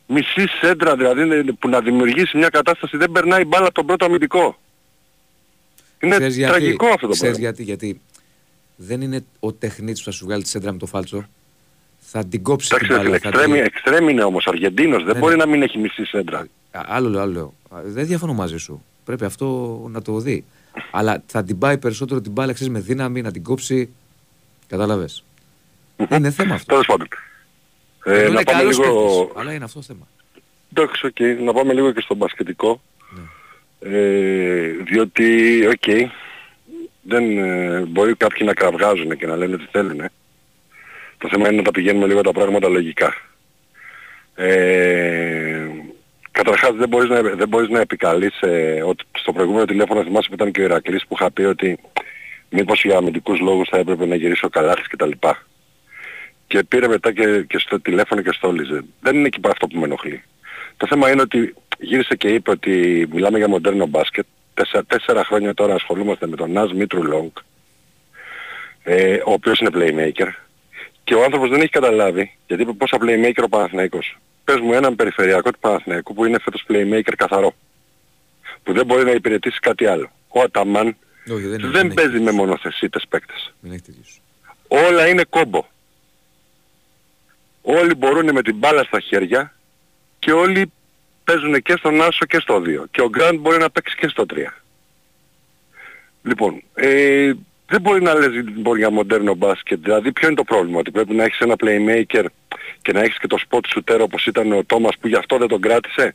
Μισή σέντρα δηλαδή που να δημιουργήσει μια κατάσταση δεν περνάει η μπάλα τον πρώτο αμυντικό. Είναι ξέρεις τραγικό γιατί, αυτό το πράγμα. Γιατί, γιατί δεν είναι ο τεχνίτης που θα σου βγάλει τη σέντρα με το φάλτσο. Θα την κόψει την μπάλα. Εξτρέμι είναι όμως Αργεντίνος. Δεν ναι, μπορεί ναι. να μην έχει μισή σέντρα. Άλλο λέω, άλλο λέω. Δεν διαφωνώ μαζί σου. Πρέπει αυτό να το δει. Αλλά θα την πάει περισσότερο την μπάλα ξέρεις, με δύναμη να την κόψει. Κατάλαβες. Είναι θέμα αυτό. Ε, να είναι πάμε λίγο... Σκέφτες, αλλά είναι αυτό το θέμα. Εντάξει, okay. να πάμε λίγο και στο μπασκετικό. Ναι. Ε, διότι, οκ, okay, δεν ε, μπορεί κάποιοι να κραυγάζουν και να λένε τι θέλουν. Ε. Το θέμα είναι να τα πηγαίνουμε λίγο τα πράγματα λογικά. Ε, καταρχάς δεν μπορείς να, δεν μπορείς να επικαλείς ε, ότι στο προηγούμενο τηλέφωνο θυμάσαι που ήταν και ο Ηρακλής που είχα πει ότι μήπως για αμυντικούς λόγους θα έπρεπε να γυρίσει ο Καλάθης κτλ. Και πήρε μετά και, και στο τηλέφωνο και στόλιζε. Δεν είναι εκεί αυτό που με ενοχλεί. Το θέμα είναι ότι γύρισε και είπε ότι μιλάμε για μοντέρνο μπάσκετ. Τέσσερα, τέσσερα χρόνια τώρα ασχολούμαστε με τον Ναζ Μίτρου Λόγκ, ε, ο οποίος είναι playmaker. Και ο άνθρωπος δεν έχει καταλάβει, γιατί είπε πόσα playmaker ο Παναθηναϊκός. Πες μου έναν περιφερειακό του Παναθηναϊκού που είναι φέτος playmaker καθαρό. Που δεν μπορεί να υπηρετήσει κάτι άλλο. Ο Αταμάν no, δεν, δεν παίζει με μονοθεσίτες παίκτες. Όλα είναι κόμπο. Όλοι μπορούν με την μπάλα στα χέρια και όλοι παίζουν και στον άσο και στο δύο. Και ο Γκραντ μπορεί να παίξει και στο τρία. Λοιπόν, ε, δεν μπορεί να λες μπορεί για μοντέρνο μπάσκετ. Δηλαδή ποιο είναι το πρόβλημα, ότι πρέπει να έχεις ένα playmaker και να έχεις και το spot shooter όπως ήταν ο Τόμας που γι' αυτό δεν τον κράτησε.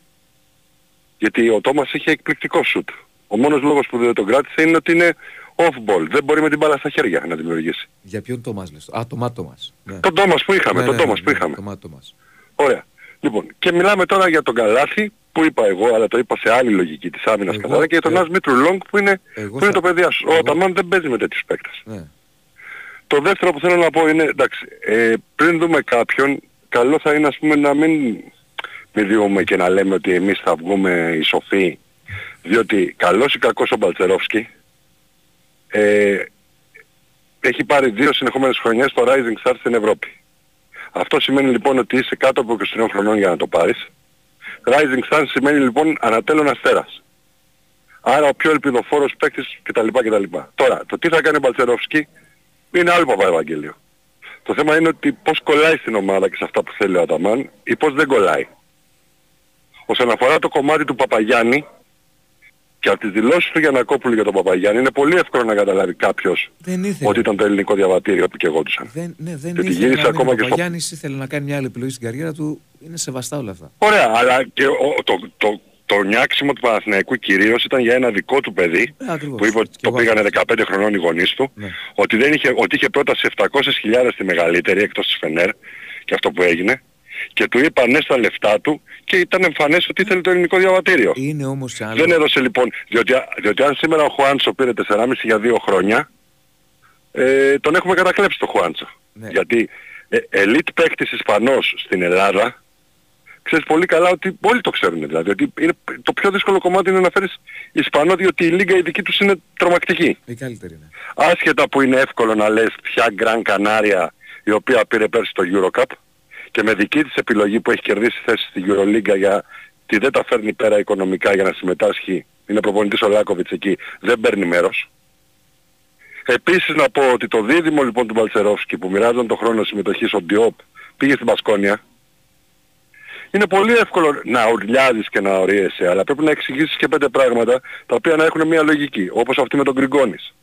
Γιατί ο Τόμας είχε εκπληκτικό shoot. Ο μόνος λόγος που δεν τον κράτησε είναι ότι είναι off-ball. Δεν μπορεί με την μπάλα στα χέρια να δημιουργήσει. Για ποιον Τόμας λες? Α, το Μάτ Τόμας. Ναι. Τον Τόμας που είχαμε. Ναι, τον ναι, Τόμας ναι, που είχαμε. Ναι, το Ωραία. Λοιπόν, και μιλάμε τώρα για τον Καλάθη που είπα εγώ, αλλά το είπα σε άλλη λογική της άμυνας καθαρά, και για τον Ναζ Μίτρου Λόγκ που είναι, που είναι θα... το παιδί σου. Ο Αταμάν δεν παίζει με τέτοιους παίκτες. Ναι. Το δεύτερο που θέλω να πω είναι, εντάξει, ε, πριν δούμε κάποιον, καλό θα είναι ας πούμε να μην μιλούμε και να λέμε ότι εμείς θα βγούμε οι σοφοί, διότι καλός ή κακός ο Μπαλτσερόφσκι, Ε, έχει πάρει δύο συνεχόμενες χρονιές το Rising Star στην Ευρώπη. Αυτό σημαίνει λοιπόν ότι είσαι κάτω από είκοσι τριών χρονών για να το πάρεις. Rising Star σημαίνει λοιπόν ανατέλων αστέρας. Άρα ο πιο ελπιδοφόρος παίκτης κτλ, κτλ. Τώρα, το τι θα κάνει ο Μπαλτσερόφσκι είναι άλλο παπαευαγγέλιο. Το θέμα είναι ότι πώς κολλάει στην ομάδα και σε αυτά που θέλει ο Αταμάν ή πώς δεν κολλάει. Όσον αφορά το κομμάτι του Παπαγιάννη, και από τις δηλώσεις του Γιαννακόπουλου για τον Παπαγιάννη είναι πολύ εύκολο να καταλάβει κάποιος ότι ήταν το ελληνικό διαβατήριο που και εγώτουσαν. Δεν, ναι, δεν και ήθελε να ακόμα και ο Παπαγιάννης στο... ήθελε να κάνει μια άλλη επιλογή στην καριέρα του, είναι σεβαστά όλα αυτά. Ωραία, αλλά και ο, το, το, το, το νιάξιμο του Παναθηναϊκού κυρίως ήταν για ένα δικό του παιδί, ε, ακριβώς, που είπε ότι το πήγανε δεκαπέντε χρονών οι γονείς του, ναι. ότι, δεν είχε, ότι είχε πρόταση επτακόσιες χιλιάδες τη μεγαλύτερη εκτός της Φενέρ και αυτό που έγινε. Και του είπα ναι στα λεφτά του και ήταν εμφανές ότι ήθελε το ελληνικό διαβατήριο. Είναι όμως άλλο. Δεν έδωσε λοιπόν, διότι, διότι αν σήμερα ο Χουάντσο πήρε τεσσεράμισι για δύο χρόνια, ε, τον έχουμε κατακλέψει τον Χουάντσο. Ναι. Γιατί ελίτ ε, παίκτης Ισπανός στην Ελλάδα, ξέρεις πολύ καλά ότι όλοι το ξέρουν δηλαδή. Ότι είναι, το πιο δύσκολο κομμάτι είναι να φέρεις Ισπανό, διότι η λίγα η δική τους είναι τρομακτική. Η καλύτερη είναι. Άσχετα που είναι εύκολο να λες ποια Γκραν Κανάρια η οποία πήρε πέρσι το Euro Cup, και με δική της επιλογή που έχει κερδίσει θέση στη Euroliga γιατί δεν τα φέρνει πέρα οικονομικά για να συμμετάσχει, είναι προπονητής ο Λάκοβιτς εκεί, δεν παίρνει μέρος. Επίσης να πω ότι το δίδυμο λοιπόν του Μπαλτσερόφσκι που μοιράζονταν τον χρόνο συμμετοχής ο Ντιόπ πήγε στην Μπασκόνια είναι πολύ εύκολο να ουρλιάζεις και να οριέσαι, αλλά πρέπει να εξηγήσεις και πέντε πράγματα τα οποία να έχουν μια λογική, όπως αυτή με τον Γκριγκόνης.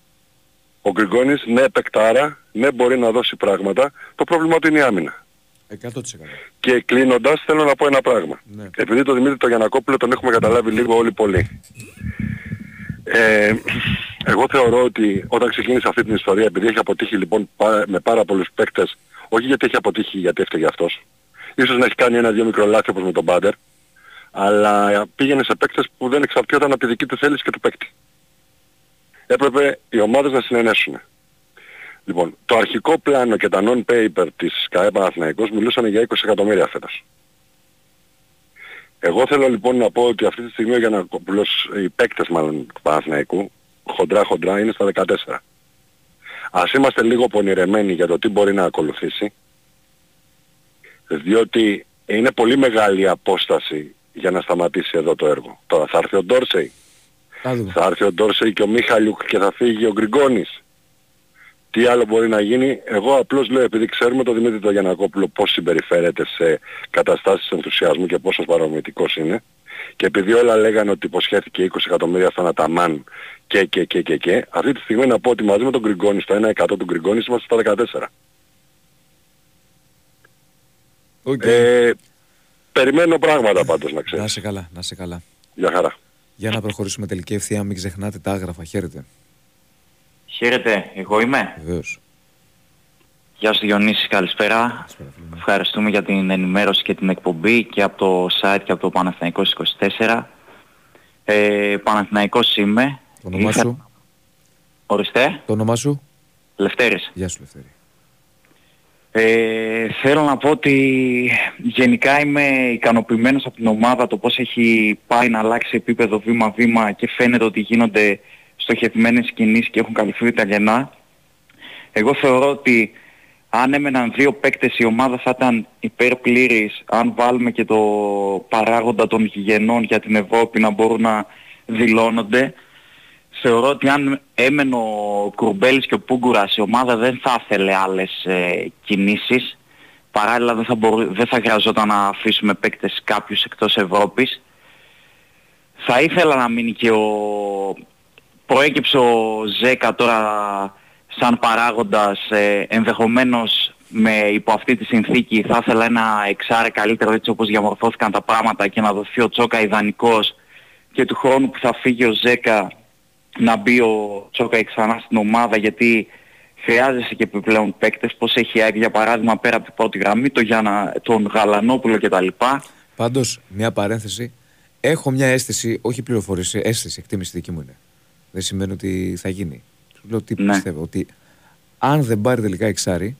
Ο Γκριγκόνης, ναι, παικτάρα, ναι, μπορεί να δώσει πράγματα, το πρόβλημά του είναι η άμυνα. εκατό τοις εκατό. Και κλείνοντας θέλω να πω ένα πράγμα. Ναι. Επειδή τον Δημήτρη τον Γιαννακόπουλο τον έχουμε καταλάβει λίγο όλοι πολύ. Ε, εγώ θεωρώ ότι όταν ξεκίνησε αυτή την ιστορία, επειδή έχει αποτύχει λοιπόν με πάρα πολλούς παίκτες, όχι γιατί έχει αποτύχει, γιατί έφταιγε αυτός, ίσως να έχει κάνει ένα-δύο μικρό λάθη όπως με τον Μπάντερ, αλλά πήγαινε σε παίκτες που δεν εξαρτιόταν από τη δική του θέληση και του παίκτη. Έπρεπε οι ομάδες να συνενέσουν. Λοιπόν, το αρχικό πλάνο και τα non-paper της ΚΑΕ Παναθηναϊκός μιλούσαν για είκοσι εκατομμύρια φέτος. Εγώ θέλω λοιπόν να πω ότι αυτή τη στιγμή ο Γιαννακόπουλος, οι παίκτες μάλλον του Παναθηναϊκού, χοντρά-χοντρά είναι στα δεκατέσσερα. Ας είμαστε λίγο πονηρεμένοι για το τι μπορεί να ακολουθήσει, διότι είναι πολύ μεγάλη η απόσταση για να σταματήσει εδώ το έργο. Τώρα θα έρθει ο Ντόρσεϊ, θα έρθει ο Ντόρσεϊ και ο Μίχαλιουκ και θα φύγει ο Γκριγκόνης. Τι άλλο μπορεί να γίνει, εγώ απλώς λέω, επειδή ξέρουμε τον Δημήτρη τον Γιαννακόπουλο πώς συμπεριφέρεται σε καταστάσεις ενθουσιασμού και πόσο παραμυθικός είναι, και επειδή όλα λέγανε ότι υποσχέθηκε είκοσι εκατομμύρια θα να τα μάν και, και, και, και, και, αυτή τη στιγμή να πω ότι μαζί με τον Γκριγκόνη, στο ένα εκατό του Γκριγκόνη είμαστε στα δεκατέσσερα. Okay. Ε, περιμένω πράγματα πάντως, να ξέρεις. Να είσαι καλά, να είσαι καλά. Για χαρά. Για να προχωρήσουμε τελική ευθεία, μην ξεχνάτε τα άγραφα. Χαίρετε. Χαίρετε, εγώ είμαι. Βεβαίως. Γεια σου Διονύση, καλησπέρα. καλησπέρα Ευχαριστούμε για την ενημέρωση και την εκπομπή και από το site και από το Παναθηναϊκός είκοσι τέσσερα. Ε, Παναθηναϊκός είμαι. Το όνομά Είχα... σου. Οριστε. Το όνομά σου. Λευτέρης. Γεια σου Λευτέρη. Ε, θέλω να πω ότι γενικά είμαι ικανοποιημένος από την ομάδα, το πώς έχει πάει να αλλάξει επίπεδο βήμα-βήμα και φαίνεται ότι γίνονται στοχευμένες κινήσεις και έχουν καλυφθεί τα κενά. Εγώ θεωρώ ότι αν έμεναν δύο παίκτες η ομάδα θα ήταν υπερπλήρης, αν βάλουμε και το παράγοντα των γηγενών για την Ευρώπη να μπορούν να δηλώνονται. Θεωρώ ότι αν έμενε ο Κουρμπέλης και ο Πούγκουρας η ομάδα δεν θα ήθελε άλλες ε, κινήσεις. Παράλληλα δεν θα, μπορού, δεν θα χρειαζόταν να αφήσουμε παίκτες κάποιους εκτός Ευρώπης. Θα ήθελα να μείνει και ο... Προέκυψε ο Ζέκα τώρα σαν παράγοντας, ε, ενδεχομένως με υπό αυτή τη συνθήκη θα ήθελα ένα εξάρι καλύτερο, έτσι όπως διαμορφώθηκαν τα πράγματα, και να δοθεί ο Τσόκα ιδανικός, και του χρόνου που θα φύγει ο Ζέκα να μπει ο Τσόκα ξανά στην ομάδα, γιατί χρειάζεσαι και επιπλέον παίκτες, πως έχει ΑΕΚ για παράδειγμα πέρα από την πρώτη γραμμή, το Γιάννα, τον Γαλανόπουλο κτλ. Πάντως, μια παρένθεση, έχω μια αίσθηση, όχι πληροφορήση, αίσθηση, εκτίμηση δική μου είναι. Δεν σημαίνει ότι θα γίνει. Λέω τι ναι. πιστεύω, ότι αν δεν πάρει τελικά εξάρι,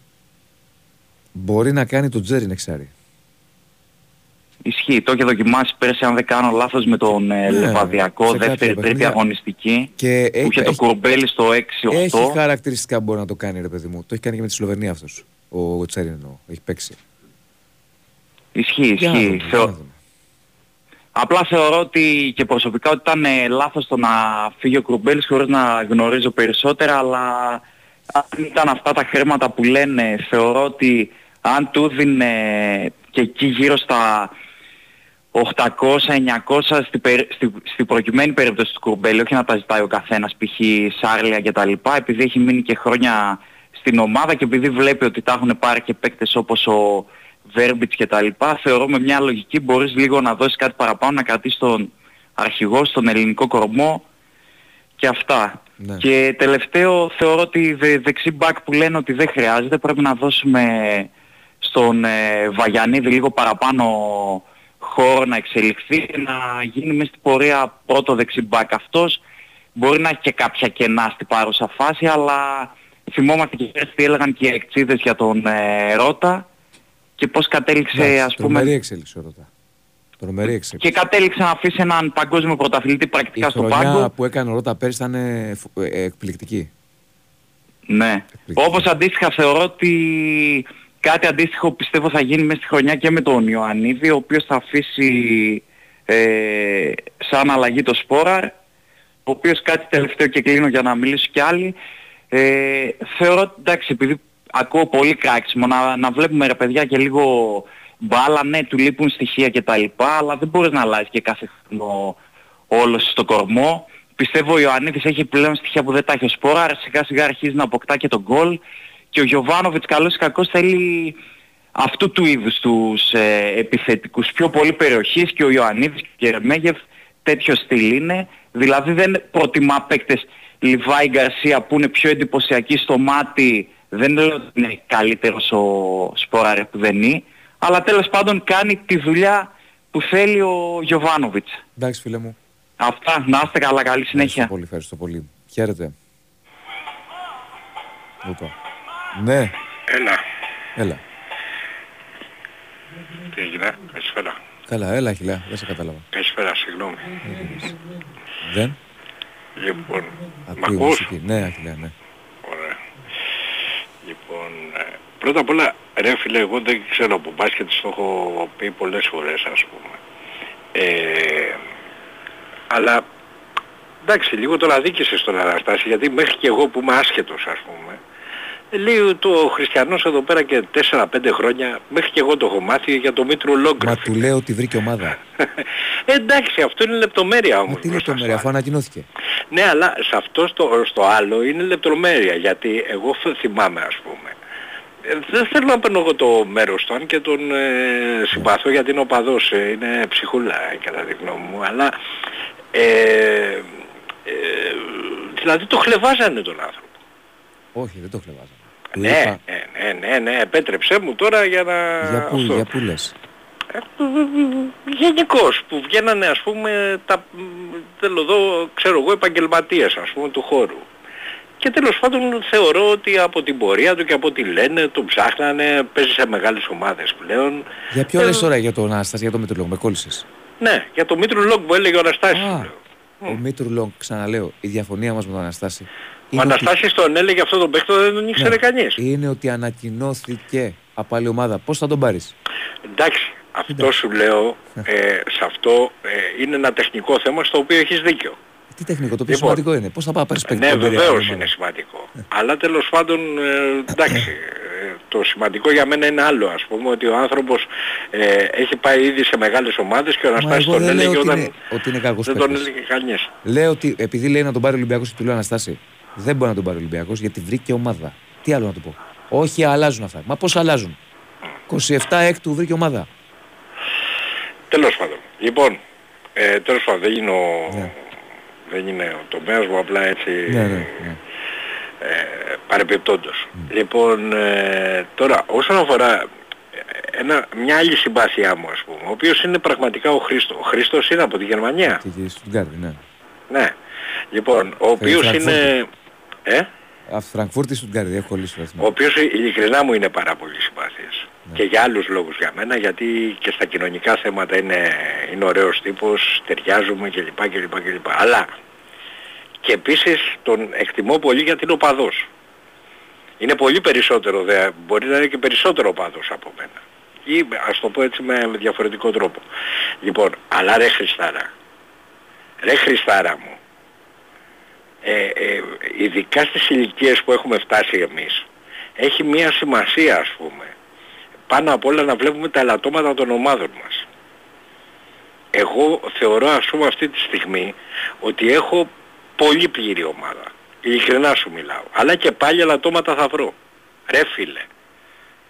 μπορεί να κάνει τον Τζέριν εξάρι. Ισχύει, το είχε δοκιμάσει πέρσι, αν δεν κάνω λάθος, με τον ναι, Λεβαδιακό, δεύτερη, τρίτη αγωνιστική, και που είχε το Κουρμπέλι στο έξι οκτώ. Έχει χαρακτηριστικά, μπορεί να το κάνει ρε παιδί μου. Το έχει κάνει και με τη Σλοβενία αυτός, ο Τζέριν εννοώ, έχει παίξει. Ισχύει, ισχύει. Απλά θεωρώ ότι και προσωπικά ότι ήταν ε, λάθος το να φύγει ο Κρουμπέλης χωρίς να γνωρίζω περισσότερα, αλλά αν ήταν αυτά τα χρήματα που λένε, θεωρώ ότι αν του δίνε και εκεί γύρω στα οκτακόσια εννιακόσια στην περι, στη, στη προκειμένη περίπτωση του Κρουμπέλη, όχι να τα ζητάει ο καθένας π.χ. Σάρλια κτλ, επειδή έχει μείνει και χρόνια στην ομάδα και επειδή βλέπει ότι τα έχουν πάρει και παίκτες όπως ο Βέρμπιτς και τα λοιπά, θεωρώ με μια λογική μπορείς λίγο να δώσεις κάτι παραπάνω, να κρατήσεις τον αρχηγό, στον ελληνικό κορμό και αυτά. Ναι. Και τελευταίο θεωρώ ότι δε, δεξί μπακ που λένε ότι δεν χρειάζεται, πρέπει να δώσουμε στον ε, Βαγιανίδη λίγο παραπάνω χώρο να εξελιχθεί, να γίνει μες στην πορεία πρώτο δεξί μπακ αυτός. Μπορεί να έχει και κάποια κενά στην παρούσα φάση, αλλά θυμόμαστε και πέρσι τι έλεγαν και οι εκτσίδες για τον ε, Ρώτα. Και πώς κατέληξε, ναι, ας πούμε... Τρομερή εξέλιξη ρωτά. Τρομερή εξέλιξη. Και κατέληξε να αφήσει έναν παγκόσμιο πρωταθλητή πρακτικά στον πάγκο. Η χρονιά που έκανε ο Ρώτα πέρυσι ήταν ε, ε, εκπληκτική. Ναι. Εκπληκτική. Όπως αντίστοιχα θεωρώ ότι κάτι αντίστοιχο πιστεύω θα γίνει μέσα στη χρονιά και με τον Ιωαννίδη, ο οποίος θα αφήσει ε, σαν αλλαγή το Σπόραρ, ο οποίος κάτι τελευταίο, και κλείνω για να μιλήσω κι άλλοι. Ε, θεωρώ ότι εντάξει, επειδή ακούω πολύ κράξιμο, να, να βλέπουμε ρε παιδιά και λίγο μπάλα, ναι, του λείπουν στοιχεία κτλ. Αλλά δεν μπορείς να αλλάζει και κάθε χρόνο όλο στο κορμό. Πιστεύω ο Ιωαννίδης έχει πλέον στοιχεία που δεν τα έχει ο Σπόρα, άρα σιγά σιγά αρχίζει να αποκτά και τον γκολ. Και ο Γιοβάνοβιτς καλός ή κακός θέλει αυτού του είδους τους ε, επιθετικούς, πιο πολύ περιοχής, και ο Ιωαννίδης και ο Κερμέγεφ τέτοιο στυλ είναι. Δηλαδή δεν προτιμά παίκτες Λιβάη Γκαρσία που είναι πιο εντυπωσιακοί στο μάτι. Δεν λέω ότι είναι καλύτερος ο Σπόραρε που δεν είναι, αλλά τέλος πάντων κάνει τη δουλειά που θέλει ο Γιοβάνοβιτς. Εντάξει φίλε μου. Αυτά, να είστε καλά, καλή συνέχεια. Ευχαριστώ πολύ, ευχαριστώ πολύ. Χαίρετε. Ναι. Έλα. Έλα. Τι έγινε, καλησπέρα. Καλά, έλα Αχιλέα, δεν σε κατάλαβα. Καλησπέρα, συγγνώμη. Δεν. Λοιπόν, μ' ακούς? Ναι Αχιλέα, ναι. Ωραία. Λοιπόν, πρώτα απ' όλα, ρε φίλε, εγώ δεν ξέρω από μπάσκετ, το έχω πει πολλές φορές, ας πούμε. Ε, αλλά, εντάξει, λίγο τον αδίκησες τον Αναστάση, γιατί μέχρι και εγώ που είμαι άσχετος, ας πούμε, λέει το ο Χριστιανός εδώ πέρα και τέσσερα πέντε χρόνια, μέχρι και εγώ το έχω μάθει για το Μήτρου Λόγκρη. Μα του λέω ότι βρήκε ομάδα. Εντάξει, αυτό είναι λεπτομέρεια όμως. Μα τι λεπτομέρεια, αφού ανακοινώθηκε. Ναι, αλλά σε αυτό στο, στο άλλο είναι λεπτομέρεια, γιατί εγώ θυμάμαι, ας πούμε. Δεν θέλω να παίρνω εγώ το μέρος του, αν και τον ε, συμπαθώ, γιατί είναι οπαδός, ε, είναι ψυχούλα κατά τη γνώμη μου, αλλά ε, ε, δηλαδή το χλεβάζανε τον άνθρωπο. Όχι, δεν το χλεβάζανε. Ναι, είπα... ναι, ναι, ναι, ναι, επέτρεψέ μου τώρα για να... Για πού, για πού λες? Ε, γενικώς, που βγαίνανε ας πούμε τα, θέλω εδώ, ξέρω εγώ, επαγγελματίες ας πούμε του χώρου. Και τέλος πάντων θεωρώ ότι από την πορεία του και από ό,τι λένε, τον ψάχνανε, παίζει σε μεγάλες ομάδες πλέον. Για ποιο ε... λες τώρα, για τον Αναστάση, για τον Μήτρου Λόγκ, με κόλλησες? Ναι, για τον Μήτρου Λόγκ που έλεγε ο Αναστάσης. Α, ο Μήτρου Λόγκ, ξαναλέω, η διαφωνία μας με τον Αναστάση. Ο Αναστάσης ότι... τον έλεγε αυτό τον παίκτο, δεν τον ήξερε ναι. κανείς. Είναι ότι ανακοινώθηκε από άλλη ομάδα. Πώς θα τον πάρεις? Εντάξει, αυτό Εντάξει. σου λέω, ε, σε αυτό ε, είναι ένα τεχνικό θέμα στο οποίο έχεις δίκιο. Τι τεχνικό, το πιο λοιπόν, σημαντικό είναι. Πώς θα πάει να πάρεις παίκτο? Ναι, βεβαίως είναι σημαντικό. Ε. Αλλά τέλος πάντων, ε, εντάξει, ε, το σημαντικό για μένα είναι άλλο, ας πούμε, ότι ο άνθρωπος ε, έχει πάει ήδη σε μεγάλες ομάδες και ο Αναστάσης τον έλεγε όταν... Είναι, ότι είναι κακός δεν τον έλεγε κανείς. Λέω ότι επειδή λέει να τον πάρει ο Ολυμπιακός και του λέω Αναστάση, δεν μπορεί να τον πάρει ο Ολυμπιακός γιατί βρήκε ομάδα. Τι άλλο να του πω? Όχι, αλλάζουν αυτά. Μα πώς αλλάζουν? είκοσι επτά έκτου βρήκε ομάδα. Τέλος πάντων. Λοιπόν, ε, τέλος πάντων δεν γίνω... Yeah. Δεν είναι ο τομέας μου, απλά έτσι ναι, ναι, ναι. Ε, παρεπιπτόντως. Mm. Λοιπόν, ε, τώρα όσον αφορά ένα, μια άλλη συμπάθειά μου, ας πούμε, ο οποίος είναι πραγματικά ο Χρήστος. Ο Χρήστος είναι από τη Γερμανία. Τη Στουτγκάρδη, ναι. Ναι. Λοιπόν, ο οποίος είναι... Ε? Φραγκφούρτη Στουτγκάρδη, έχω λύσει. Ο οποίος ειλικρινά μου είναι πάρα πολύ συμπάθειες. Ναι. Και για άλλους λόγους για μένα, γιατί και στα κοινωνικά θέματα είναι, είναι ωραίος τύπος, ταιριάζουμε κλπ, κλπ, κλπ. Αλλά και επίσης τον εκτιμώ πολύ γιατί είναι οπαδός. Είναι πολύ περισσότερο, δε, μπορεί να είναι και περισσότερο οπαδός από μένα. Ή ας το πω έτσι με, με διαφορετικό τρόπο. Λοιπόν, αλλά ρε Χριστάρα, ρε Χριστάρα μου, ε, ε, ειδικά στις ηλικίες που έχουμε φτάσει εμείς, έχει μία σημασία ας πούμε. Πάνω απ' όλα να βλέπουμε τα ελαττώματα των ομάδων μας. Εγώ θεωρώ ας πούμε αυτή τη στιγμή ότι έχω πολύ πλήρη ομάδα. Ειλικρινά σου μιλάω. Αλλά και πάλι ελαττώματα θα βρω. Ρε φίλε,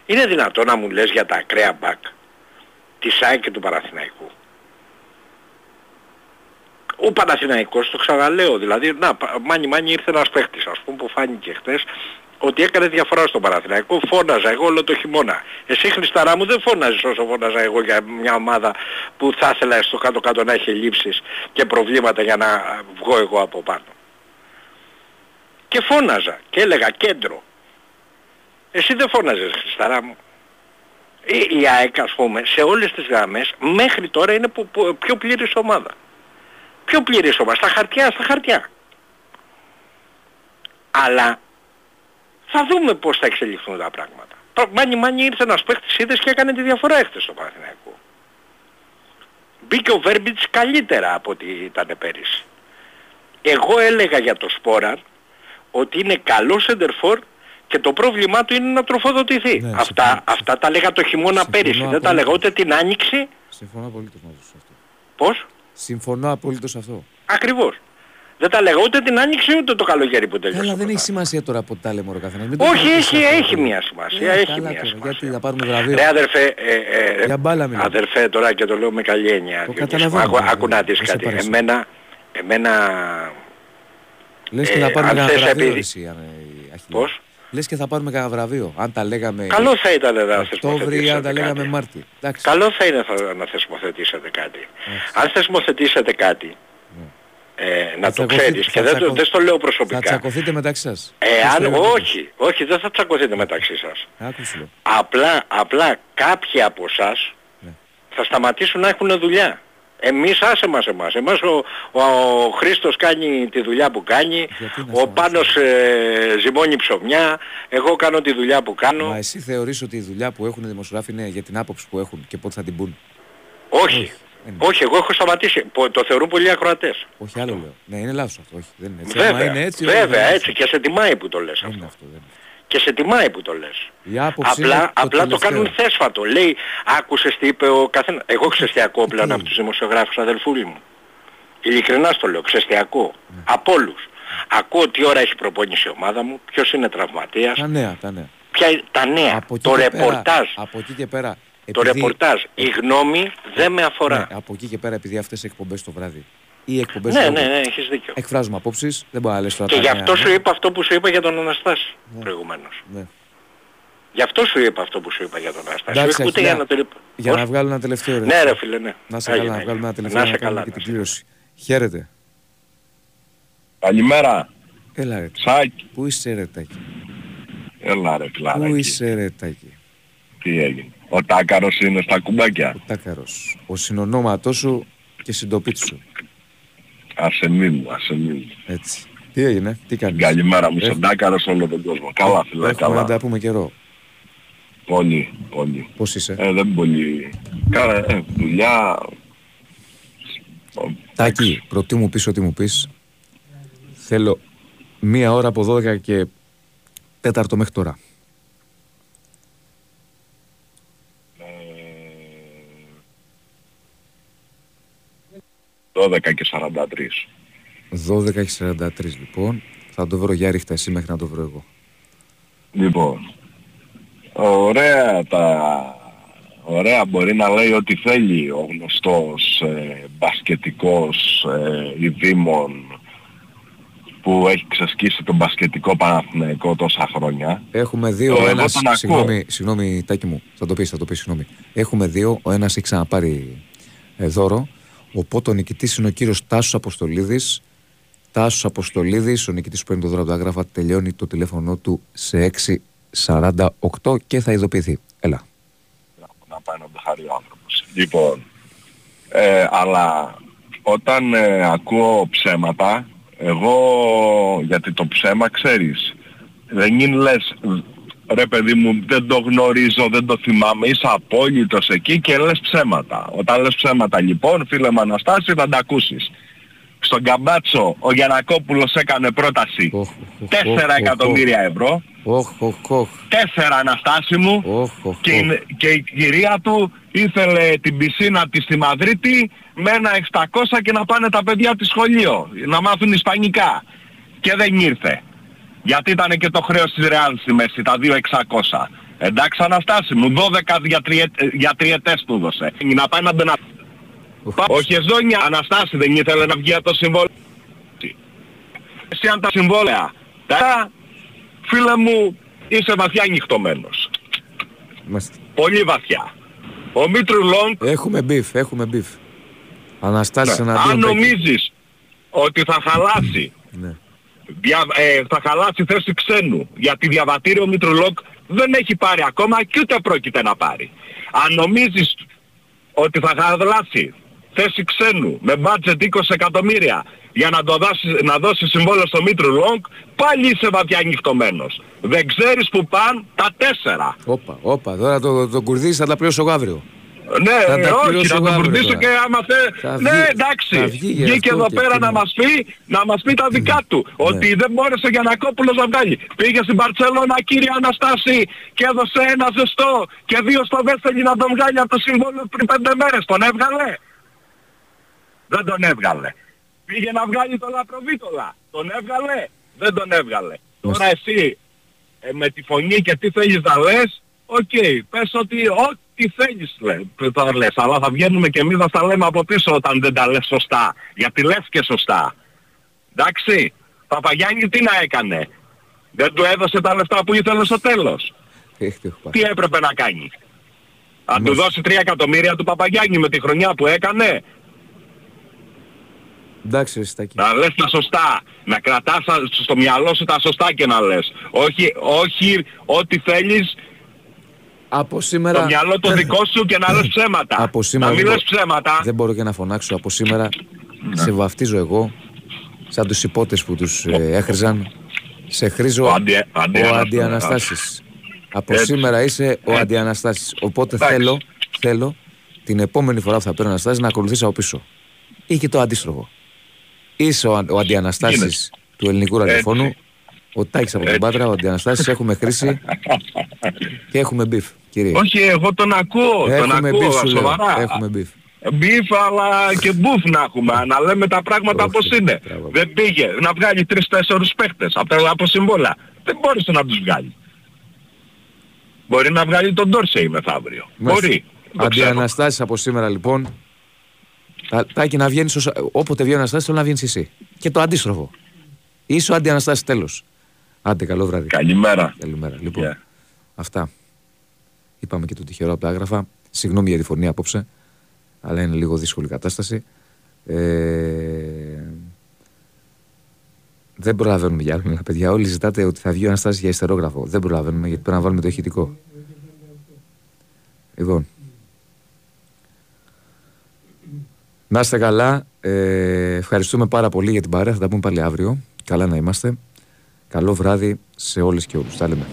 είναι δυνατό να μου λες για τα ακραία μπακ της ΑΕΚ και του Παναθηναϊκού? Ο Παναθηναϊκός, το ξαναλέω, δηλαδή, να, μάνι μάνι ήρθε ένας παίχτης ας πούμε που φάνηκε χτες ότι έκανε διαφορά στον Παναθηναϊκό, φώναζα εγώ όλο το χειμώνα. Εσύ Χρισταρά μου δεν φώναζες όσο φώναζα εγώ για μια ομάδα που θα ήθελα στο κάτω-κάτω να έχει λήψεις και προβλήματα για να βγω εγώ από πάνω. Και φώναζα και έλεγα κέντρο. Εσύ δεν φώναζες Χρισταρά μου. Η, η ΑΕΚ ας πούμε σε όλες τις γραμμές μέχρι τώρα είναι που, που, πιο πλήρης ομάδα. Πιο πλήρης ομάδα, στα χαρτιά, στα χαρτιά. Αλλά... θα δούμε πώς θα εξελιχθούν τα πράγματα. Μάνι μάνι ήρθε ένας παίκτης είδες και έκανε τη διαφορά έχτες στο Παναθηναϊκό. Μπήκε ο Βέρμπιτς καλύτερα από ό,τι ήταν πέρυσι. Εγώ έλεγα για το Σπόραν ότι είναι καλό σεντερφόρ και το πρόβλημά του είναι να τροφοδοτηθεί. Ναι, αυτά, συμφωνώ, αυτά τα λέγα το χειμώνα πέρυσι, απολύτως. Δεν τα λέγα ούτε την άνοιξη. Συμφωνώ απολύτως μαζί σου αυτό. Πώς? Συμφωνώ απολύτως αυτό. Ακριβώς. Δεν τα λέγα ούτε την άνοιξη ούτε το καλοκαίρι που τελειώσει. Αλλά δεν έχει σημασία τώρα από τα λέμε ο καθένας. Όχι, έχει, έχει μια σημασία. Ε, έχει καλά, μια τώρα, σημασία. Γιατί θα πάρουμε βραβείο. Ρε αδερφέ, ε, ε, αδερφέ τώρα και το λέω με καλή έννοια. Άκου να δεις κάτι. Εμένα... εμένα Λες και θα πάρουμε ένα βραβείο. Πώς? Λες και θα πάρουμε κανένα βραβείο. Αν τα λέγαμε... Καλό θα ήταν να Οκτώβρη, αν τα λέγαμε Μάρτιο. Καλό θα είναι να θεσμοθετήσετε κάτι. Αν θεσμοθετήσετε κάτι... Ε, να το ξέρεις και δεν, τσακω... δεν στο λέω προσωπικά. Θα τσακωθείτε μεταξύ σας. Εάν, όχι, όχι, δεν θα τσακωθείτε μεταξύ σας. Άκουσε. Απλά, απλά κάποιοι από εσάς ναι. θα σταματήσουν να έχουν δουλειά. Εμείς άσε μας εμάς. Εμάς ο, ο, ο Χρήστος κάνει τη δουλειά που κάνει, ο Πάνος ε, ζυμώνει ψωμιά, εγώ κάνω τη δουλειά που κάνω. Μα εσύ θεωρείς ότι η δουλειά που έχουν οι δημοσιογράφοι είναι για την άποψη που έχουν και πότε θα την πουν? Όχι. όχι. Είναι. Όχι, εγώ έχω σταματήσει. Το θεωρούν πολλοί ακροατές. Όχι, άλλο λέω. Ναι, είναι λάθος αυτό. Όχι, δεν είναι έτσι. Βέβαια, είναι έτσι, βέβαια έτσι. Και σε τιμάει που το λες αυτό. αυτό δεν είναι. Και σε τιμάει που το λες. Απλά, απλά το, το κάνουν θέσφατο. Λέει, άκουσες τι είπε ο καθένας. Εγώ ξεστιακό πλέον από τους δημοσιογράφους αδελφούλη μου. Ειλικρινά στο λέω, ξεστιακό. Ναι. Από όλους. Ακούω τι ώρα έχει προπόνηση η ομάδα μου, ποιος είναι τραυματίας. Τα νέα, τα νέα. Ποια, τα νέα. Το ρεπορτάζ. Από εκεί και πέρα. Επειδή... Το ρεπορτάζ, η γνώμη δεν με αφορά. Ναι, από εκεί και πέρα, επειδή αυτές οι εκπομπές το βράδυ ή εκπομπές ναι, το βράδυ. Ναι, ναι, έχεις δίκιο. Εκφράζουμε απόψεις, δεν μπορώ να λες τώρα. Και γι' αυτό ναι. σου είπα αυτό που σου είπα για τον Αναστάση ναι. προηγουμένως. Ναι. Γι' αυτό σου είπα αυτό που σου είπα για τον Αναστάση. Εντάξει, ούτε για να, τελει... για να βγάλω ένα τελευταίο. Ναι, ρε φίλε, ναι. Να σε Άγινε, καλά, να βγάλουμε ένα τελευταίο. Να σε καλά. Και την κλήρωση. Χαίρετε. Καλημέρα. Έλα ρε. Σάκη. Πού είσαι ρε Τάκη? Έλα ρε Κλάρα. Πού είσαι ρε Τάκη? Τι έγινε? Ο Τάκαρος είναι στα κουμπάκια. Ο Τάκαρος. Ο συνονόματός σου και συντοπίτης σου. Ασεμίμου, ασεμίμου. Έτσι. Τι έγινε, τι κάνεις? Καλημέρα μου, στον Τάκαρο σε όλο τον κόσμο. Καλά φίλε, καλά. Έχουμε να τα πούμε καιρό. Πολύ, πολύ. Πώς είσαι? Ε, δεν πολύ. Κάρα, ε, δουλειά. Τάκη, πρωτή μου πεις ό,τι μου πεις. Θέλω μία ώρα από δώδεκα και τέταρτο μέχρι τώρα. δώδεκα και σαράντα τρία. δώδεκα και σαράντα τρία λοιπόν. Θα το βρω για ρίχτα εσύ μέχρι να το βρω εγώ. Λοιπόν. Ωραία τα... Ωραία μπορεί να λέει ό,τι θέλει ο γνωστός ε, μπασκετικός ε, ειδήμων που έχει ξεσκίσει τον μπασκετικό Παναθηναϊκό τόσα χρόνια. Έχουμε δύο, ο ένας... Συγγνώμη, συγγνώμη Τάκη μου. Θα το πεις, θα το πεις, συγγνώμη. Έχουμε δύο, ο ένας έχει ξαναπάρει ε, δώρο. Οπότε ο νικητής είναι ο κύριος Τάσος Αποστολίδης. Τάσος Αποστολίδης, ο νικητής που παίρνει το δώρο από το Άγραφα, τελειώνει το τηλέφωνο του σε έξι σαράντα οκτώ και θα ειδοποιηθεί. Έλα. Να πάει να μπεχάρει ο άνθρωπος. Λοιπόν, ε, αλλά όταν ε, ακούω ψέματα, εγώ, γιατί το ψέμα ξέρεις, δεν είναι λες, ρε παιδί μου, δεν το γνωρίζω, δεν το θυμάμαι, είσαι απόλυτος εκεί και λες ψέματα. Όταν λες ψέματα λοιπόν, φίλε μου Αναστάση, θα τα ακούσεις. Στον Καμπάτσο ο Γιανακόπουλος έκανε πρόταση oh, oh, oh, τέσσερα oh, εκατομμύρια oh, ευρώ, oh, oh, oh. τέσσερα Αναστάση μου, oh, oh, oh. Και, και η κυρία του ήθελε την πισίνα της στη Μαδρίτη με ένα εξακόσια και να πάνε τα παιδιά της σχολείο, να μάθουν ισπανικά. Και δεν ήρθε. Γιατί ήταν και το χρέος της Ρεάλ στη μέση, τα δύο χιλιάδες εξακόσια. Εντάξει Αναστάση μου, δώδεκα για, τριε, για τριετές του δώσε. Να πάει να μπαινα... Όχι ζώνια, Αναστάση δεν ήθελε να βγει από το συμβόλαιο. Εσύ αν τα συμβόλαια. Τα φίλε μου είσαι βαθιά νυχτωμένος. Μαστε. Πολύ βαθιά. Ο Μήτρου Λόγκ... Έχουμε μπιφ, έχουμε μπιφ. Αναστάση ναι. Αν νομίζεις ότι θα χαλάσει... ναι. Δια, ε, θα χαλάσει θέση ξένου, γιατί διαβατήριο Μητρουλόκ δεν έχει πάρει ακόμα και ούτε πρόκειται να πάρει. Αν νομίζεις ότι θα χαλάσει θέση ξένου με budget είκοσι εκατομμύρια για να, το δάσεις, να δώσεις συμβόλαιο στο Μητρουλόκ, πάλι είσαι βαθιά νυχτωμένος. Δεν ξέρεις που πάνε τα τέσσερα. Όπα, όπα, τώρα το, το, το κουρδίζεις, θα τα πληρώσω εγώ αύριο. Ναι, θα όχι, θα το βρουδίσω και άμα θε... Ναι, βγει, εντάξει, βγήκε εδώ πέρα και... να μας πει, να μας πει τα δικά ναι. του, ότι ναι. δεν μπόρεσε ο Γιαννακόπουλος να βγάλει. Πήγε στην Μπαρτσελώνα, κύριε Αναστάση, και έδωσε ένα ζεστό και δύο στο Βέσελη να τον βγάλει από το συμβόλαιο πριν πέντε μέρες. Τον έβγαλε. Δεν τον έβγαλε. Πήγε να βγάλει τον Λαπροβίτολα. Τον έβγαλε. Δεν τον έβγαλε. Τώρα εσύ ε, με τη φωνή και τι θέλεις να λες, οκ, okay, πες ότι ό,τι θέλεις λέ, θα λες, αλλά θα βγαίνουμε και εμείς να τα λέμε από πίσω όταν δεν τα λες σωστά, γιατί λες και σωστά. Εντάξει, Παπαγιάννη τι να έκανε, δεν του έδωσε τα λεφτά που ήθελε στο τέλος. Τι έπρεπε να κάνει, αν του δώσει τρία εκατομμύρια του Παπαγιάννη με τη χρονιά που έκανε. Εντάξει, να λες τα σωστά, να κρατάς στο μυαλό σου τα σωστά και να λες. Όχι, όχι ό,τι θέλεις από σήμερα... το μυαλό το δικό σου και να λες ψέματα. Από σήμερα να μην λες ψέματα. Δεν μπορώ και να φωνάξω. Από σήμερα ναι. σε βαφτίζω εγώ, σαν τους υπότες που τους ε, έχριζαν. Σε χρίζω αντι, αντι, ο Αντιαναστάσης. Από έτσι. Σήμερα είσαι ο Αντιαναστάσης. Οπότε θέλω, θέλω την επόμενη φορά που θα πέρα Αναστάσεις να ακολουθείς από πίσω. Ή και το αντίστροφο. Είσαι ο, ο Αντιαναστάσης του ελληνικού ραδιοφώνου, ο Τάκης από την Πάτρα, ο Αντιαναστάσης, έχουμε χρήση και έχουμε μπιφ, κύριε. Όχι, εγώ τον ακούω, έχουμε τον ακούω, μπιφ, σοβαρά. Έχουμε μπιφ. Μπιφ αλλά και μπουφ να έχουμε, να λέμε τα πράγματα όπως είναι. Πράγμα. Δεν πήγε να βγάλει τρεις-τέσσερους παίχτες από συμβόλαια. Δεν μπόρεσε να τους βγάλει. Μπορεί να βγάλει τον Ντόρσεϊ μεθαύριο. Μπορεί. Αντιαναστάσεις από σήμερα λοιπόν. Τάκη, να βγαίνεις όσα... όποτε βγαίνει ο Αναστάσης, θέλω να βγαίνεις εσύ. Και το αντίστροφο. Είσαι ο Αντιαναστάσης, τέλος. Άντε, καλό βράδυ. Καλημέρα. Καλημέρα. Λοιπόν, yeah. αυτά. Είπαμε και το τυχερό από τα Άγραφα. Συγγνώμη για τη φωνή απόψε, αλλά είναι λίγο δύσκολη κατάσταση. Ε... Δεν προλαβαίνουμε για άλλα παιδιά. Όλοι ζητάτε ότι θα βγει ο Αναστάσης για ιστερόγραφο. Δεν προλαβαίνουμε γιατί πρέπει να βάλουμε το ηχητικό. Λοιπόν. Να είστε καλά, ε, ευχαριστούμε πάρα πολύ για την παρέα, θα τα πούμε πάλι αύριο. Καλά να είμαστε. Καλό βράδυ σε όλες και όλους. Τα λέμε.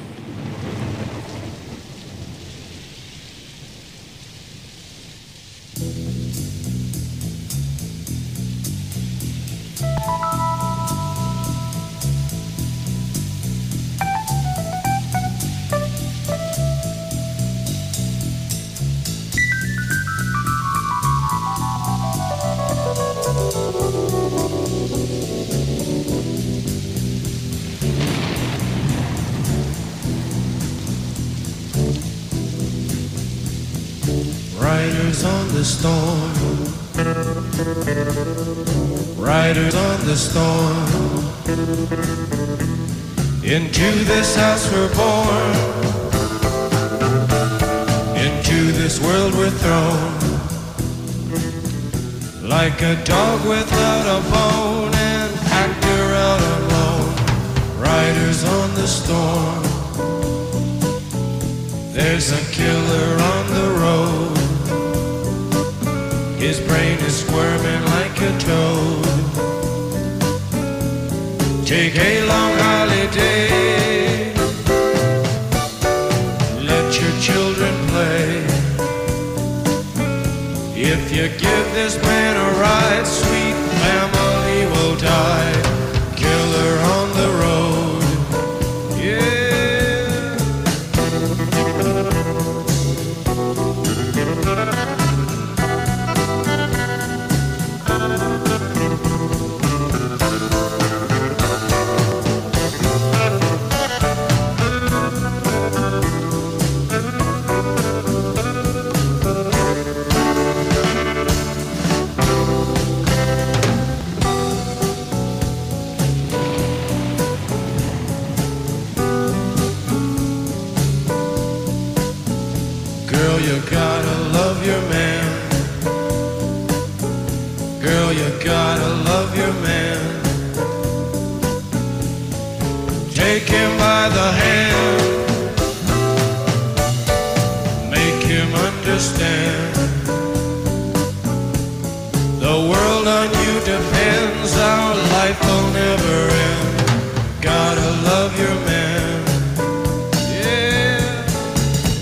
The world on you depends, our life will never end.